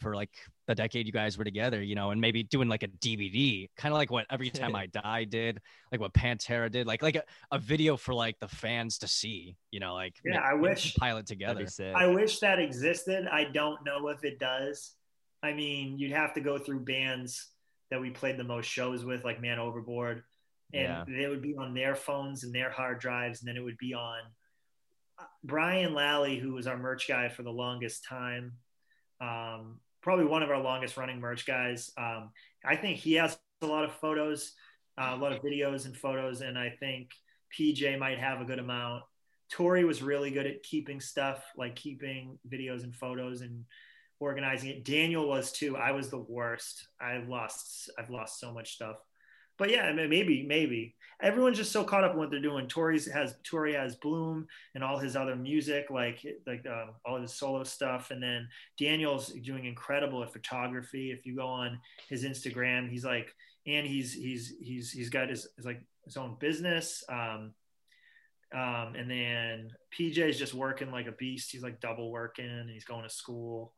for like the decade you guys were together, you know, and maybe doing like a DVD, kind of like what Every Time I Die did, like what Pantera did, like a video for like the fans to see, you know, like, yeah, I wish pilot together. I wish that existed. I don't know if it does. I mean, you'd have to go through bands that we played the most shows with, like Man Overboard, and they would be on their phones and their hard drives, and then it would be on Brian Lally, who was our merch guy for the longest time, probably one of our longest running merch guys. I think he has a lot of photos, a lot of videos and photos, and I think PJ might have a good amount. Tori was really good at keeping stuff, like keeping videos and photos and organizing it. Daniel was too. I was the worst. I've lost so much stuff. But yeah, I mean, maybe everyone's just so caught up in what they're doing. Tori has Bloom and all his other music, like all his solo stuff, and then Daniel's doing incredible at photography. If you go on his Instagram, he's like, and he's got his own business. And then PJ's just working like a beast. He's like double working, and he's going to school.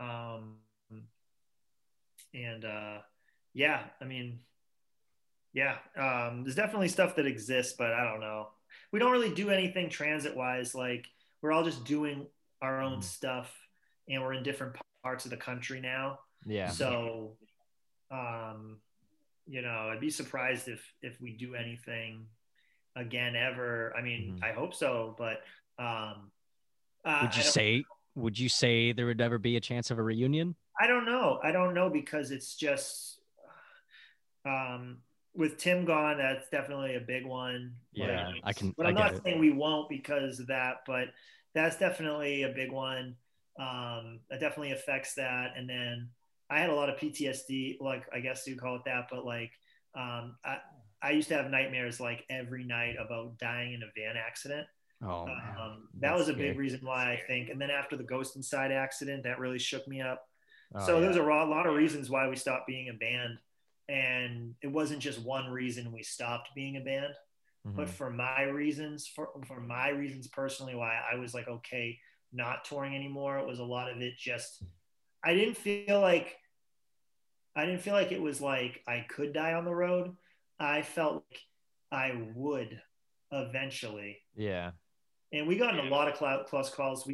Yeah, I mean. Yeah, there's definitely stuff that exists, but I don't know. We don't really do anything transit-wise. Like, we're all just doing our own stuff, and we're in different parts of the country now. Yeah. So, you know, I'd be surprised if we do anything again ever. I mean, I hope so, but would you say there would ever be a chance of a reunion? I don't know because it's just with Tim gone, that's definitely a big one. Yeah, like, I can. But I'm not saying we won't because of that, but that's definitely a big one. It definitely affects that. And then I had a lot of PTSD, like I guess you call it that, but like I used to have nightmares like every night about dying in a van accident. Oh, that was a big reason why, I think. And then after the Ghost Inside accident, that really shook me up. Oh, so there's a lot of reasons why we stopped being a band. And it wasn't just one reason we stopped being a band, but for my reasons personally, why I was like, okay, not touring anymore. It was a lot of it. Just, I didn't feel like it was like I could die on the road. I felt like I would eventually. Yeah. And we got in a lot of close calls. We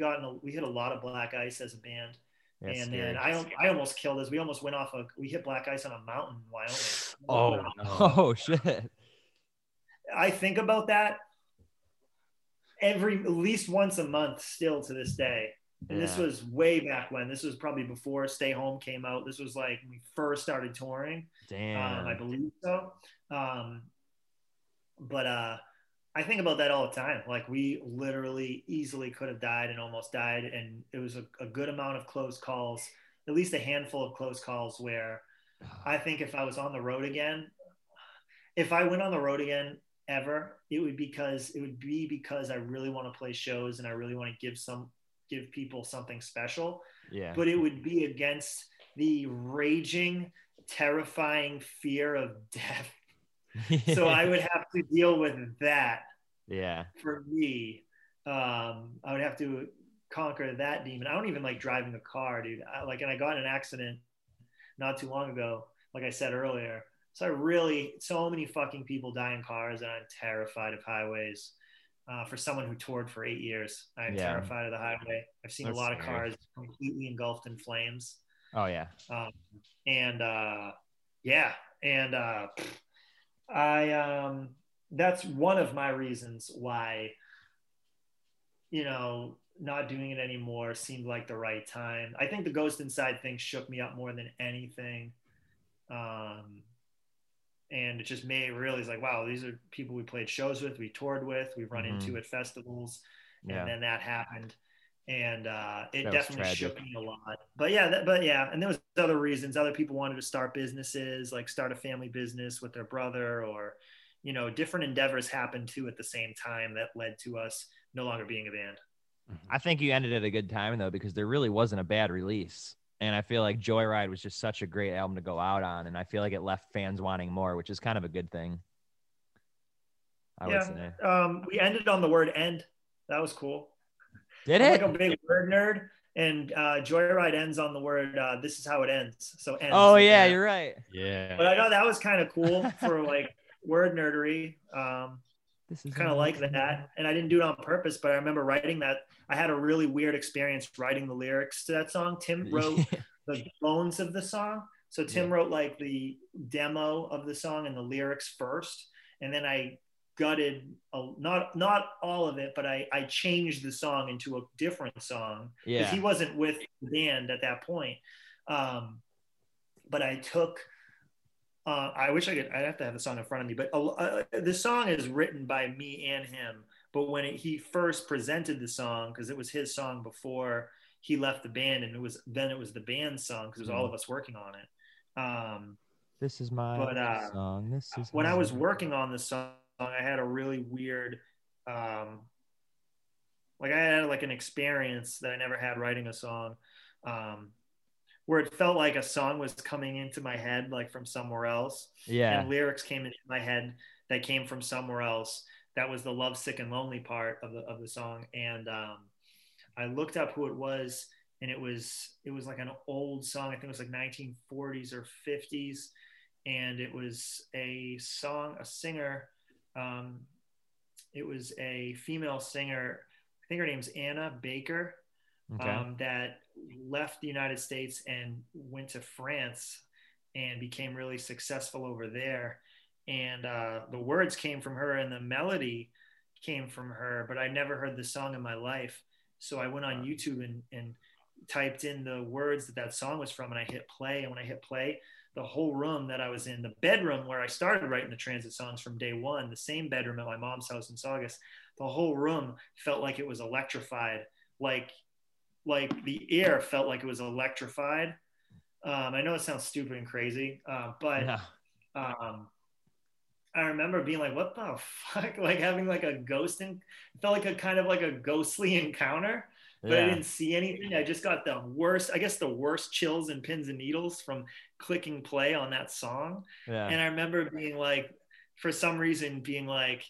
hit a lot of black ice as a band. That's and scary. Then I almost killed us. We almost went off we hit black ice on a mountain in Wyoming. Oh shit. I think about that at least once a month still to this day. And this was way back when. This was probably before Stay Home came out. This was like when we first started touring. Damn. I believe so. But I think about that all the time. Like, we literally easily could have died and almost died. And it was a good amount of close calls, at least a handful of close calls where I think if I was on the road again, if I went on the road again ever, it would be because I really want to play shows and I really want to give people something special. Yeah. But it would be against the raging, terrifying fear of death. So I would have to deal with that. Yeah. For me, I would have to conquer that demon. I don't even like driving a car, dude. I got in an accident not too long ago, like I said earlier. So I really, so many fucking people die in cars, and I'm terrified of highways. For someone who toured for 8 years, I'm terrified of the highway. I've seen a lot of cars completely engulfed in flames. Oh yeah. That's one of my reasons why, you know, not doing it anymore seemed like the right time. I think the Ghost Inside thing shook me up more than anything. And it just made realize, like, wow, these are people we played shows with, we toured with, we've run into at festivals, and then that happened, and it definitely shook me a lot. But and there was other reasons. Other people wanted to start businesses, like start a family business with their brother, or, you know, different endeavors happened too at the same time that led to us no longer being a band. I think you ended at a good time though, because there really wasn't a bad release. And I feel like Joyride was just such a great album to go out on. And I feel like it left fans wanting more, which is kind of a good thing. I would say. We ended on the word end. That was cool. I'm like a big word nerd. And Joyride ends on the word, this is how it ends. So ends. Oh, yeah, you're right. Yeah. But I know that was kind of cool for like word nerdery. This is kind of like that. And I didn't do it on purpose, but I remember writing that. I had a really weird experience writing the lyrics to that song. Tim wrote the bones of the song. So Tim wrote like the demo of the song and the lyrics first. And then I gutted, not all of it, but I changed the song into a different song. Yeah. Because he wasn't with the band at that point. But I took... I wish I could, I'd have to have the song in front of me, but the song is written by me and him. But when he first presented the song, because it was his song before he left the band, and it was the band's song, because it was all of us working on it. This is my song. This is when I was working on this song, I had a really weird, I had an experience that I never had writing a song. Where it felt like a song was coming into my head, like from somewhere else. Yeah. And lyrics came into my head that came from somewhere else. That was the love, sick and lonely part of the song. And I looked up who it was, and it was like an old song. I think it was like 1940s or 50s. And it was a song, a singer. It was a female singer. I think her name's Anna Baker. Okay. That left the United States and went to France and became really successful over there. And the words came from her and the melody came from her, but I never heard the song in my life. So I went on YouTube and typed in the words that song was from, and I hit play. And when I hit play, the whole room that I was in, the bedroom where I started writing the Transit songs from day one, the same bedroom at my mom's house in Saugus, the whole room felt like it was electrified. Like the air felt like it was electrified. I know it sounds stupid and crazy, I remember being like, what the fuck? Like having like a ghost, and it felt like a kind of like a ghostly encounter, but I didn't see anything. I just got the worst chills and pins and needles from clicking play on that song. Yeah. And I remember being like, for some reason being like,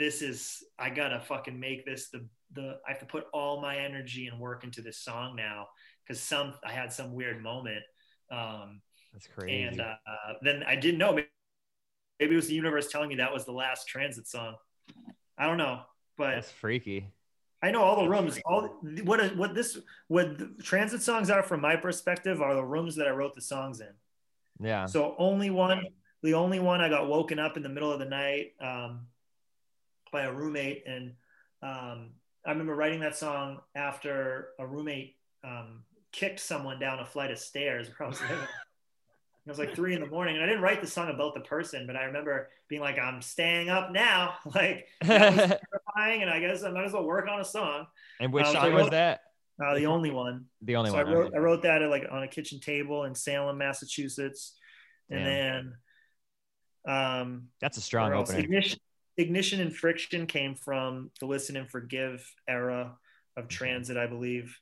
I gotta fucking make this I have to put all my energy and work into this song now, because I had some weird moment. That's crazy. And then I didn't know, maybe it was the universe telling me that was the last Transit song. I don't know, but that's freaky. I know all the rooms. What the Transit songs are, from my perspective, are the rooms that I wrote the songs in. Yeah. So the only one I got woken up in the middle of the night by a roommate, and I remember writing that song after a roommate kicked someone down a flight of stairs where I was living. It was like 3 a.m, and I didn't write the song about the person, but I remember being like, I'm staying up now. Like, that was terrifying, and I guess I might as well work on a song. And which song was that? The only one. The only one. I wrote that at, like, on a kitchen table in Salem, Massachusetts. And then that's a strong opening. Ignition and Friction came from the Listen and Forgive era of Transit, I believe.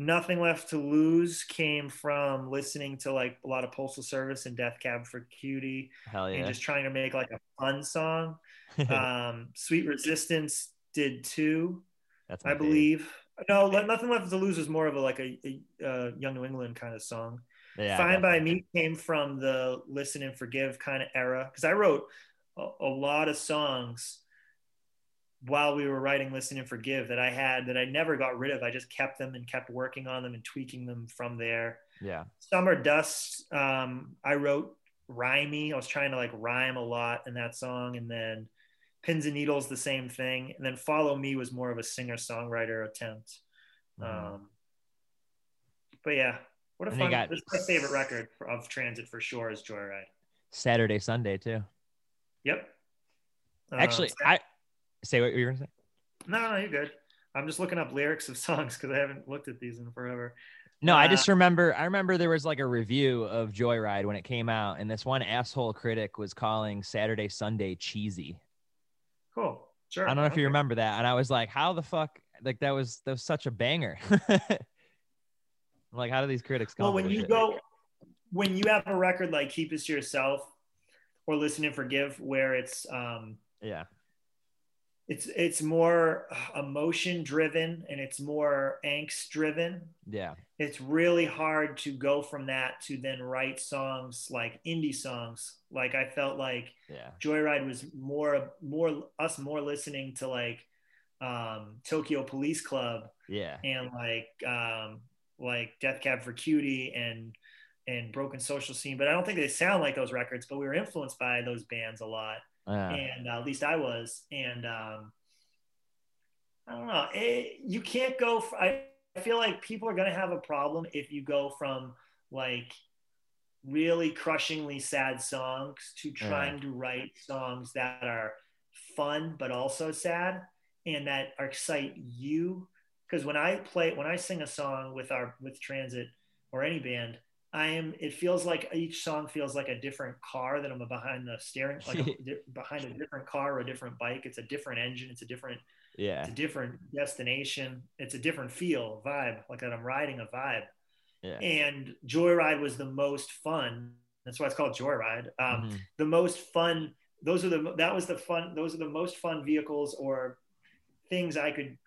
Nothing Left to Lose came from listening to like a lot of Postal Service and Death Cab for Cutie. Hell yeah. And just trying to make like a fun song. Sweet Resistance did too, that's I believe. No, Nothing Left to Lose was more of a Young New England kind of song. Yeah, Fine By Me came from the listen and forgive kind of era, because I wrote a lot of songs while we were writing Listen and Forgive that I had, that I never got rid of. I just kept them and kept working on them and tweaking them from there. Yeah. Summer Dust, I wrote rhymey. I was trying to like rhyme a lot in that song. And then Pins and Needles, the same thing. And then Follow Me was more of a singer-songwriter attempt. Mm-hmm. But yeah, what a fun, this is my favorite record of Transit for sure is Joyride. Saturday, Sunday too. Yep. Actually, I say what you were gonna say. No, you're good. I'm just looking up lyrics of songs because I haven't looked at these in forever. No, I just remember. I remember there was like a review of Joyride when it came out, and this one asshole critic was calling Saturday Sunday cheesy. Cool. Sure. I don't know if you remember that, and I was like, "How the fuck? Like that was such a banger." Like, how do these critics come? Well, when you have a record like Keep This to Yourself or Listen and Forgive, where it's it's more emotion driven and it's more angst driven. Yeah, it's really hard to go from that to then write songs like indie songs. Like I felt like Joyride was more us listening to like Tokyo Police Club. Yeah, and like Death Cab for Cutie and Broken Social Scene, but I don't think they sound like those records, but we were influenced by those bands a lot. And at least I was. And I don't know, you can't go, I feel like people are going to have a problem if you go from like really crushingly sad songs to trying to write songs that are fun, but also sad and that excite you. Because when I sing a song with Transit or any band, it feels like each song feels like a different car that I'm behind a different car or a different bike. It's a different engine. It's a different it's a different destination. It's a different feel vibe, like that I'm riding a vibe. Yeah. And Joyride was the most fun. That's why it's called Joyride. The most fun. Those are the most fun vehicles or things I could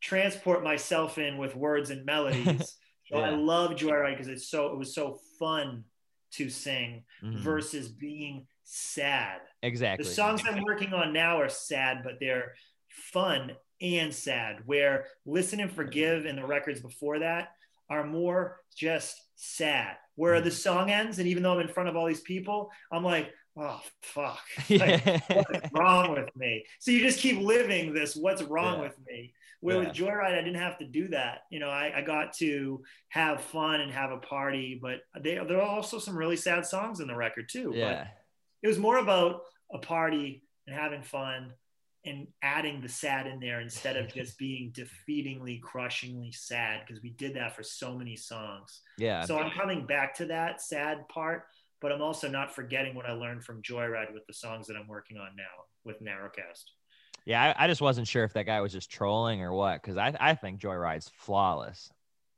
transport myself in with words and melodies. So I love Joyride because it was so fun to sing versus being sad. Exactly. The songs I'm working on now are sad, but they're fun and sad, where Listen and Forgive and the records before that are more just sad, where the song ends and even though I'm in front of all these people, I'm like, oh fuck, like, what's wrong with me? So you just keep living this what's wrong with me. Where with Joyride, I didn't have to do that. You know, I got to have fun and have a party, but there are also some really sad songs in the record too. Yeah. But it was more about a party and having fun and adding the sad in there instead of just being defeatingly, crushingly sad, because we did that for so many songs. Yeah. So I'm coming back to that sad part, but I'm also not forgetting what I learned from Joyride with the songs that I'm working on now with Narrowcast. Yeah, I just wasn't sure if that guy was just trolling or what, because I think Joyride's flawless.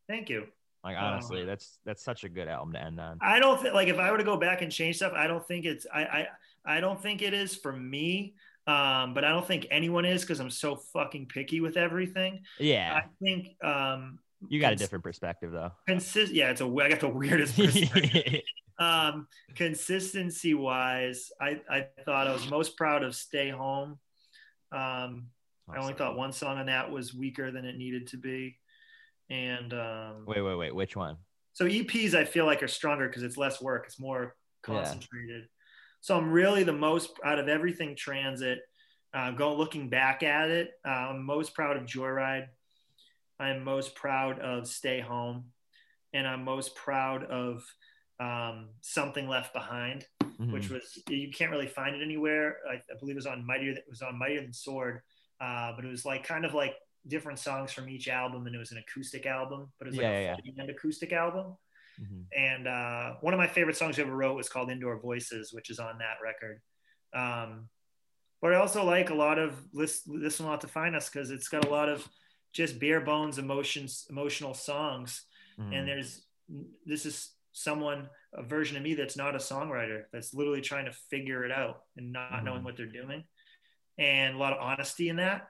Thank you. Like, honestly, that's such a good album to end on. I don't think, like, if I were to go back and change stuff, I don't think it's I don't think it is for me, but I don't think anyone is, because I'm so fucking picky with everything. Yeah. I think you got a different perspective though. I got the weirdest perspective. Consistency wise, I thought I was most proud of Stay Home. I only thought one song on that was weaker than it needed to be. And wait, which one? So EPs I feel like are stronger because it's less work, it's more concentrated. So I'm really the most out of everything Transit. Looking back at it, I'm most proud of Joyride, I'm most proud of Stay Home, and I'm most proud of Something Left Behind, which was, you can't really find it anywhere. I believe it was on Mightier Than Sword, but it was like kind of like different songs from each album, and it was an acoustic album, but it was an acoustic album. And one of my favorite songs I ever wrote was called Indoor Voices, which is on that record. But I also like a lot of Listen Lot to Find Us, because it's got a lot of just bare bones emotional songs, and this is someone, a version of me that's not a songwriter, that's literally trying to figure it out and not knowing what they're doing, and a lot of honesty in that.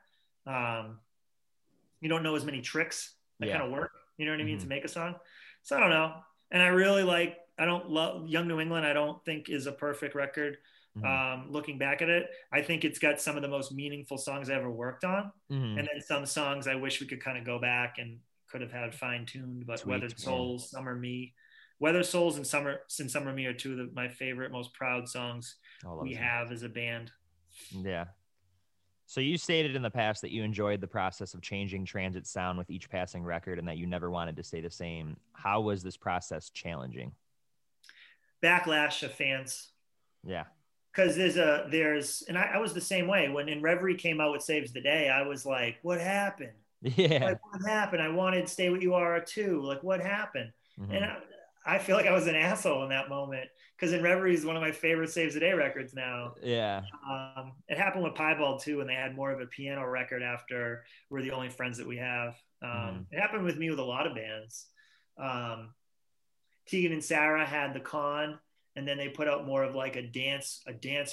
You don't know as many tricks that kind of work, you know what I mean, to make a song. So I don't know, And I really like, I don't love Young New England. I don't think is a perfect record. Mm-hmm. Looking back at it, I think it's got some of the most meaningful songs I ever worked on. Mm-hmm. And then some songs I wish we could kind of go back and could have had fine tuned, but Weathered Souls, Summer Me, Weathered Souls and Summer, Since Summer Me are two of my favorite, most proud songs we have as a band. Yeah. So you stated in the past that you enjoyed the process of changing Transit's sound with each passing record and that you never wanted to stay the same. How was this process challenging? Backlash of fans. Yeah. Because I was the same way. When In Reverie came out with Saves the Day, I was like, what happened? Yeah. Like, what happened? I wanted Stay What You Are too. Like, what happened? Mm-hmm. And I feel like I was an asshole in that moment, because In Reverie is one of my favorite Saves the Day records now. Yeah. It happened with Piebald too, when they had more of a piano record after We're the Only Friends That We Have. It happened with me with a lot of bands. Tegan and Sarah had The Con, and then they put out more of like a dance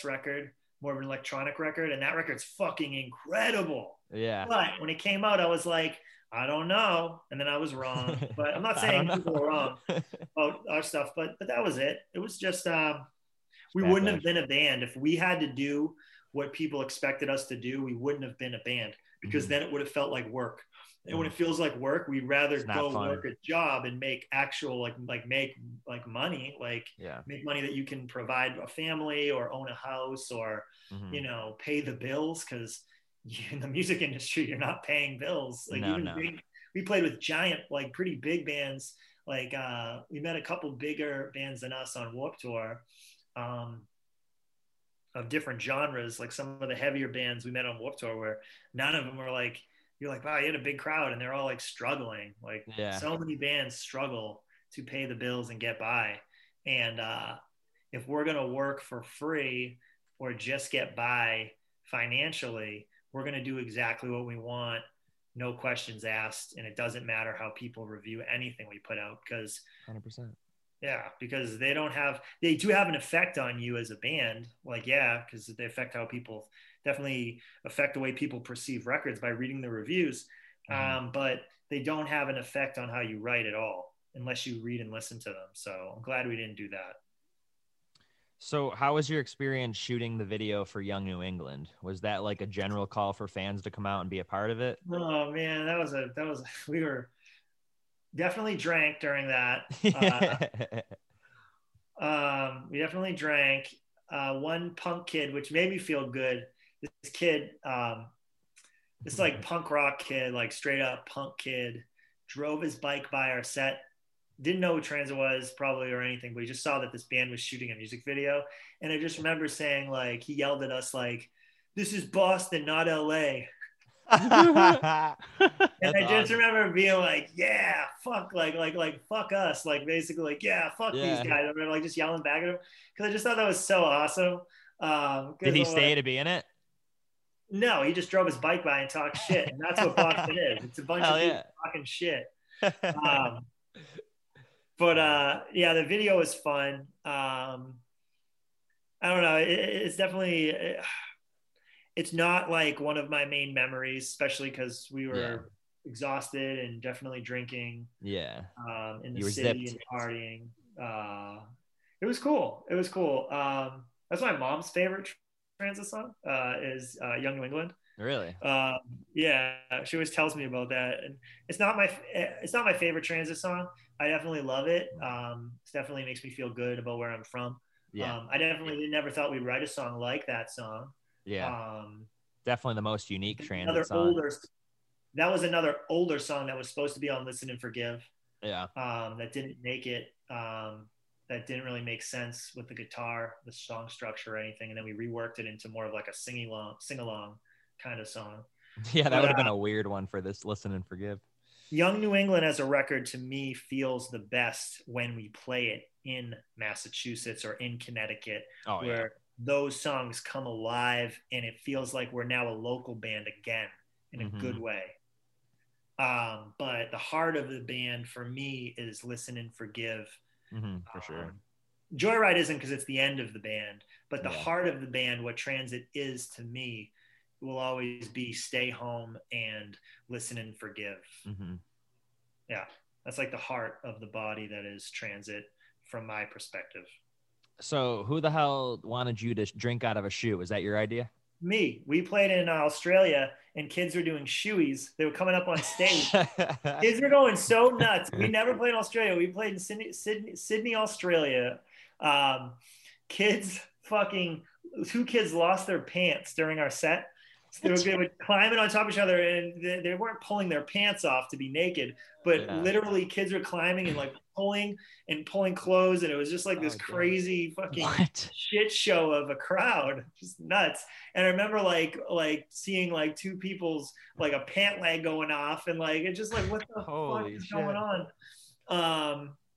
record, more of an electronic record, and that record's fucking incredible. Yeah. But when it came out, I was like, I don't know. And then I was wrong, but I'm not saying people were wrong about our stuff, but that was it. It was just, we wouldn't have been a band. If we had to do what people expected us to do, we wouldn't have been a band, because then it would have felt like work. And when it feels like work, we'd rather go work a job and make actual, make money, make money that you can provide a family or own a house or, pay the bills. 'Cause in the music industry, you're not paying bills. We played with giant, pretty big bands. We met a couple bigger bands than us on Warped Tour, of different genres. Like some of the heavier bands we met on Warped Tour, where none of them were like, you're like, wow, you had a big crowd, and they're all struggling. So many bands struggle to pay the bills and get by. And if we're gonna work for free or just get by financially, we're going to do exactly what we want, no questions asked. And it doesn't matter how people review anything we put out, because 100%. Yeah, because they do have an effect on you as a band. Because they affect how people definitely affect the way people perceive records by reading the reviews. But they don't have an effect on how you write at all, unless you read and listen to them. So I'm glad we didn't do that. So how was your experience shooting the video for Young New England? Was that a general call for fans to come out and be a part of it? Oh man, we were definitely drank during that. We definitely drank. One punk kid, which made me feel good. This kid, this punk rock kid, straight up punk kid, drove his bike by our set. Didn't know who Transit was probably or anything, but he just saw that this band was shooting a music video. And I just remember saying, he yelled at us, this is Boston, not LA. And I just remember being yeah, fuck, fuck us. Basically, yeah, fuck these guys. I remember just yelling back at him, 'cause I just thought that was so awesome. Did he stay to be in it? No, he just drove his bike by and talked shit. And that's what Boston is. It's a bunch of people talking shit. But yeah, the video was fun. I don't know. It's definitely, it's not one of my main memories, especially because we were exhausted and definitely drinking. Yeah. In the city and partying. It was cool. It was cool. That's my mom's favorite Transit song is Young New England. Really? Yeah, she always tells me about that, and it's not my favorite Transit song. I definitely love it. It definitely makes me feel good about where I'm from. Yeah. I definitely never thought we'd write a song like that song. Yeah. Definitely the most unique Transit song. That was another older song that was supposed to be on Listen and Forgive. Yeah. That didn't make it. That didn't really make sense with the guitar, the song structure, or anything. And then we reworked it into more of a sing along kind of song. Yeah, that would have been a weird one for this Listen and Forgive. Young New England as a record to me feels the best when we play it in Massachusetts or in Connecticut, those songs come alive, and it feels like we're now a local band again in a good way. But the heart of the band for me is Listen and Forgive. For sure. Joyride isn't, because it's the end of the band, but the heart of the band, what Transit is to me, will always be Stay Home and Listen and Forgive. Yeah. That's like the heart of the body that is transit from my perspective. So who the hell wanted you to drink out of a shoe? Is that your idea? Me. We played in Australia and kids were doing shoeies. They were coming up on stage. Kids were going so nuts. We never played in Australia. We played in Sydney, Australia. Kids fucking, two kids lost their pants during our set. So they were climbing on top of each other, and they weren't pulling their pants off to be naked, but literally kids were climbing and like pulling clothes, and it was just like this crazy fucking shit show of a crowd, just nuts. And I remember like seeing like two people's like a pant leg going off, and like it's just like what the fuck is going on?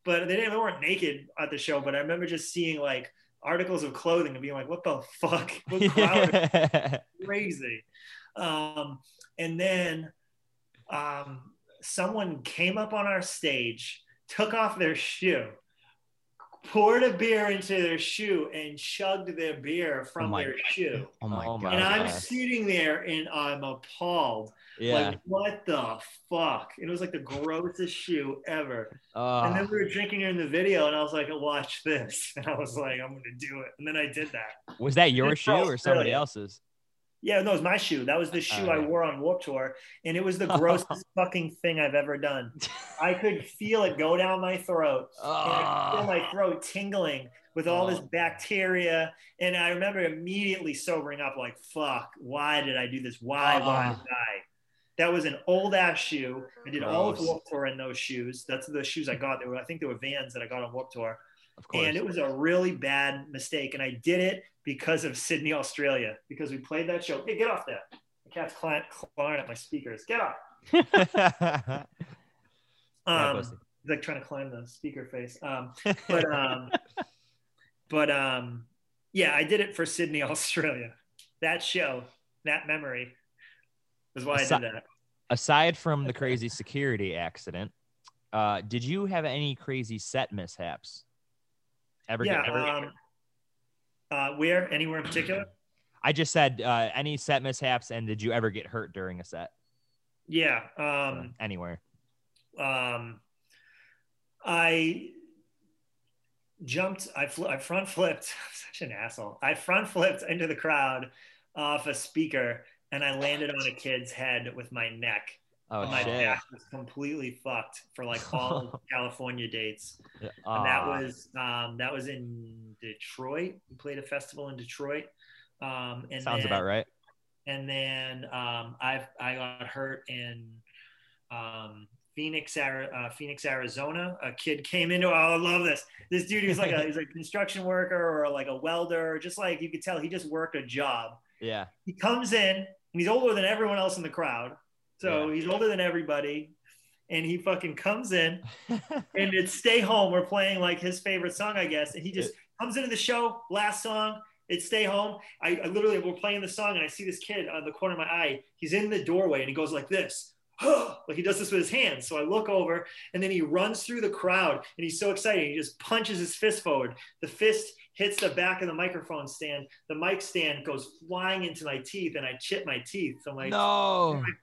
But they weren't naked at the show, but I remember just seeing like articles of clothing and being like, what the fuck? What crowd? Crazy. And then someone came up on our stage, took off their shoe, poured a beer into their shoe, and chugged their beer from their shoe. Oh my God. And I'm sitting there and I'm appalled. Yeah. Like, what the fuck? It was like the grossest shoe ever. And then we were drinking it in the video, and I was like, watch this. And I was like, I'm going to do it. And then I did that. Was that your shoe or somebody else's? Yeah, no, it was my shoe. That was the shoe I wore on Warped Tour, and it was the grossest fucking thing I've ever done. I could feel it go down my throat, and I could feel my throat tingling with all this bacteria, and I remember immediately sobering up, like, fuck, why did I do this? Why did I? That was an old-ass shoe. I did all of Warped Tour in those shoes. That's the shoes I got. I think they were Vans that I got on Warped Tour, of course. And it was a really bad mistake, and I did it because of Sydney, Australia, because we played that show. Hey, get off there. The cat's clawing at my speakers. Get off. He's like trying to climb the speaker face. Yeah, I did it for Sydney, Australia. That show, that memory is why I did that. Aside from the crazy security accident, did you have any crazy set mishaps? Where? Anywhere in particular? I just said any set mishaps, and did you ever get hurt during a set? Yeah. Anywhere. I jumped. I front flipped. Such an asshole. I front flipped into the crowd off a speaker, and I landed on a kid's head with my neck. Oh, my back was completely fucked for like all California dates. And that was in Detroit. We played a festival in Detroit. And sounds about right. And then I got hurt in Phoenix, Arizona. A kid came into I love this. This dude was like he's a construction worker or like a welder, just like you could tell he just worked a job. Yeah. He comes in and he's older than everyone else in the crowd. So he's older than everybody, and he fucking comes in, and it's Stay Home. We're playing like his favorite song, I guess. And he just comes into the show, last song, it's Stay Home. I literally, we're playing the song, and I see this kid on the corner of my eye. He's in the doorway, and he goes like this. Like he does this with his hands. So I look over, and then he runs through the crowd, and he's so excited. He just punches his fist forward. The fist hits the back of the microphone stand. The mic stand goes flying into my teeth, and I chip my teeth. So my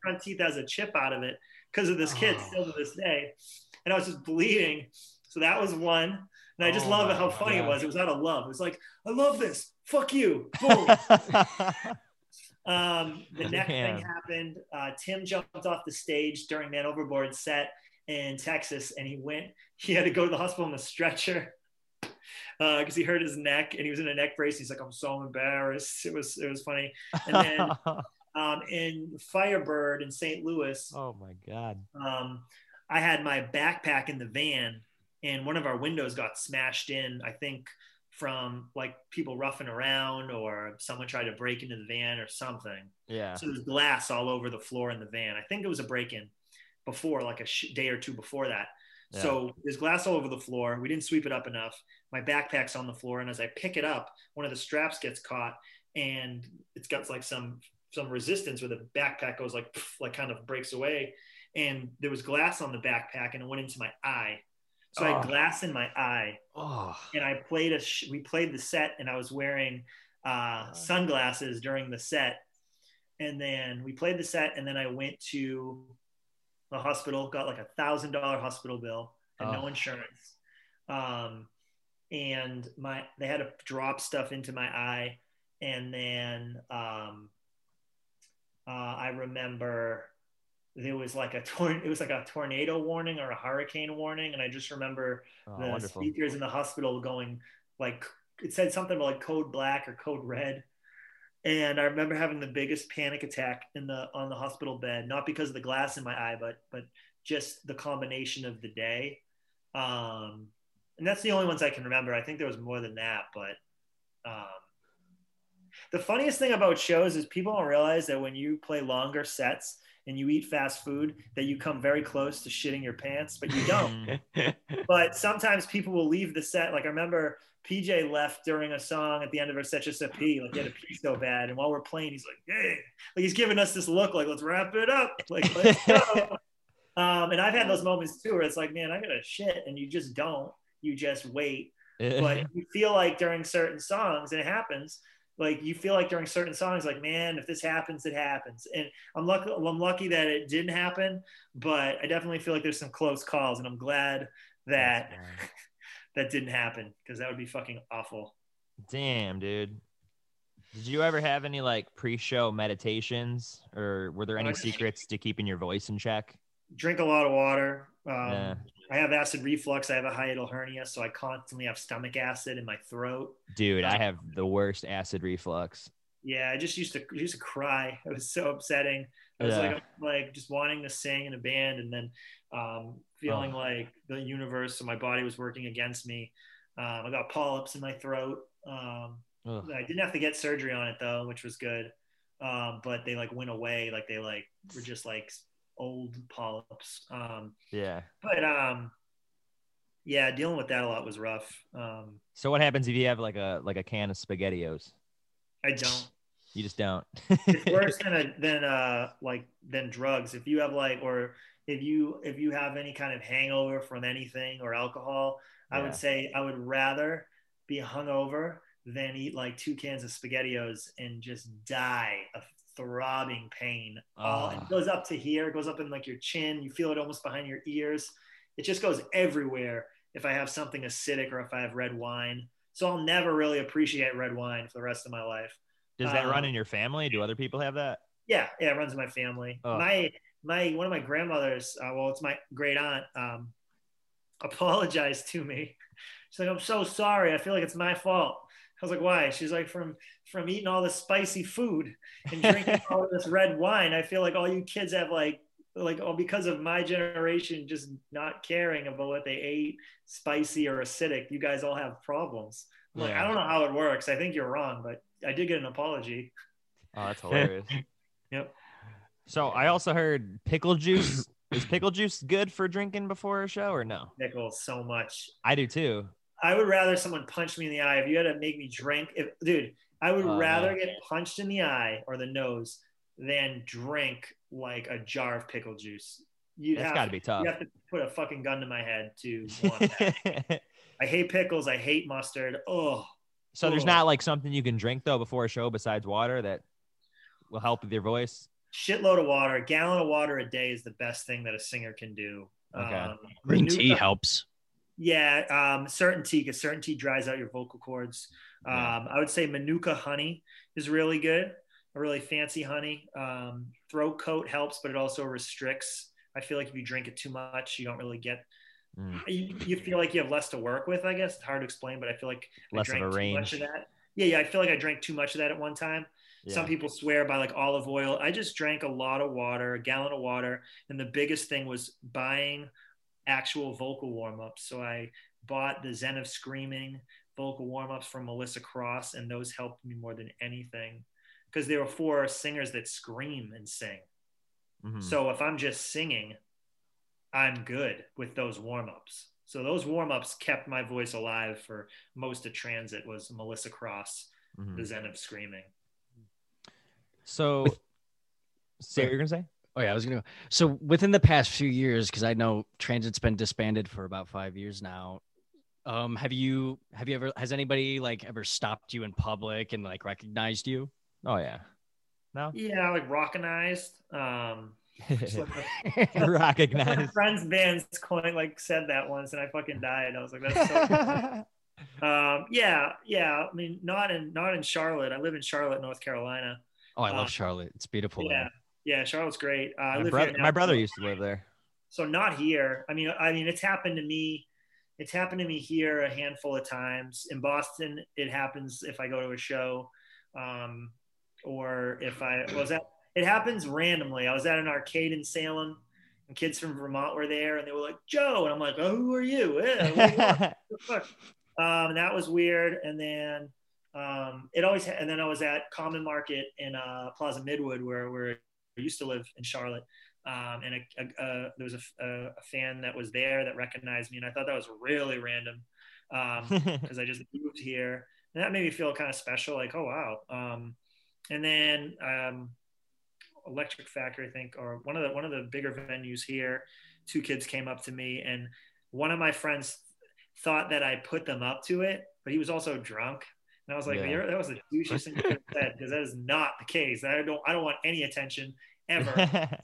front teeth has a chip out of it because of this kid still to this day. And I was just bleeding. So that was one. And I just love how funny it was. It was out of love. It was like, I love this. Fuck you. Boom. The next thing happened. Tim jumped off the stage during Man Overboard set in Texas, and he had to go to the hospital on a stretcher because he hurt his neck, and he was in a neck brace. He's like, I'm so embarrassed. It was funny. And then in Firebird in St. Louis, oh my God, I had my backpack in the van, and one of our windows got smashed in, I think from like people roughing around, or someone tried to break into the van or something. Yeah. So there's glass all over the floor in the van. I think it was a break-in before, like a day or two before that. Yeah. So there's glass all over the floor. We didn't sweep it up enough. My backpack's on the floor, and as I pick it up, one of the straps gets caught, and it's got like some resistance where the backpack goes like poof, like kind of breaks away, and there was glass on the backpack, and it went into my eye. So I had glass in my eye, and I played we played the set, and I was wearing sunglasses during the set. And then we played the set, and then I went to the hospital, got like $1,000 hospital bill and no insurance. And they had to drop stuff into my eye. And then I remember there was like a tornado warning or a hurricane warning. And I just remember the speakers in the hospital going like, it said something about like code black or code red. And I remember having the biggest panic attack on the hospital bed, not because of the glass in my eye, but just the combination of the day. And that's the only ones I can remember. I think there was more than that, but the funniest thing about shows is people don't realize that when you play longer sets and you eat fast food, that you come very close to shitting your pants, but you don't. But sometimes people will leave the set. Like I remember PJ left during a song at the end of our set, just a pee, like he had a pee so bad. And while we're playing, he's like, hey, like he's giving us this look like, let's wrap it up. Like, let's go. And I've had those moments too, where it's like, man, I gotta shit. And you just don't, you just wait. But you feel like during certain songs, and it happens, like you feel like during certain songs, like, man, if this happens, it happens. And I'm lucky that it didn't happen, but I definitely feel like there's some close calls, and I'm glad that that didn't happen, because that would be fucking awful. Damn, dude. Did you ever have any like pre-show meditations, or were there any secrets to keeping your voice in check? Drink a lot of water. I have acid reflux. I have a hiatal hernia, so I constantly have stomach acid in my throat. Dude, I have the worst acid reflux. Yeah, I just used to cry. It was so upsetting. I was like just wanting to sing in a band, and then feeling like the universe, so my body was working against me. I got polyps in my throat. I didn't have to get surgery on it though, which was good. But they like went away. Like they like were just like old polyps. But dealing with that a lot was rough. So what happens if you have like a can of SpaghettiOs? I don't. You just don't. It's worse than drugs. If you have if you have any kind of hangover from anything or alcohol, I would say I would rather be hungover than eat like 2 cans of SpaghettiOs and just die of throbbing pain. It goes up to here. It goes up in like your chin. You feel it almost behind your ears. It just goes everywhere if I have something acidic or if I have red wine. So I'll never really appreciate red wine for the rest of my life. Does that run in your family? Do other people have that? Yeah. Yeah. It runs in my family. One of my grandmothers, it's my great aunt, apologized to me. She's like, I'm so sorry. I feel like it's my fault. I was like, why? She's like, from eating all this spicy food and drinking all this red wine, I feel like all you kids have because of my generation just not caring about what they ate, spicy or acidic. You guys all have problems. Yeah. Like, I don't know how it works. I think you're wrong, but I did get an apology. Oh, that's hilarious. Yep. So I also heard pickle juice. Is pickle juice good for drinking before a show or no? Pickles so much. I do too. I would rather someone punch me in the eye. If you had to make me drink, I would rather get punched in the eye or the nose than drink like a jar of pickle juice. That's got to be tough. You have to put a fucking gun to my head to want that. I hate pickles. I hate mustard. Oh. So there's not like something you can drink though before a show besides water that will help with your voice? Shitload of water. A gallon of water a day is the best thing that a singer can do. Okay. Green tea helps. Yeah, certain tea, because certain tea dries out your vocal cords. I would say Manuka honey is really good, a really fancy honey. Throat coat helps, but it also restricts. I feel like if you drink it too much, you don't really get you feel like you have less to work with, I guess. It's hard to explain, but I feel like less I drank of a range. Too much of that. Yeah, I feel like I drank too much of that at one time. Yeah. Some people swear by like olive oil. I just drank a lot of water, a gallon of water, and the biggest thing was buying actual vocal warm-ups. So I bought the Zen of Screaming vocal warm-ups from Melissa Cross, and those helped me more than anything because there were 4 singers that scream and sing. Mm-hmm. So if I'm just singing, I'm good with those warm-ups. So those warm-ups kept my voice alive for most of Transit was Melissa Cross, the Zen of Screaming. So say what you're gonna say. Oh, yeah, I was going to go. So within the past few years, because I know Transit's been disbanded for about 5 years now, has anybody like ever stopped you in public and like recognized you? Oh, yeah. No? Yeah, like rockinized. Recognize. My friend's band's coin like said that once, and I fucking died. I was like, that's so cool. Yeah. I mean, not in Charlotte. I live in Charlotte, North Carolina. Oh, I love Charlotte. It's beautiful. Yeah, yeah. Charlotte's great. My brother used to live there. So not here. I mean, it's happened to me. It's happened to me here a handful of times. In Boston, it happens if I go to a show, or if I was at. It happens randomly. I was at an arcade in Salem, and kids from Vermont were there, and they were like, "Joe," and I'm like, "Oh, who are you?" That was weird. And then and then I was at Common Market in Plaza Midwood, where I used to live in Charlotte. And there was a fan that was there that recognized me, and I thought that was really random because I just moved here, and that made me feel kind of special, like, oh wow. And then Electric Factory, I think, or one of the bigger venues here, two kids came up to me, and one of my friends thought that I put them up to it, but he was also drunk, and I was like, yeah. That was the douchiest thing you could have said, because that is not the case. I don't want any attention ever.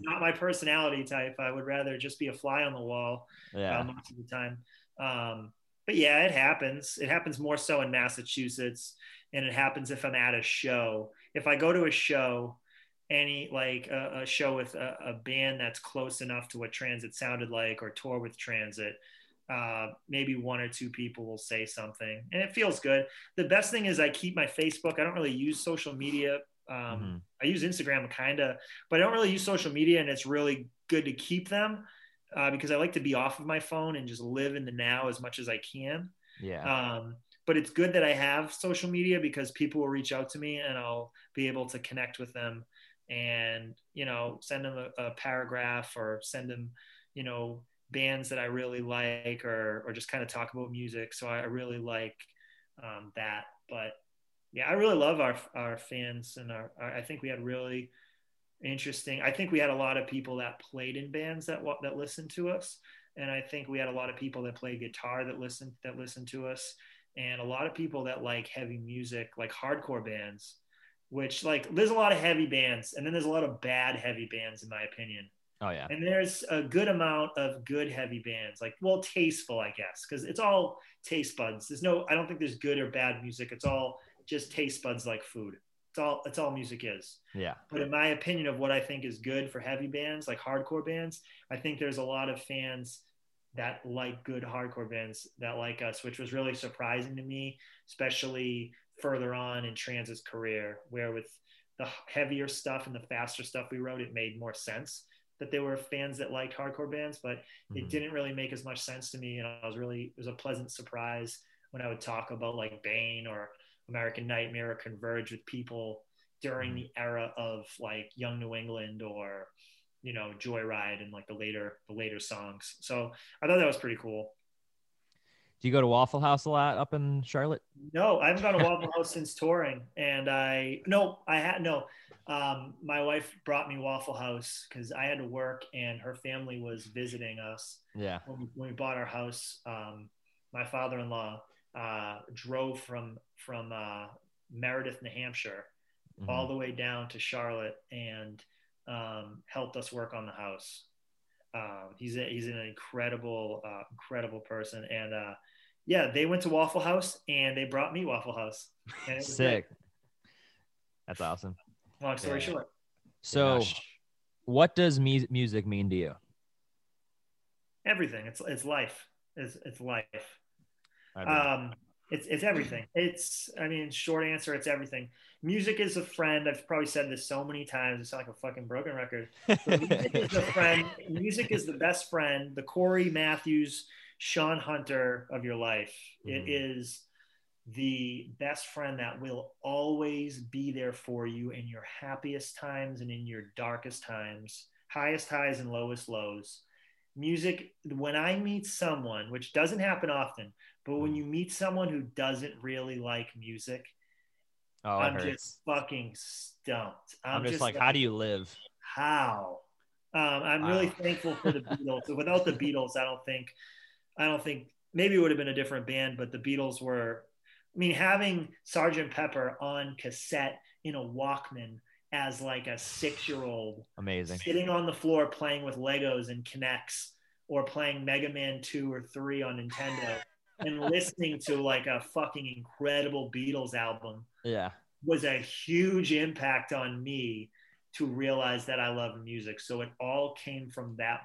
Not my personality type. I would rather just be a fly on the wall most of the time. But yeah, it happens. It happens more so in Massachusetts, and it happens if I'm at a show. If I go to a show, a show with a band that's close enough to what Transit sounded like, or tour with Transit, maybe one or two people will say something, and it feels good. The best thing is I keep my Facebook. I don't really use social media. I use Instagram kind of, but I don't really use social media, and it's really good to keep them because I like to be off of my phone and just live in the now as much as I can. Yeah. But it's good that I have social media because people will reach out to me, and I'll be able to connect with them and, send them a paragraph, or send them, bands that I really like, or just kind of talk about music. So I really like that, but yeah, I really love our fans, and I think we had really interesting. I think we had a lot of people that played in bands that listened to us, and I think we had a lot of people that played guitar that listened to us, and a lot of people that like heavy music, like hardcore bands. Which, like, there's a lot of heavy bands, and then there's a lot of bad heavy bands, in my opinion. Oh yeah. And there's a good amount of good heavy bands, like, well, tasteful, I guess, because it's all taste buds. I don't think there's good or bad music. It's all just taste buds, like food. It's all music is. Yeah. But in my opinion, of what I think is good for heavy bands, like hardcore bands, I think there's a lot of fans that like good hardcore bands that like us, which was really surprising to me, especially further on in Transit's career, where with the heavier stuff and the faster stuff we wrote, it made more sense that there were fans that liked hardcore bands, but it didn't really make as much sense to me. And it was a pleasant surprise when I would talk about like Bane or American Nightmare or Converge with people during the era of like Young New England or Joyride and like the later songs. So I thought that was pretty cool. Do you go to Waffle House a lot up in Charlotte? No, I haven't gone to Waffle House since touring, and my wife brought me Waffle House because I had to work, and her family was visiting us. Yeah. When we bought our house, my father-in-law drove from Meredith, New Hampshire, all the way down to Charlotte, and helped us work on the house. He's an incredible person, and they went to Waffle House, and they brought me Waffle House. And sick. Great. That's awesome. Long story short. So, gosh. What does music mean to you? Everything. It's life. It's life. It's everything. Short answer, it's everything. Music is a friend. I've probably said this so many times. It's like a fucking broken record. But music is a friend. Music is the best friend, the Corey Matthews, Sean Hunter of your life. It is the best friend that will always be there for you in your happiest times and in your darkest times, highest highs and lowest lows. Music, when I meet someone, which doesn't happen often, but when you meet someone who doesn't really like music, I'm just fucking stumped. I'm just like, how do you live? How? I'm really thankful for the Beatles. Without the Beatles, I don't think maybe it would have been a different band, but the Beatles were, having Sgt. Pepper on cassette in a Walkman as like a 6-year-old. Amazing. Sitting on the floor playing with Legos and Kinects, or playing Mega Man 2 or 3 on Nintendo and listening to like a fucking incredible Beatles album. Yeah. Was a huge impact on me to realize that I love music. So it all came from that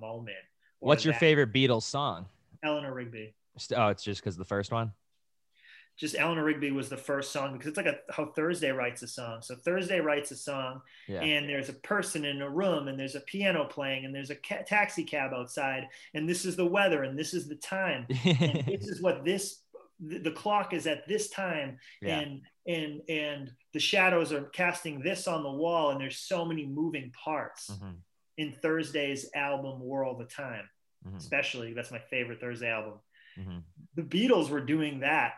moment. What's your favorite Beatles song? Eleanor Rigby. Oh, it's just because the first one? Just Eleanor Rigby was the first song, because it's like how Thursday writes a song. So Thursday writes a song, yeah, and there's a person in a room, and there's a piano playing, and there's a taxi cab outside, and this is the weather, and this is the time, and this is what the clock is at this time, yeah, and the shadows are casting this on the wall, and there's so many moving parts in Thursday's album World of Time, especially. That's my favorite Thursday album. The Beatles were doing that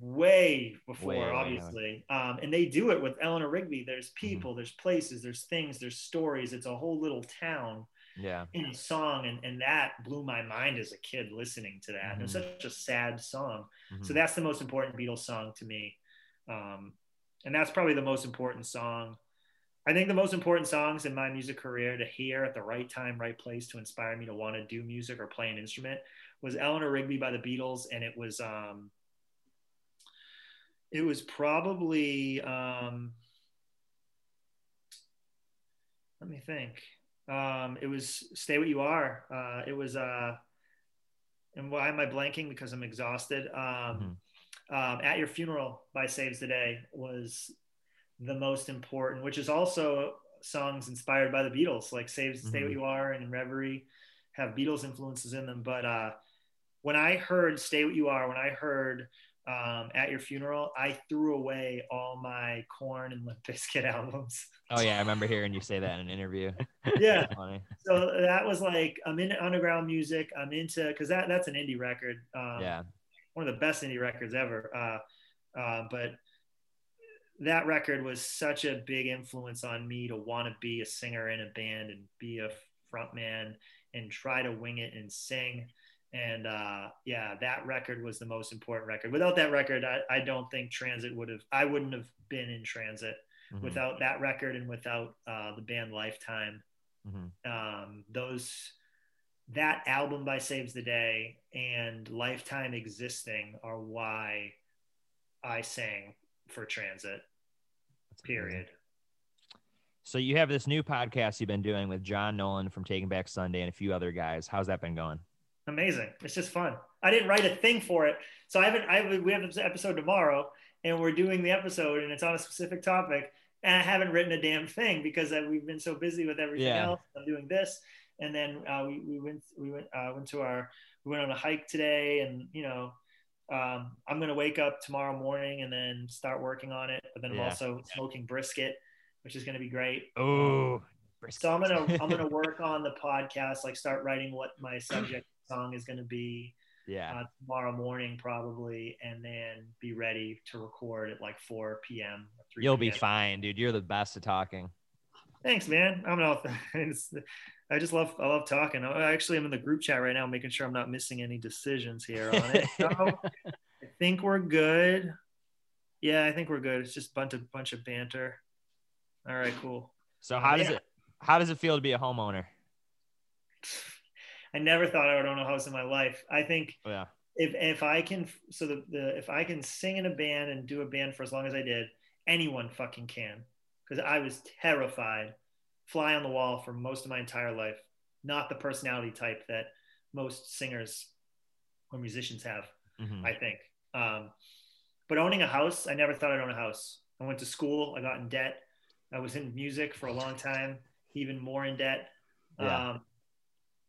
way before, obviously, and they do it with Eleanor Rigby. There's people, there's places, there's things, there's stories. It's a whole little town, yeah, in a song, and that blew my mind as a kid listening to that. It was such a sad song. So that's the most important Beatles song to me, and that's probably the most important song. I think the most important songs in my music career to hear at the right time, right place to inspire me to want to do music or play an instrument was Eleanor Rigby by the Beatles, and it was probably, let me think. It was Stay What You Are. And why am I blanking? Because I'm exhausted. At Your Funeral by Saves the Day was the most important, which is also songs inspired by the Beatles, like Stay What You Are and Reverie have Beatles influences in them. But when I heard Stay What You Are, when I heard At Your Funeral, I threw away all my Korn and Limp Bizkit albums. Oh yeah, I remember hearing you say that in an interview. Yeah. Funny. So that was like, I'm into underground music. I'm into, because that's an indie record. Yeah. One of the best indie records ever. But that record was such a big influence on me to want to be a singer in a band and be a frontman and try to wing it and sing. And yeah, that record was the most important record. Without that record, I don't think Transit would have, I wouldn't have been in Transit without that record and without the band Lifetime. That album by Saves the Day and Lifetime existing are why I sang for Transit, period. So you have this new podcast you've been doing with John Nolan from Taking Back Sunday and a few other guys. How's that been going? Amazing. It's just fun. I didn't write a thing for it. So we have an episode tomorrow and we're doing the episode and it's on a specific topic. And I haven't written a damn thing because we've been so busy with everything else. I'm doing this. And then we went on a hike today, and, you know, I'm going to wake up tomorrow morning and then start working on it. But then I'm also smoking brisket, which is going to be great. Oh, brisket. So I'm going to work on the podcast, like start writing what my subject song is going to be tomorrow morning probably, and then be ready to record at like 4 p.m. or 3 p.m. You'll be fine, dude. You're the best at talking. Thanks, man. I'm not. I love talking. I actually am in the group chat right now, making sure I'm not missing any decisions here on it. So I think we're good. Yeah, I think we're good. It's just a bunch of banter. All right, cool. So how does it feel to be a homeowner? I never thought I would own a house in my life. I think if I can sing in a band and do a band for as long as I did, anyone fucking can. Because I was terrified, fly on the wall for most of my entire life. Not the personality type that most singers or musicians have, I think. But owning a house, I never thought I'd own a house. I went to school, I got in debt. I was in music for a long time, even more in debt. Yeah.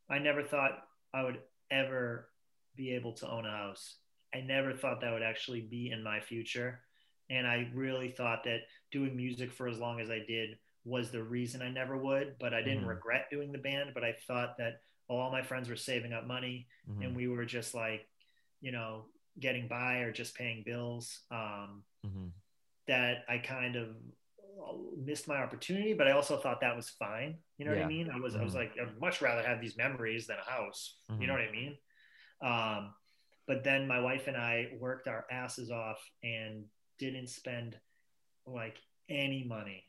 I never thought I would ever be able to own a house. I never thought that would actually be in my future. And I really thought that doing music for as long as I did was the reason I never would, but I didn't regret doing the band. But I thought that all my friends were saving up money and we were just like, you know, getting by or just paying bills, that I kind of missed my opportunity, but I also thought that was fine. You know what I mean? I was like, I'd much rather have these memories than a house. You know what I mean? But then my wife and I worked our asses off and didn't spend like any money,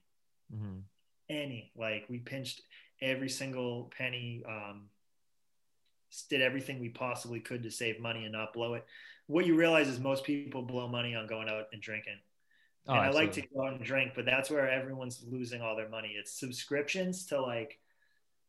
mm-hmm. any, like we pinched every single penny, did everything we possibly could to save money and not blow it. What you realize is most people blow money on going out and drinking. Oh, and I like to go out and drink, but that's where everyone's losing all their money. It's subscriptions to like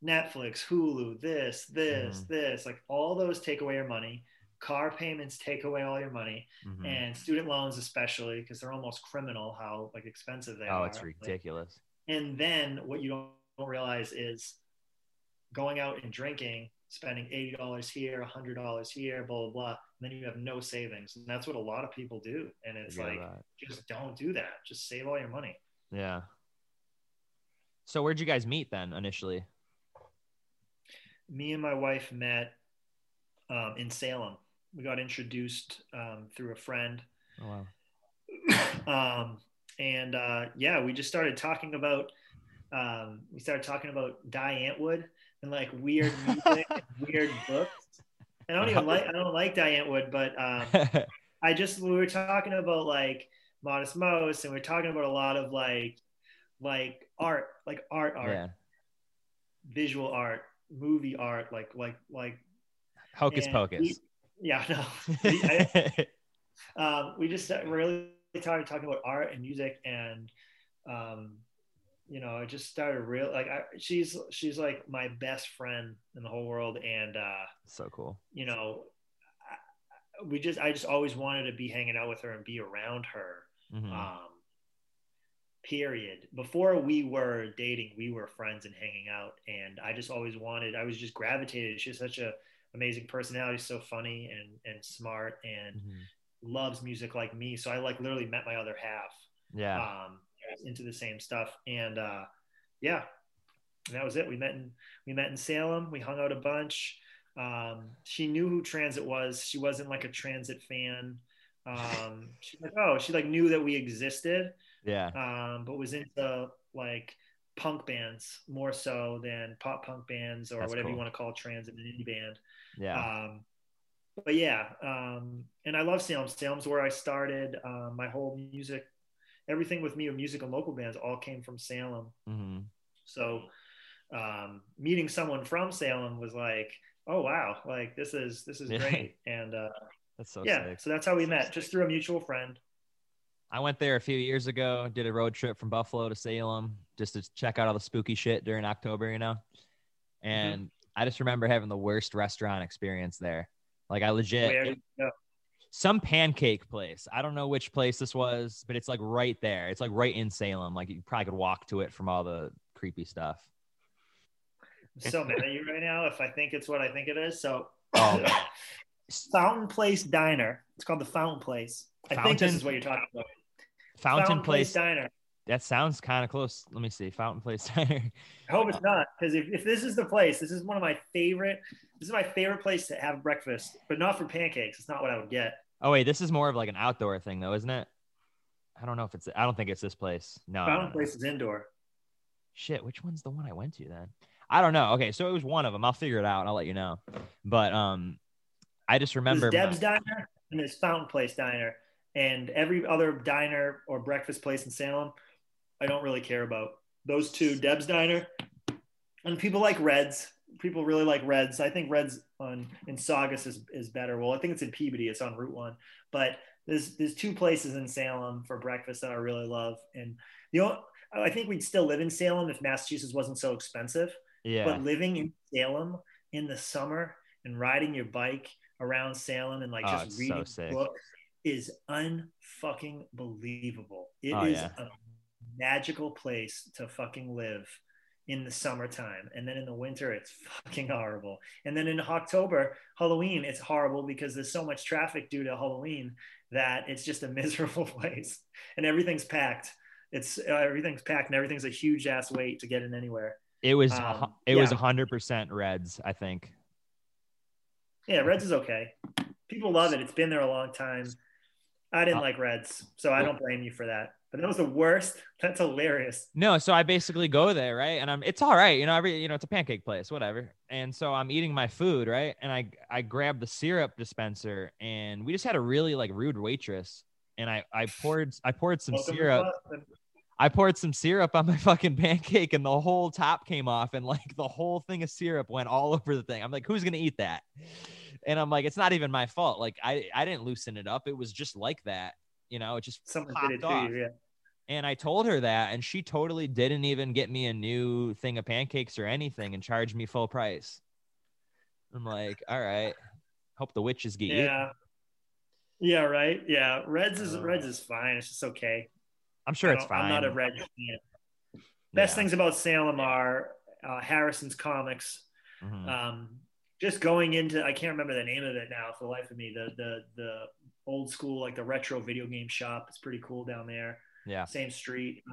Netflix, Hulu, this, mm-hmm. this, like all those take away your money. Car payments take away all your money, mm-hmm. and student loans, especially, because they're almost criminal how like expensive they are. Oh, it's ridiculous. Like, and then what you don't realize is going out and drinking, spending $80 here, $100 here, blah, blah, blah. And then you have no savings. And that's what a lot of people do. And it's like, that. Just don't do that. Just save all your money. Yeah. So where'd you guys meet then initially? Me and my wife met in Salem. We got introduced through a friend. Oh, wow. We just started talking about, Di Antwood and like weird music, and weird books. I don't like Di Antwood, but we were talking about like Modest Mouse, and we were talking about a lot of like art, yeah. visual art, movie art, like hocus pocus. We just really started talking about art and music, and I just started real like she's like my best friend in the whole world, and so cool. I just always wanted to be hanging out with her and be around her. Mm-hmm. Period. Before we were dating, we were friends and hanging out, and I just always wanted. I was just gravitated. She's such a amazing personality, so funny and smart, and mm-hmm. loves music like me. So I like literally met my other half. Yeah. Into the same stuff, and that was it. We met in Salem. We hung out a bunch. She knew who Transit was. She wasn't like a Transit fan. She knew that we existed. Yeah. But was into like punk bands more so than pop punk bands or whatever you want to call Transit, an indie band. Yeah. And I love Salem. Salem's where I started my whole music. Everything with me, music and local bands, all came from Salem. Mm-hmm. So meeting someone from Salem was like, oh wow, like this is great. And that's so sick. So that's how we met, just through a mutual friend. I went there a few years ago, did a road trip from Buffalo to Salem just to check out all the spooky shit during October, And mm-hmm. I just remember having the worst restaurant experience there. Like I legit. Where did you go? Some pancake place. I don't know which place this was, but it's like right there. It's like right in Salem. Like you probably could walk to it from all the creepy stuff. I'm so mad at you right now if I think it's what I think it is. So Fountain Place Diner. It's called the Fountain Place. I think this is what you're talking about. Fountain Place Diner. That sounds kind of close. Let me see. Fountain Place Diner. I hope it's not, because if this is the place, this is one of my favorite. This is my favorite place to have breakfast, but not for pancakes. It's not what I would get. Oh wait, this is more of like an outdoor thing though, isn't it? I don't know if it's. I don't think it's this place. No. Fountain Place is indoor. Shit, which one's the one I went to then? I don't know. Okay, so it was one of them. I'll figure it out and I'll let you know. But I just remember there's Deb's Diner and there's Fountain Place Diner, and every other diner or breakfast place in Salem, I don't really care about. Those two, Deb's Diner, and people like Reds. People really like Reds. I think Reds in Saugus is better. Well, I think it's in Peabody. It's on Route One. But there's two places in Salem for breakfast that I really love. And I think we'd still live in Salem if Massachusetts wasn't so expensive. Yeah. But living in Salem in the summer and riding your bike around Salem and just reading a book is unfucking believable. It is a magical place to fucking live. In the summertime, and then in the winter it's fucking horrible, and then in October, Halloween, it's horrible because there's so much traffic due to Halloween that it's just a miserable place, and everything's packed. And everything's a huge ass wait to get in anywhere. It was was 100% Reds, I think. Yeah, Reds is okay. People love it. It's been there a long time. I didn't like Reds, so I don't blame you for that. But that was the worst. That's hilarious. No, so I basically go there, right? And it's all right, it's a pancake place, whatever. And so I'm eating my food, right? And I grabbed the syrup dispenser, and we just had a really like rude waitress. And I poured some syrup. I poured some syrup on my fucking pancake and the whole top came off and like the whole thing of syrup went all over the thing. I'm like, who's going to eat that? And I'm like, it's not even my fault. Like I didn't loosen it up. It was just like that. You know, it just popped off. Yeah. And I told her that, and she totally didn't even get me a new thing of pancakes or anything and charged me full price. I'm like, all right, hope the witches get you. Yeah. Right. Yeah. Reds is fine. It's just okay. I'm sure it's fine. I'm not a red fan. Best things about Salem are Harrison's Comics. Mm-hmm. Just going into, I can't remember the name of it now for the life of me. The old school, like the retro video game shop. It's pretty cool down there. Yeah. Same street.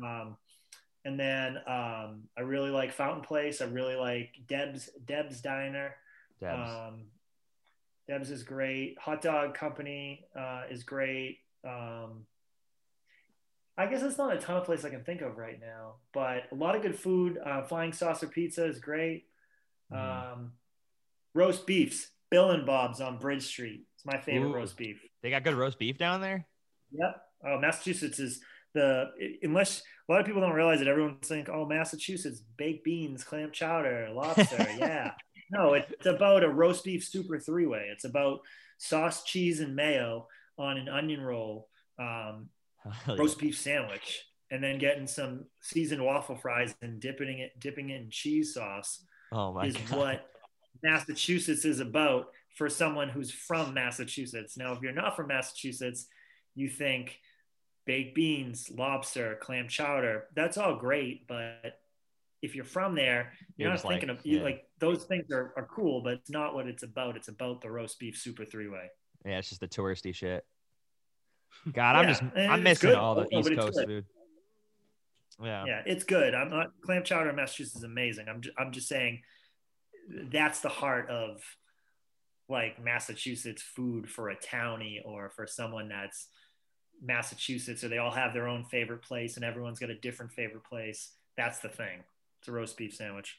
And then I really like Fountain Place. I really like Deb's Diner. Deb's is great. Hot Dog Company is great. I guess it's not a ton of places I can think of right now, but a lot of good food. Flying Saucer Pizza is great. Roast beefs, Bill and Bob's on Bridge Street. It's my favorite roast beef. They got good roast beef down there? Yep. Oh, Massachusetts is unless a lot of people don't realize it, everyone's thinking, oh, Massachusetts, baked beans, clam chowder, lobster. Yeah. No, it's about a roast beef super three-way. It's about sauce, cheese, and mayo on an onion roll. Roast beef sandwich, and then getting some seasoned waffle fries and dipping it in cheese sauce. Oh my God. Is what Massachusetts is about for someone who's from Massachusetts. Now, if you're not from Massachusetts, you think baked beans, lobster, clam chowder, that's all great. But if you're from there, you're not thinking of like those things are cool, but it's not what it's about. It's about the roast beef super three-way. Yeah, it's just the touristy shit. God, I'm missing all the East Coast food. Yeah, it's good. I'm not clam chowder in Massachusetts is amazing. I'm just saying that's the heart of like Massachusetts food for a townie or for someone that's Massachusetts, or they all have their own favorite place and everyone's got a different favorite place. That's the thing. It's a roast beef sandwich.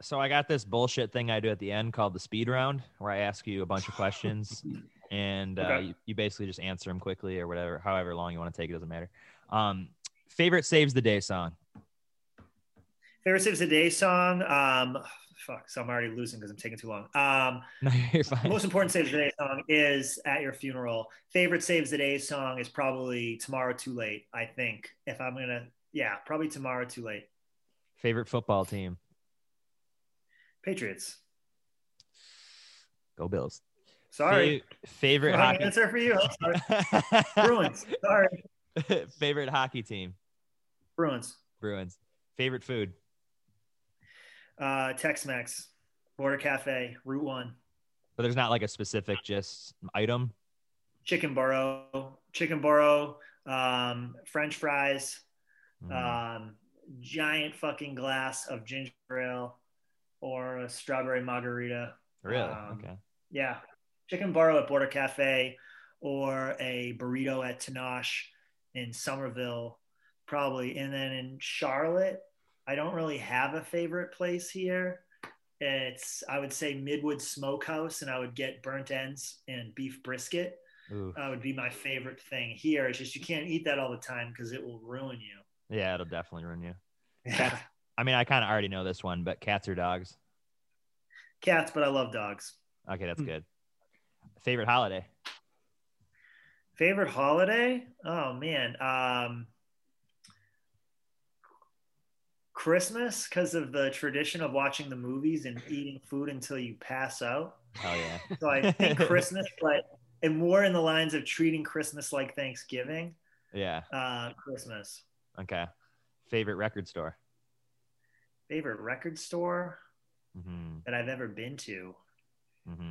So I got this bullshit thing I do at the end called the speed round, where I ask you a bunch of questions. And you basically just answer them quickly or whatever, however long you want to take, it doesn't matter. Favorite Saves the Day song? Favorite Saves the Day song? I'm already losing because I'm taking too long. No, you're fine. Most important Saves the Day song is At Your Funeral. Favorite Saves the Day song is probably Tomorrow Too Late, I think. If I'm going to, probably Tomorrow Too Late. Favorite football team? Patriots. Go Bills. Sorry. Favorite hockey answer for you. I'm sorry. Bruins. Sorry. Favorite hockey team. Bruins. Favorite food. Tex-Mex, Border Cafe, Route One. But there's not like a specific just item. Chicken burro. French fries. Giant fucking glass of ginger ale, or a strawberry margarita. Really? Okay. Yeah. Chicken burro at Border Cafe, or a burrito at Tenoche in Somerville, probably. And then in Charlotte, I don't really have a favorite place here. I would say Midwood Smokehouse, and I would get burnt ends and beef brisket. That would be my favorite thing here. It's just you can't eat that all the time because it will ruin you. Yeah, it'll definitely ruin you. Yeah. I mean, I kind of already know this one, but cats or dogs? Cats, but I love dogs. Okay, that's good. Favorite holiday? Oh, man. Christmas, because of the tradition of watching the movies and eating food until you pass out. Oh, yeah. So I think Christmas, but more in the lines of treating Christmas like Thanksgiving. Yeah. Christmas. Okay. Favorite record store that I've ever been to?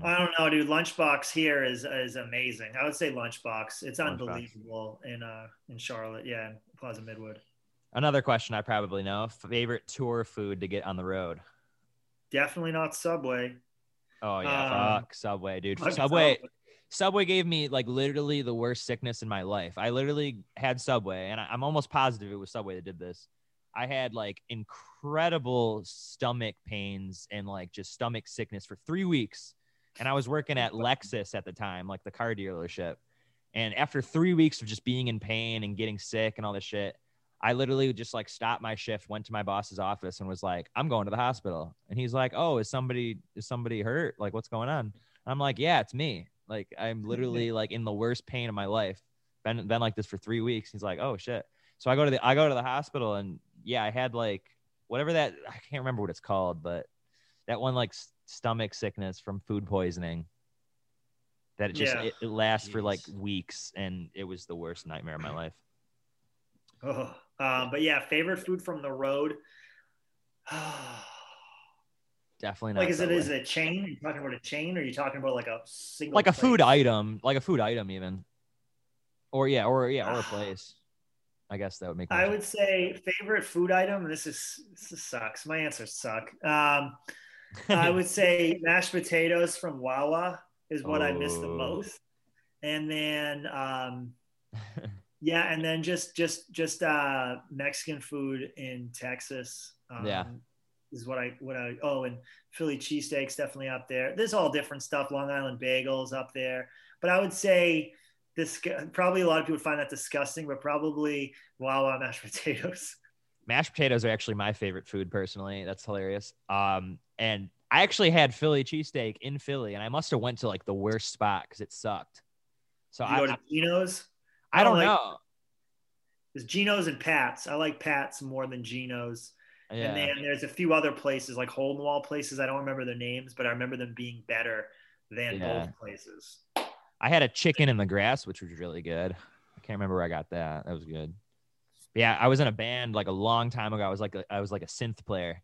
I don't know, dude. Lunchbox here is amazing. I would say Lunchbox. It's unbelievable in Charlotte. Yeah, Plaza Midwood. Another question I probably know. Favorite tour food to get on the road? Definitely not Subway. Oh yeah, fuck Subway, dude. Subway gave me like literally the worst sickness in my life. I literally had Subway, and I'm almost positive it was Subway that did this. I had like incredible stomach pains and like just stomach sickness for 3 weeks. And I was working at Lexus at the time, like the car dealership. And after 3 weeks of just being in pain and getting sick and all this shit, I literally just like stopped my shift, went to my boss's office and was like, I'm going to the hospital. And he's like, oh, is somebody hurt? Like, what's going on? And I'm like, yeah, it's me. Like, I'm literally like in the worst pain of my life. Been like this for 3 weeks. He's like, oh shit. So I go to the hospital, and yeah, I had like whatever that, I can't remember what it's called, but that one like stomach sickness from food poisoning that it just, yeah. it lasts for like weeks, and it was the worst nightmare of my life. Oh, but yeah, favorite food from the road. Definitely not. Like, is it a chain? Are you talking about a chain, or are you talking about like a single, like a place? food item even, or a place? I guess that would make. I would say favorite food item. This sucks. My answers suck. I would say mashed potatoes from Wawa is what I miss the most, and then. Yeah, and then just Mexican food in Texas. Is what I and Philly cheesesteaks definitely up there. There's all different stuff. Long Island bagels up there, but I would say this probably a lot of people find that disgusting, but probably Wawa mashed potatoes. Mashed potatoes are actually my favorite food personally. That's hilarious. And I actually had Philly cheesesteak in Philly, and I must have went to like the worst spot because it sucked. So you go to Gino's? I don't know. There's Geno's and Pat's. I like Pat's more than Geno's. Yeah. And then there's a few other places, like hole in the wall places. I don't remember their names, but I remember them being better than both places. I had a chicken in the grass, which was really good. I can't remember where I got that. That was good. Yeah, I was in a band like a long time ago. I was like a synth player.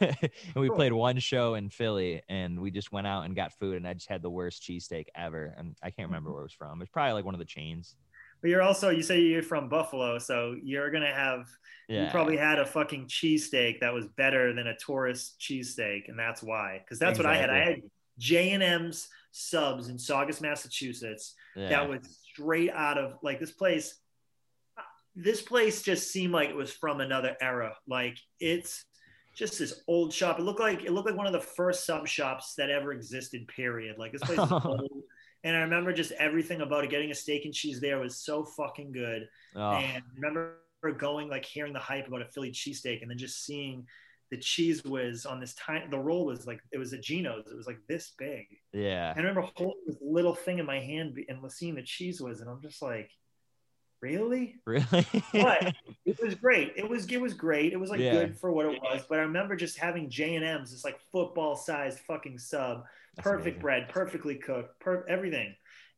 And we played one show in Philly, and we just went out and got food, and I just had the worst cheesesteak ever. And I can't remember where it was from. It was probably like one of the chains. But you say you're from Buffalo, so you're going to have, you probably had a fucking cheesesteak that was better than a tourist cheesesteak. And that's why, because that's exactly what I had. I had J&M's subs in Saugus, Massachusetts. Yeah. That was straight out of like this place just seemed like it was from another era. Like it's just this old shop. It looked like one of the first sub shops that ever existed, period. Like this place is old. And I remember just everything about it. Getting a steak and cheese there was so fucking good. Oh. And I remember hearing the hype about a Philly cheesesteak, and then just seeing the cheese whiz on this time. The roll was like, it was a Geno's. It was like this big. Yeah. And I remember holding this little thing in my hand and seeing the cheese whiz, and I'm just like, really? But it was great. It was great. It was like good for what it was. But I remember just having J&M's, this like football sized fucking sub. Perfect bread, perfectly cooked, everything.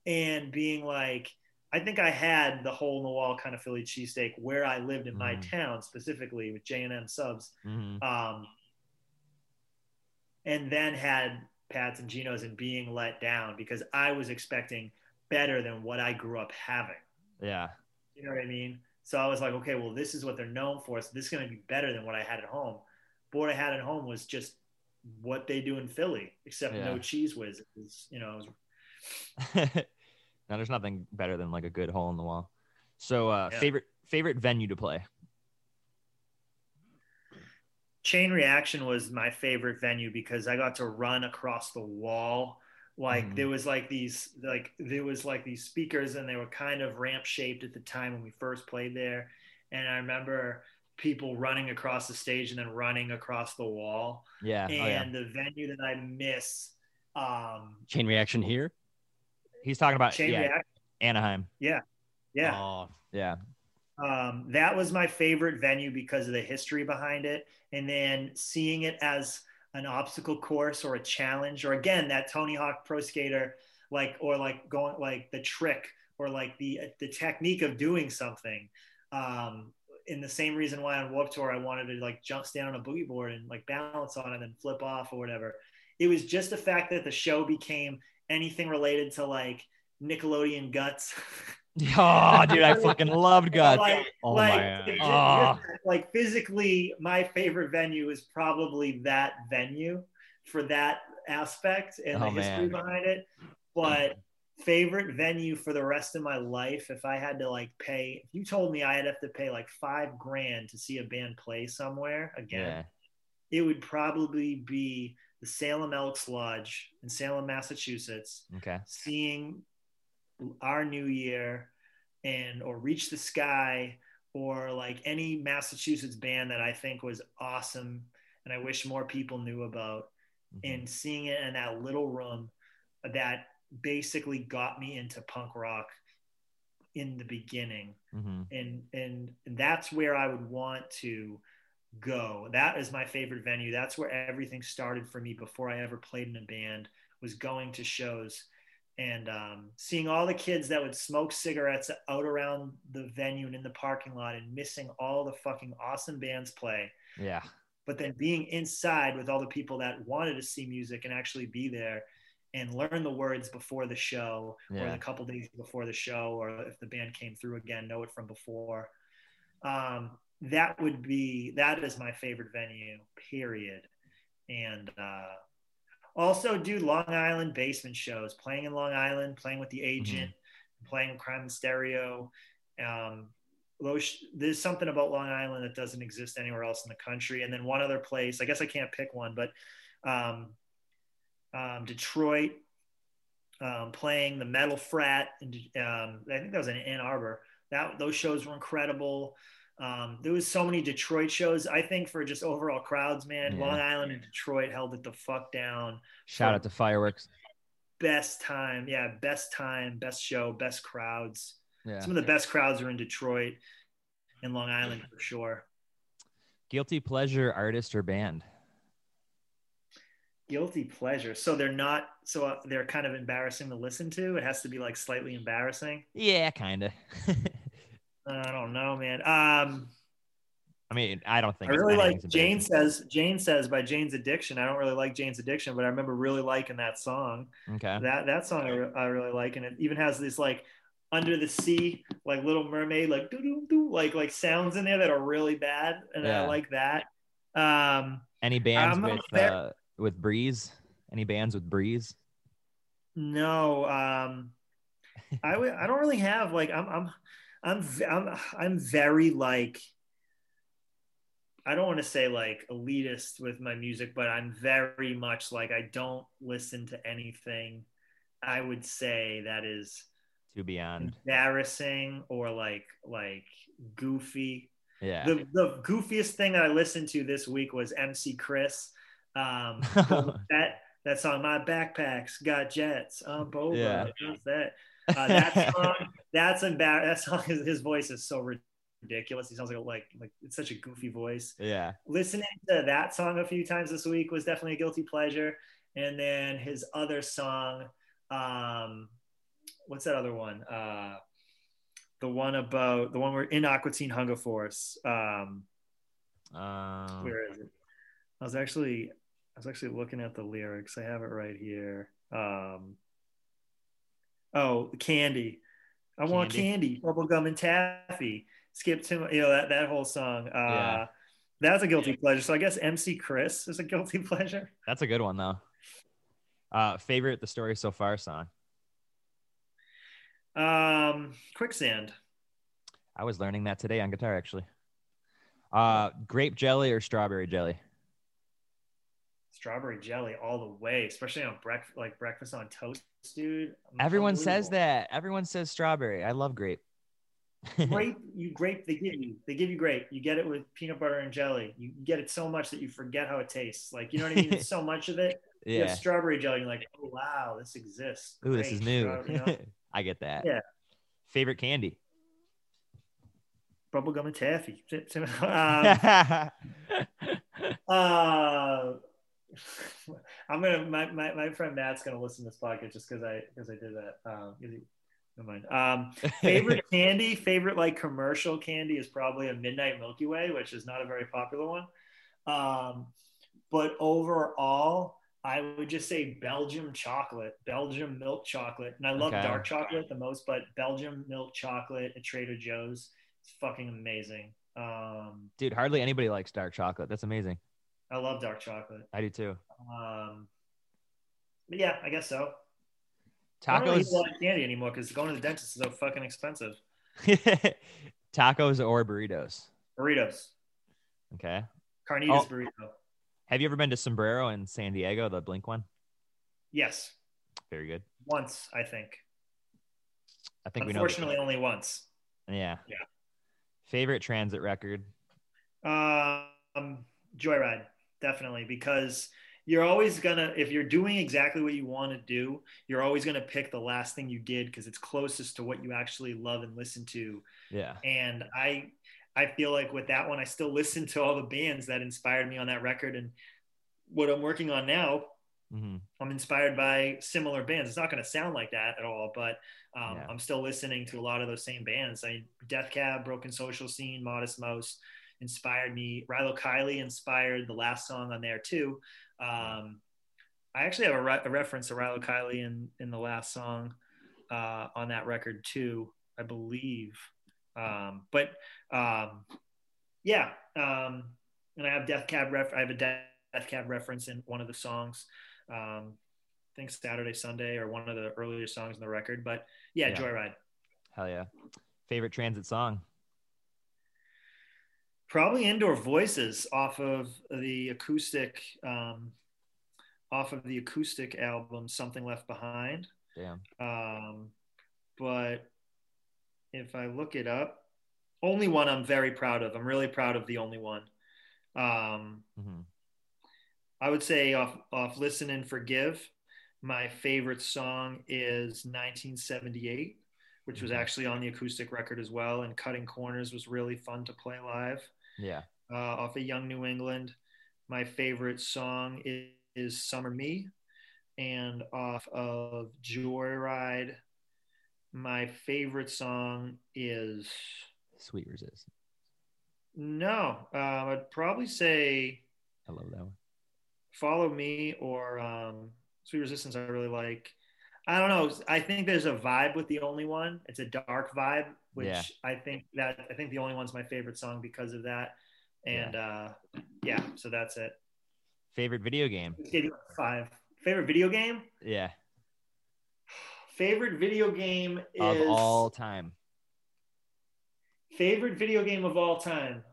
And being like, I think I had the hole in the wall kind of Philly cheesesteak where I lived in my town, specifically with J&M subs. Mm-hmm. And then had Pat's and Geno's, and being let down because I was expecting better than what I grew up having. Yeah. You know what I mean? So I was like, okay, well, this is what they're known for. So this is going to be better than what I had at home. But what I had at home was just what they do in Philly, except no cheese whiz. Now there's nothing better than like a good hole in the wall. So favorite venue to play? Chain Reaction was my favorite venue because I got to run across the wall. Like there was like these speakers, and they were kind of ramp shaped at the time when we first played there. And I remember people running across the stage and then running across the wall. Yeah. And the venue that I miss, Chain Reaction here. He's talking about Chain Reaction. Anaheim. Yeah. Yeah. Oh, yeah. That was my favorite venue because of the history behind it. And then seeing it as an obstacle course or a challenge, or again, that Tony Hawk Pro Skater, like, or like going like the trick or like the technique of doing something. In the same reason why on Warped Tour I wanted to like jump, stand on a boogie board and like balance on it and then flip off or whatever. It was just the fact that the show became anything related to like Nickelodeon Guts. Oh, dude, I fucking loved Guts. Like physically, my favorite venue is probably that venue for that aspect and the history behind it. But favorite venue for the rest of my life, if I had to like pay, if you told me I'd have to pay like $5,000 to see a band play somewhere again, it would probably be the Salem Elks Lodge in Salem, Massachusetts. Okay. Seeing Our New Year or Reach the Sky or like any Massachusetts band that I think was awesome and I wish more people knew about. Mm-hmm. And seeing it in that little room, that basically got me into punk rock in the beginning. Mm-hmm. And that's where I would want to go. That is my favorite venue. That's where everything started for me before I ever played in a band, was going to shows and seeing all the kids that would smoke cigarettes out around the venue and in the parking lot and missing all the fucking awesome bands play. Yeah. But then being inside with all the people that wanted to see music and actually be there and learn the words before the show, yeah, or a couple days before the show, or if the band came through again, know it from before. That is my favorite venue, period. And also do Long Island basement shows, playing in Long Island, playing with The Agent, mm-hmm, playing Crime in Stereo. There's something about Long Island that doesn't exist anywhere else in the country. And then one other place, I guess I can't pick one, but Detroit, playing the Metal Frat. And, I think that was in Ann Arbor. Those shows were incredible. There was so many Detroit shows. I think for just overall crowds, man, yeah, Long Island and Detroit held it the fuck down. Shout out to Fireworks. Best time. Yeah. Best time, best show, best crowds. Yeah. Some of the best crowds are in Detroit and Long Island for sure. Guilty pleasure artist or band? Guilty pleasure. So they're not, so they're kind of embarrassing to listen to. It has to be like slightly embarrassing. Yeah, kind of. I don't know, man. I mean, I don't think I really like Jane Says by Jane's Addiction. I don't really like Jane's Addiction, but I remember really liking that song. Okay. That song I really like, and it even has this like Under the Sea, like Little Mermaid, like doo-doo-doo, like sounds in there that are really bad, and yeah, I like that. Any bands with Breeze? Any bands with Breeze? No. I don't really have like I'm very like, I don't want to say like elitist with my music, but I'm very much like, I don't listen to anything I would say that is too beyond embarrassing or like goofy. Yeah. The goofiest thing that I listened to this week was MC Chris. That song, My Backpack's Got Jets. I'm over. Yeah. That song, that's embarrassing. That song, his voice is so ridiculous. He sounds like it's such a goofy voice. Yeah. Listening to that song a few times this week was definitely a guilty pleasure. And then his other song, what's that other one? The one we're in Aqua Teen Hunger Force. Where is it? I was actually looking at the lyrics. I have it right here. Candy. Want candy, bubble gum and taffy. Skip to, you know, that whole song. Yeah. That's a guilty pleasure. So I guess MC Chris is a guilty pleasure. That's a good one though. Favorite The Story So Far song? Quicksand. I was learning that today on guitar actually. Grape jelly or strawberry jelly? Strawberry jelly all the way, especially on breakfast on toast, dude. Everyone says that. Everyone says strawberry. I love grape. grape, they give you grape. You get it with peanut butter and jelly. You get it so much that you forget how it tastes. Like, you know what I mean? So much of it. Yeah. You have strawberry jelly. You're like, oh wow, this exists. Ooh, grape, this is new. You know? I get that. Yeah. Favorite candy? Bubblegum and taffy. My friend Matt's gonna listen to this podcast just because I did that. Never mind. Favorite candy, like commercial candy is probably a Midnight Milky Way, which is not a very popular one. But overall, I would just say Belgium milk chocolate, and I love dark chocolate the most, but Belgium milk chocolate at Trader Joe's is fucking amazing. Dude, hardly anybody likes dark chocolate. That's amazing. I love dark chocolate. I do too. But yeah, I guess so. Tacos. I don't really eat a lot of candy anymore because going to the dentist is so fucking expensive. Tacos or burritos? Burritos. Okay. Carnitas burrito. Have you ever been to Sombrero in San Diego, the Blink one? Yes. Very good. Once, I think. Unfortunately, only once. Yeah. Yeah. Favorite Transit record? Joyride, definitely, because you're always gonna, if you're doing exactly what you want to do, you're always gonna pick the last thing you did because it's closest to what you actually love and listen to. Yeah. And I feel like with that one, I still listen to all the bands that inspired me on that record, and what I'm working on now, mm-hmm. I'm inspired by similar bands. It's not going to sound like that at all, but yeah. I'm still listening to a lot of those same bands. Death Cab, Broken Social Scene, Modest Mouse inspired me. Rilo Kiley inspired the last song on there too. I actually have a reference to Rilo Kiley in the last song on that record too, I believe. And I have Death Cab reference in one of the songs. I think Saturday, Sunday, or one of the earlier songs in the record. But yeah. Joyride. Hell yeah. Favorite Transit song? Probably Indoor Voices off of the acoustic album, Something Left Behind. Damn. But if I look it up, Only One I'm very proud of. I'm really proud of the Only One. Mm-hmm. I would say off Listen and Forgive, my favorite song is 1978, which mm-hmm. was actually on the acoustic record as well. And Cutting Corners was really fun to play live. Yeah. Off of Young New England, my favorite song is Summer Me. And off of Joyride, my favorite song is... Sweet Resistance. No, I'd probably say... I love that one. Follow Me or Sweet Resistance I really like. I don't know, I think there's a vibe with The Only One. It's a dark vibe, which yeah. I think The Only One's my favorite song because of that. And so that's it. Favorite video game? Favorite video game? Yeah. Favorite video game is of all time. Favorite video game of all time.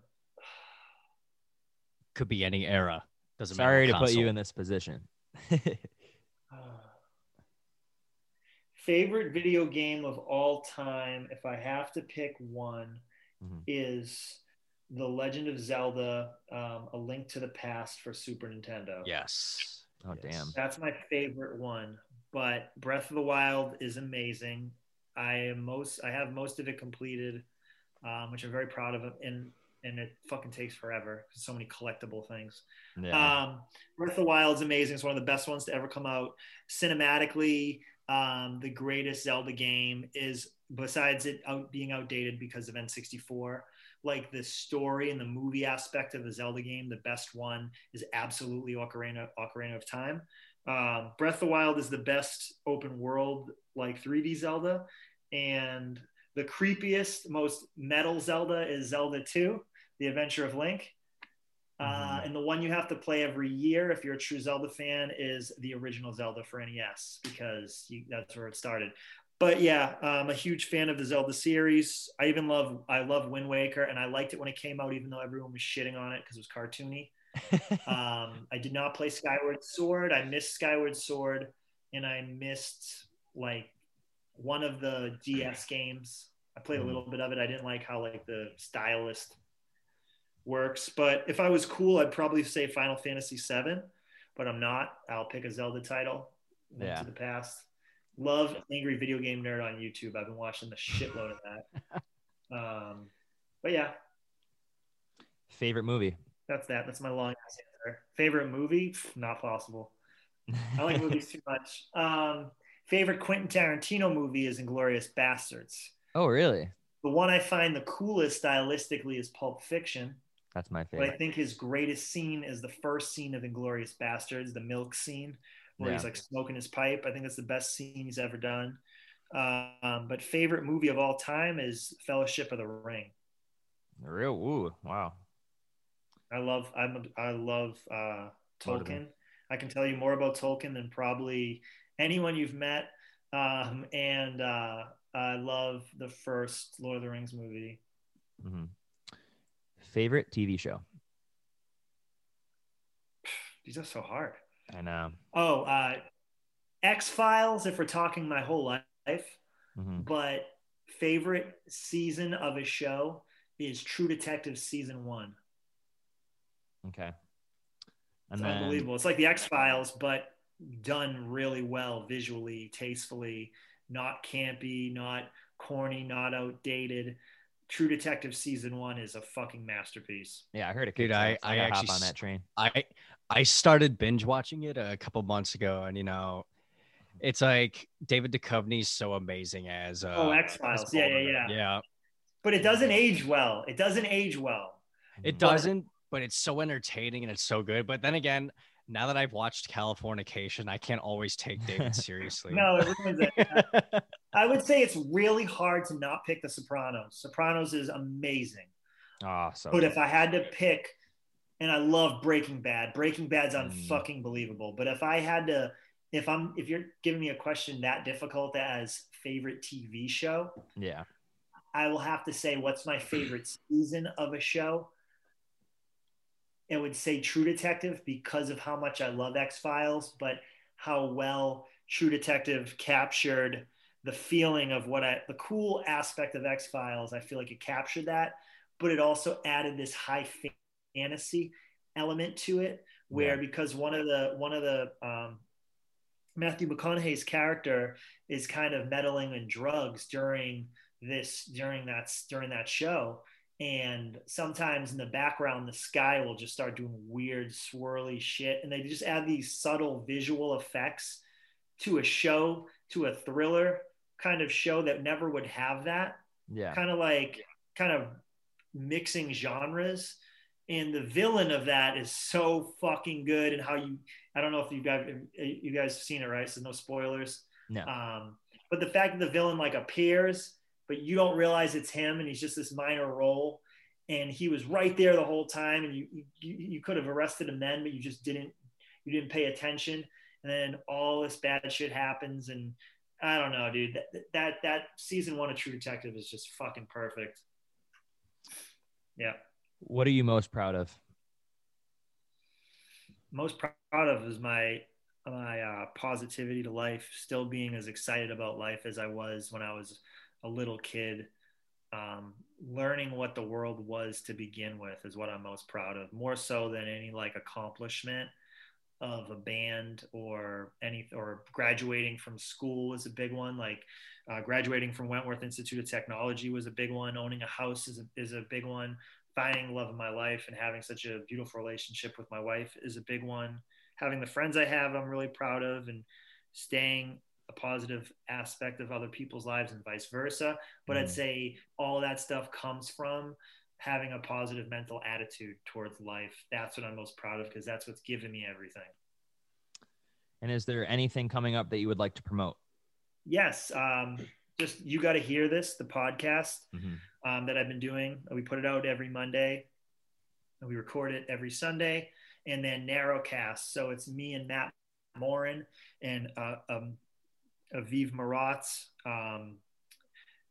Could be any era. Sorry to put you in this position. Favorite video game of all time, if I have to pick one, mm-hmm. is The Legend of Zelda, A Link to the Past for Super Nintendo. Yes. Oh, yes. Damn. That's my favorite one. But Breath of the Wild is amazing. I have most of it completed, which I'm very proud of. And it fucking takes forever. So many collectible things. Yeah. Breath of the Wild's amazing. It's one of the best ones to ever come out. Cinematically, the greatest Zelda game is, besides it being outdated because of N64, like the story and the movie aspect of the Zelda game, the best one is absolutely Ocarina of Time. Breath of the Wild is the best open world, like 3D Zelda. And the creepiest, most metal Zelda is Zelda 2, The Adventure of Link. And the one you have to play every year, if you're a true Zelda fan, is the original Zelda for NES, because that's where it started. But yeah, I'm a huge fan of the Zelda series. I love Wind Waker, and I liked it when it came out, even though everyone was shitting on it because it was cartoony. I did not play Skyward Sword. I missed Skyward Sword, and I missed, like, one of the DS games. I played a little bit of it. I didn't like how the stylist works, but if I was cool, I'd probably say Final Fantasy VII, but I'm not. I'll pick a Zelda title. Link to the Past. Love Angry Video Game Nerd on YouTube. I've been watching the shitload of that. But yeah. Favorite movie? That's my long ass answer. Favorite movie? Not possible. I like movies too much. Favorite Quentin Tarantino movie is Inglourious Bastards. Oh, really? The one I find the coolest stylistically is Pulp Fiction. That's my favorite. But I think his greatest scene is the first scene of Inglourious Bastards, the milk scene, where he's smoking his pipe. I think that's the best scene he's ever done. But favorite movie of all time is Fellowship of the Ring. Real? Ooh, wow. I love Tolkien. I can tell you more about Tolkien than probably anyone you've met. I love the first Lord of the Rings movie. Mm-hmm. Favorite TV show? These are so hard. I know. Oh, X-Files, if we're talking my whole life. Mm-hmm. But favorite season of a show is True Detective Season 1. Okay. And it's unbelievable. It's like the X-Files, but done really well visually, tastefully, not campy, not corny, not outdated. True Detective Season 1 is a fucking masterpiece. Yeah, I heard it. Dude, I actually hop on that train. I started binge watching it a couple months ago, and, you know, it's like David Duchovny's so amazing as X-Files. Yeah. But it doesn't age well. It doesn't, but it's so entertaining and it's so good. But then again, now that I've watched Californication, I can't always take David seriously. No, it ruins it. I would say it's really hard to not pick The Sopranos. Sopranos is amazing. Awesome. But if I had to pick, and I love Breaking Bad. Breaking Bad's unfucking believable. But if I had to, if you're giving me a question that difficult as favorite TV show, yeah, I will have to say, what's my favorite season of a show? I would say True Detective, because of how much I love X-Files, but how well True Detective captured the feeling of the cool aspect of X-Files. I feel like it captured that, but it also added this high fantasy element to it, where because one of the Matthew McConaughey's character is kind of meddling in drugs during that show. And sometimes in the background, the sky will just start doing weird, swirly shit. And they just add these subtle visual effects to a show, to a thriller kind of show that never would have that. Yeah. Kind of mixing genres. And the villain of that is so fucking good. And I don't know if you guys have seen it, right? So no spoilers. No. But the fact that the villain appears, but you don't realize it's him, and he's just this minor role, and he was right there the whole time, and you could have arrested him then, but you just didn't pay attention, and then all this bad shit happens. And I don't know, dude, that season 1 of True Detective is just fucking perfect. Yeah. What are you most proud of? Most proud of is my positivity to life, still being as excited about life as I was when I was a little kid, learning what the world was to begin with is what I'm most proud of, more so than any accomplishment of a band or graduating from school is a big one. Graduating from Wentworth Institute of Technology was a big one. Owning a house is a big one. Finding love in my life and having such a beautiful relationship with my wife is a big one. Having the friends I have, I'm really proud of, and staying a positive aspect of other people's lives and vice versa. But I'd say all that stuff comes from having a positive mental attitude towards life. That's what I'm most proud of, because that's what's given me everything. And is there anything coming up that you would like to promote? Yes. Just, you got to hear this, the podcast that I've been doing. We put it out every Monday, and we record it every Sunday, and then narrowcast. So it's me and Matt Morin and Aviv Maratz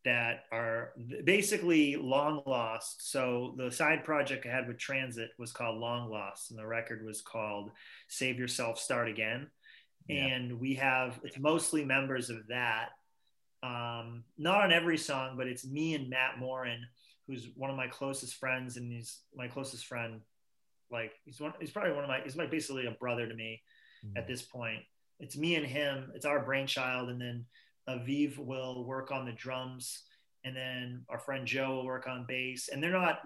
that are basically Long Lost. So the side project I had with Transit was called Long Lost, and the record was called Save Yourself, Start Again. Yeah. And it's mostly members of that. Not on every song, but it's me and Matt Morin, who's one of my closest friends, and he's my closest friend. He's basically a brother to me at this point. It's me and him. It's our brainchild. And then Aviv will work on the drums, and then our friend Joe will work on bass. And I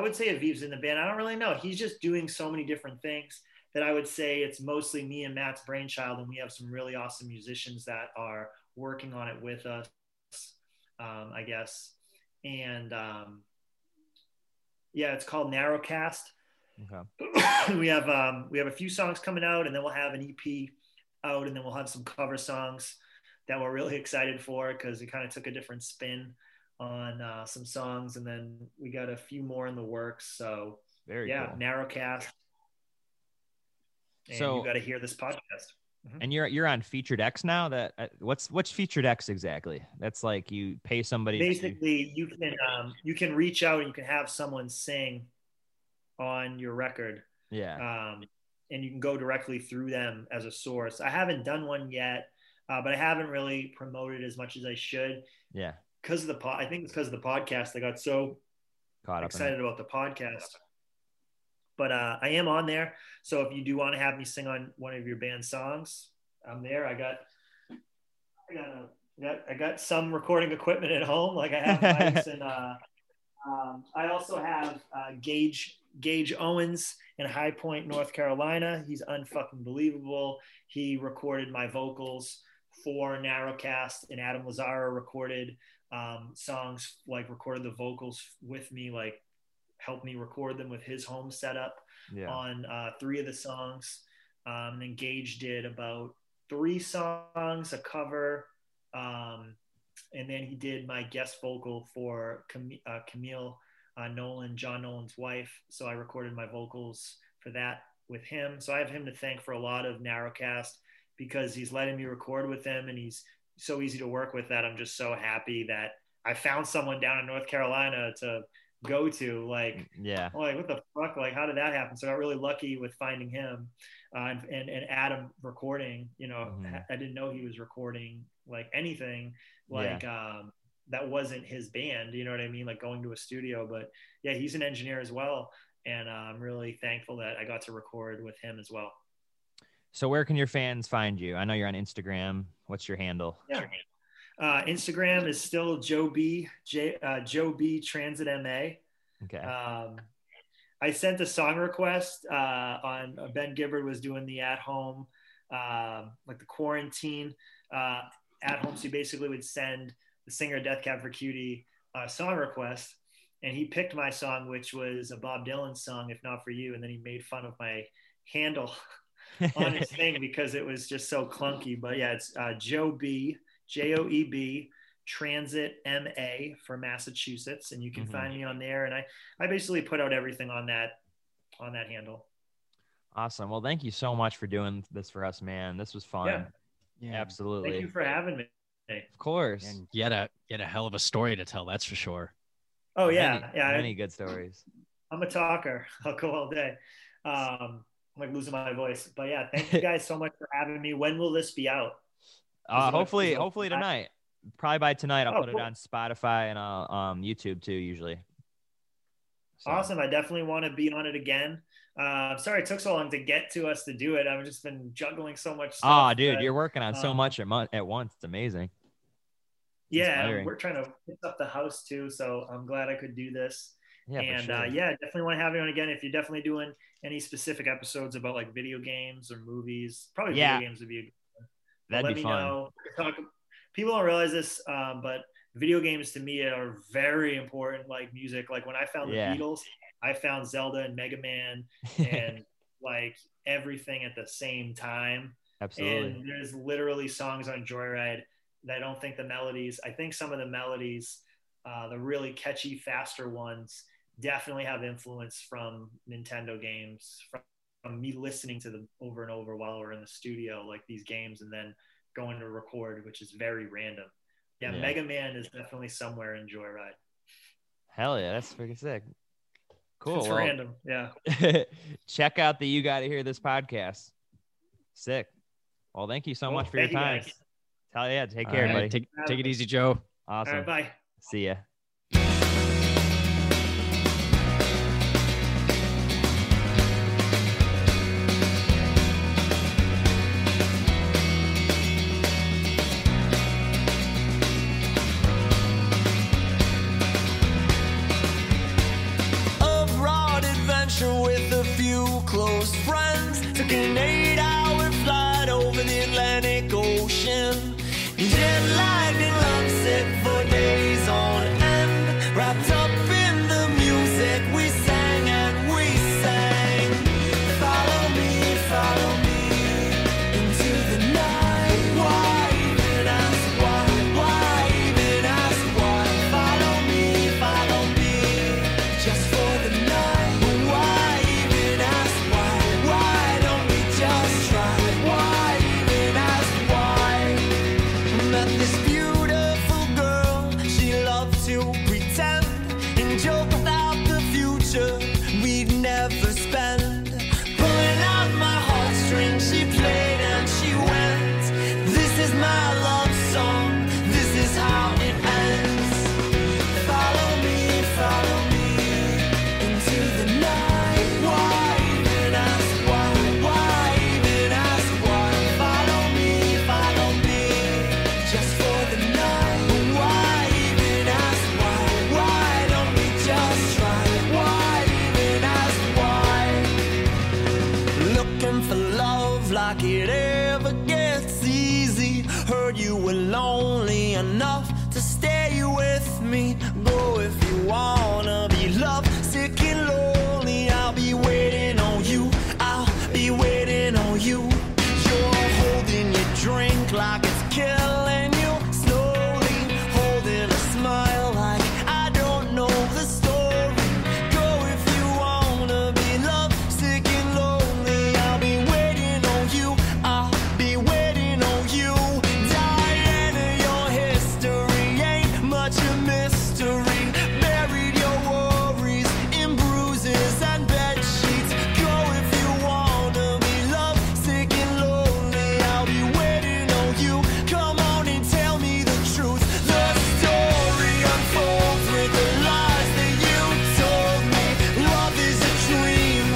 would say Aviv's in the band. I don't really know. He's just doing so many different things that I would say it's mostly me and Matt's brainchild. And we have some really awesome musicians that are working on it with us, I guess. And it's called Narrowcast. Okay. We have a few songs coming out, and then we'll have an EP out, and then we'll have some cover songs that we're really excited for, because we kind of took a different spin on some songs, and then we got a few more in the works. So cool. Narrowcast. And so you got to hear this podcast. And you're on Featured X now. That what's Featured X exactly? That's like you pay somebody. Basically, you can reach out and you can have someone sing on your record, and you can go directly through them as a source. I haven't done one yet, but I haven't really promoted as much as I should. because of the pod, I think it's because of the podcast, I got so caught up excited about the podcast. But I am on there, so if you do want to have me sing on one of your band songs, I'm there. I got some recording equipment at home, like I have mics, and I also have Gage Owens in High Point, North Carolina. He's unfucking believable. He recorded my vocals for Narrowcast, and Adam Lazaro recorded songs, like recorded the vocals with me, like helped me record them with his home setup on 3 of the songs. And Gage did about 3 songs, a cover, and then he did my guest vocal for Camille Nolan, John Nolan's wife. So I recorded my vocals for that with him. So I have him to thank for a lot of Narrowcast, because he's letting me record with him, and he's so easy to work with that I'm just so happy that I found someone down in North Carolina to go to. Like, yeah, I'm like, what the fuck? Like, how did that happen? So I got really lucky with finding him and Adam recording, you know, I didn't know he was recording like anything like, that wasn't his band, you know what I mean? Like going to a studio, but yeah, he's an engineer as well. And I'm really thankful that I got to record with him as well. So where can your fans find you? I know you're on Instagram. What's your handle? Yeah. Instagram is still Joe B Transit MA. Okay. I sent a song request on Ben Gibbard was doing the at home, like the quarantine at home. So you basically would send the singer Death Cab for Cutie a song request, and he picked my song, which was a Bob Dylan song, If Not For You. And then he made fun of my handle on his thing because it was just so clunky. But yeah, it's Joe B. Joeb Transit MA for Massachusetts, and you can find me on there. And I basically put out everything on that handle. Awesome. Well, thank you so much for doing this for us, man. This was fun. Yeah. Yeah. Absolutely. Thank you for having me. Of course. And you had a hell of a story to tell, that's for sure. Oh yeah, many good stories. I'm a talker. I'll go all day. I'm like losing my voice, but yeah, thank you guys so much for having me. When will this be out? Hopefully tonight. Probably by tonight I'll put it on Spotify and YouTube too usually. So. Awesome. I definitely want to be on it again. I'm sorry it took so long to get to us to do it. I've just been juggling so much stuff. Oh, dude, you're working on so much at once. It's amazing. Yeah, we're trying to fix up the house too, so I'm glad I could do this. Yeah, and sure. Definitely want to have you on again. If you're definitely doing any specific episodes about like video games or movies, probably video games would be a good. That'd be fun. People don't realize this, but video games to me are very important, like music. Like when I found the Beatles, I found Zelda and Mega Man and like everything at the same time. Absolutely. And there's literally songs on Joyride that I don't think the melodies, I think some of the melodies, the really catchy, faster ones, definitely have influence from Nintendo games, from me listening to them over and over while we're in the studio, like these games, and then going to record, which is very random. Yeah. Mega Man is definitely somewhere in Joyride. Hell yeah, that's freaking sick. Cool. It's random. Yeah. Check out the You Gotta Hear This podcast. Sick. Well, thank you so much for your time. Hell yeah, take care, buddy. Take it easy, Joe. Awesome. All right, bye. See ya. My love song, this is how it ends. live like it ever gets easy. Heard you were lonely enough to stay with me. Go if you wanna be loved, sick and lonely. I'll be waiting on you, I'll be waiting on you. You're holding your drink like it's killing you. Slowly holding a smile like I don't know the story. Go if you wanna be loved, sick and lonely. I'll be waiting on you, I'll be waiting on you. Diana, your history ain't much a mystery. Buried your worries in bruises and bed sheets. Go if you wanna be loved, sick and lonely. I'll be waiting on you. Come on and tell me the truth. The story unfolds with the lies that you told me. Love is a dream,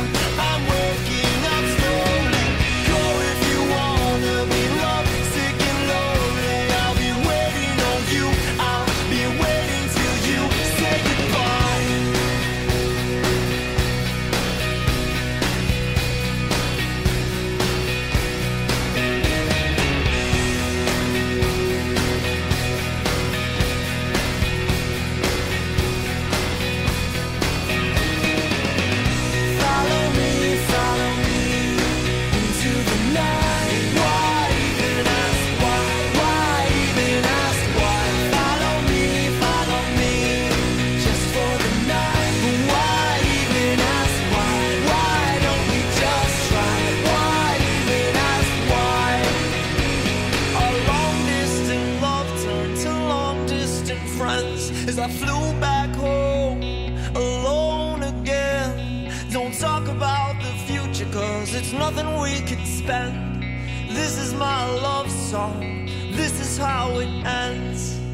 I'm waking up slowly. Go if you wanna be loved, sick and lonely. I'll be waiting on you, I'll be waiting till you say goodbye. Follow me into the night. Why even ask why? Why even ask why? Follow me, just for the night. Why even ask why? Why don't we just try? Why even ask why? Our long distant love turned to long distant friends as I flew back home alone again. Don't talk about the future, cause it's nothing we could spend. This is my love song, this is how it ends.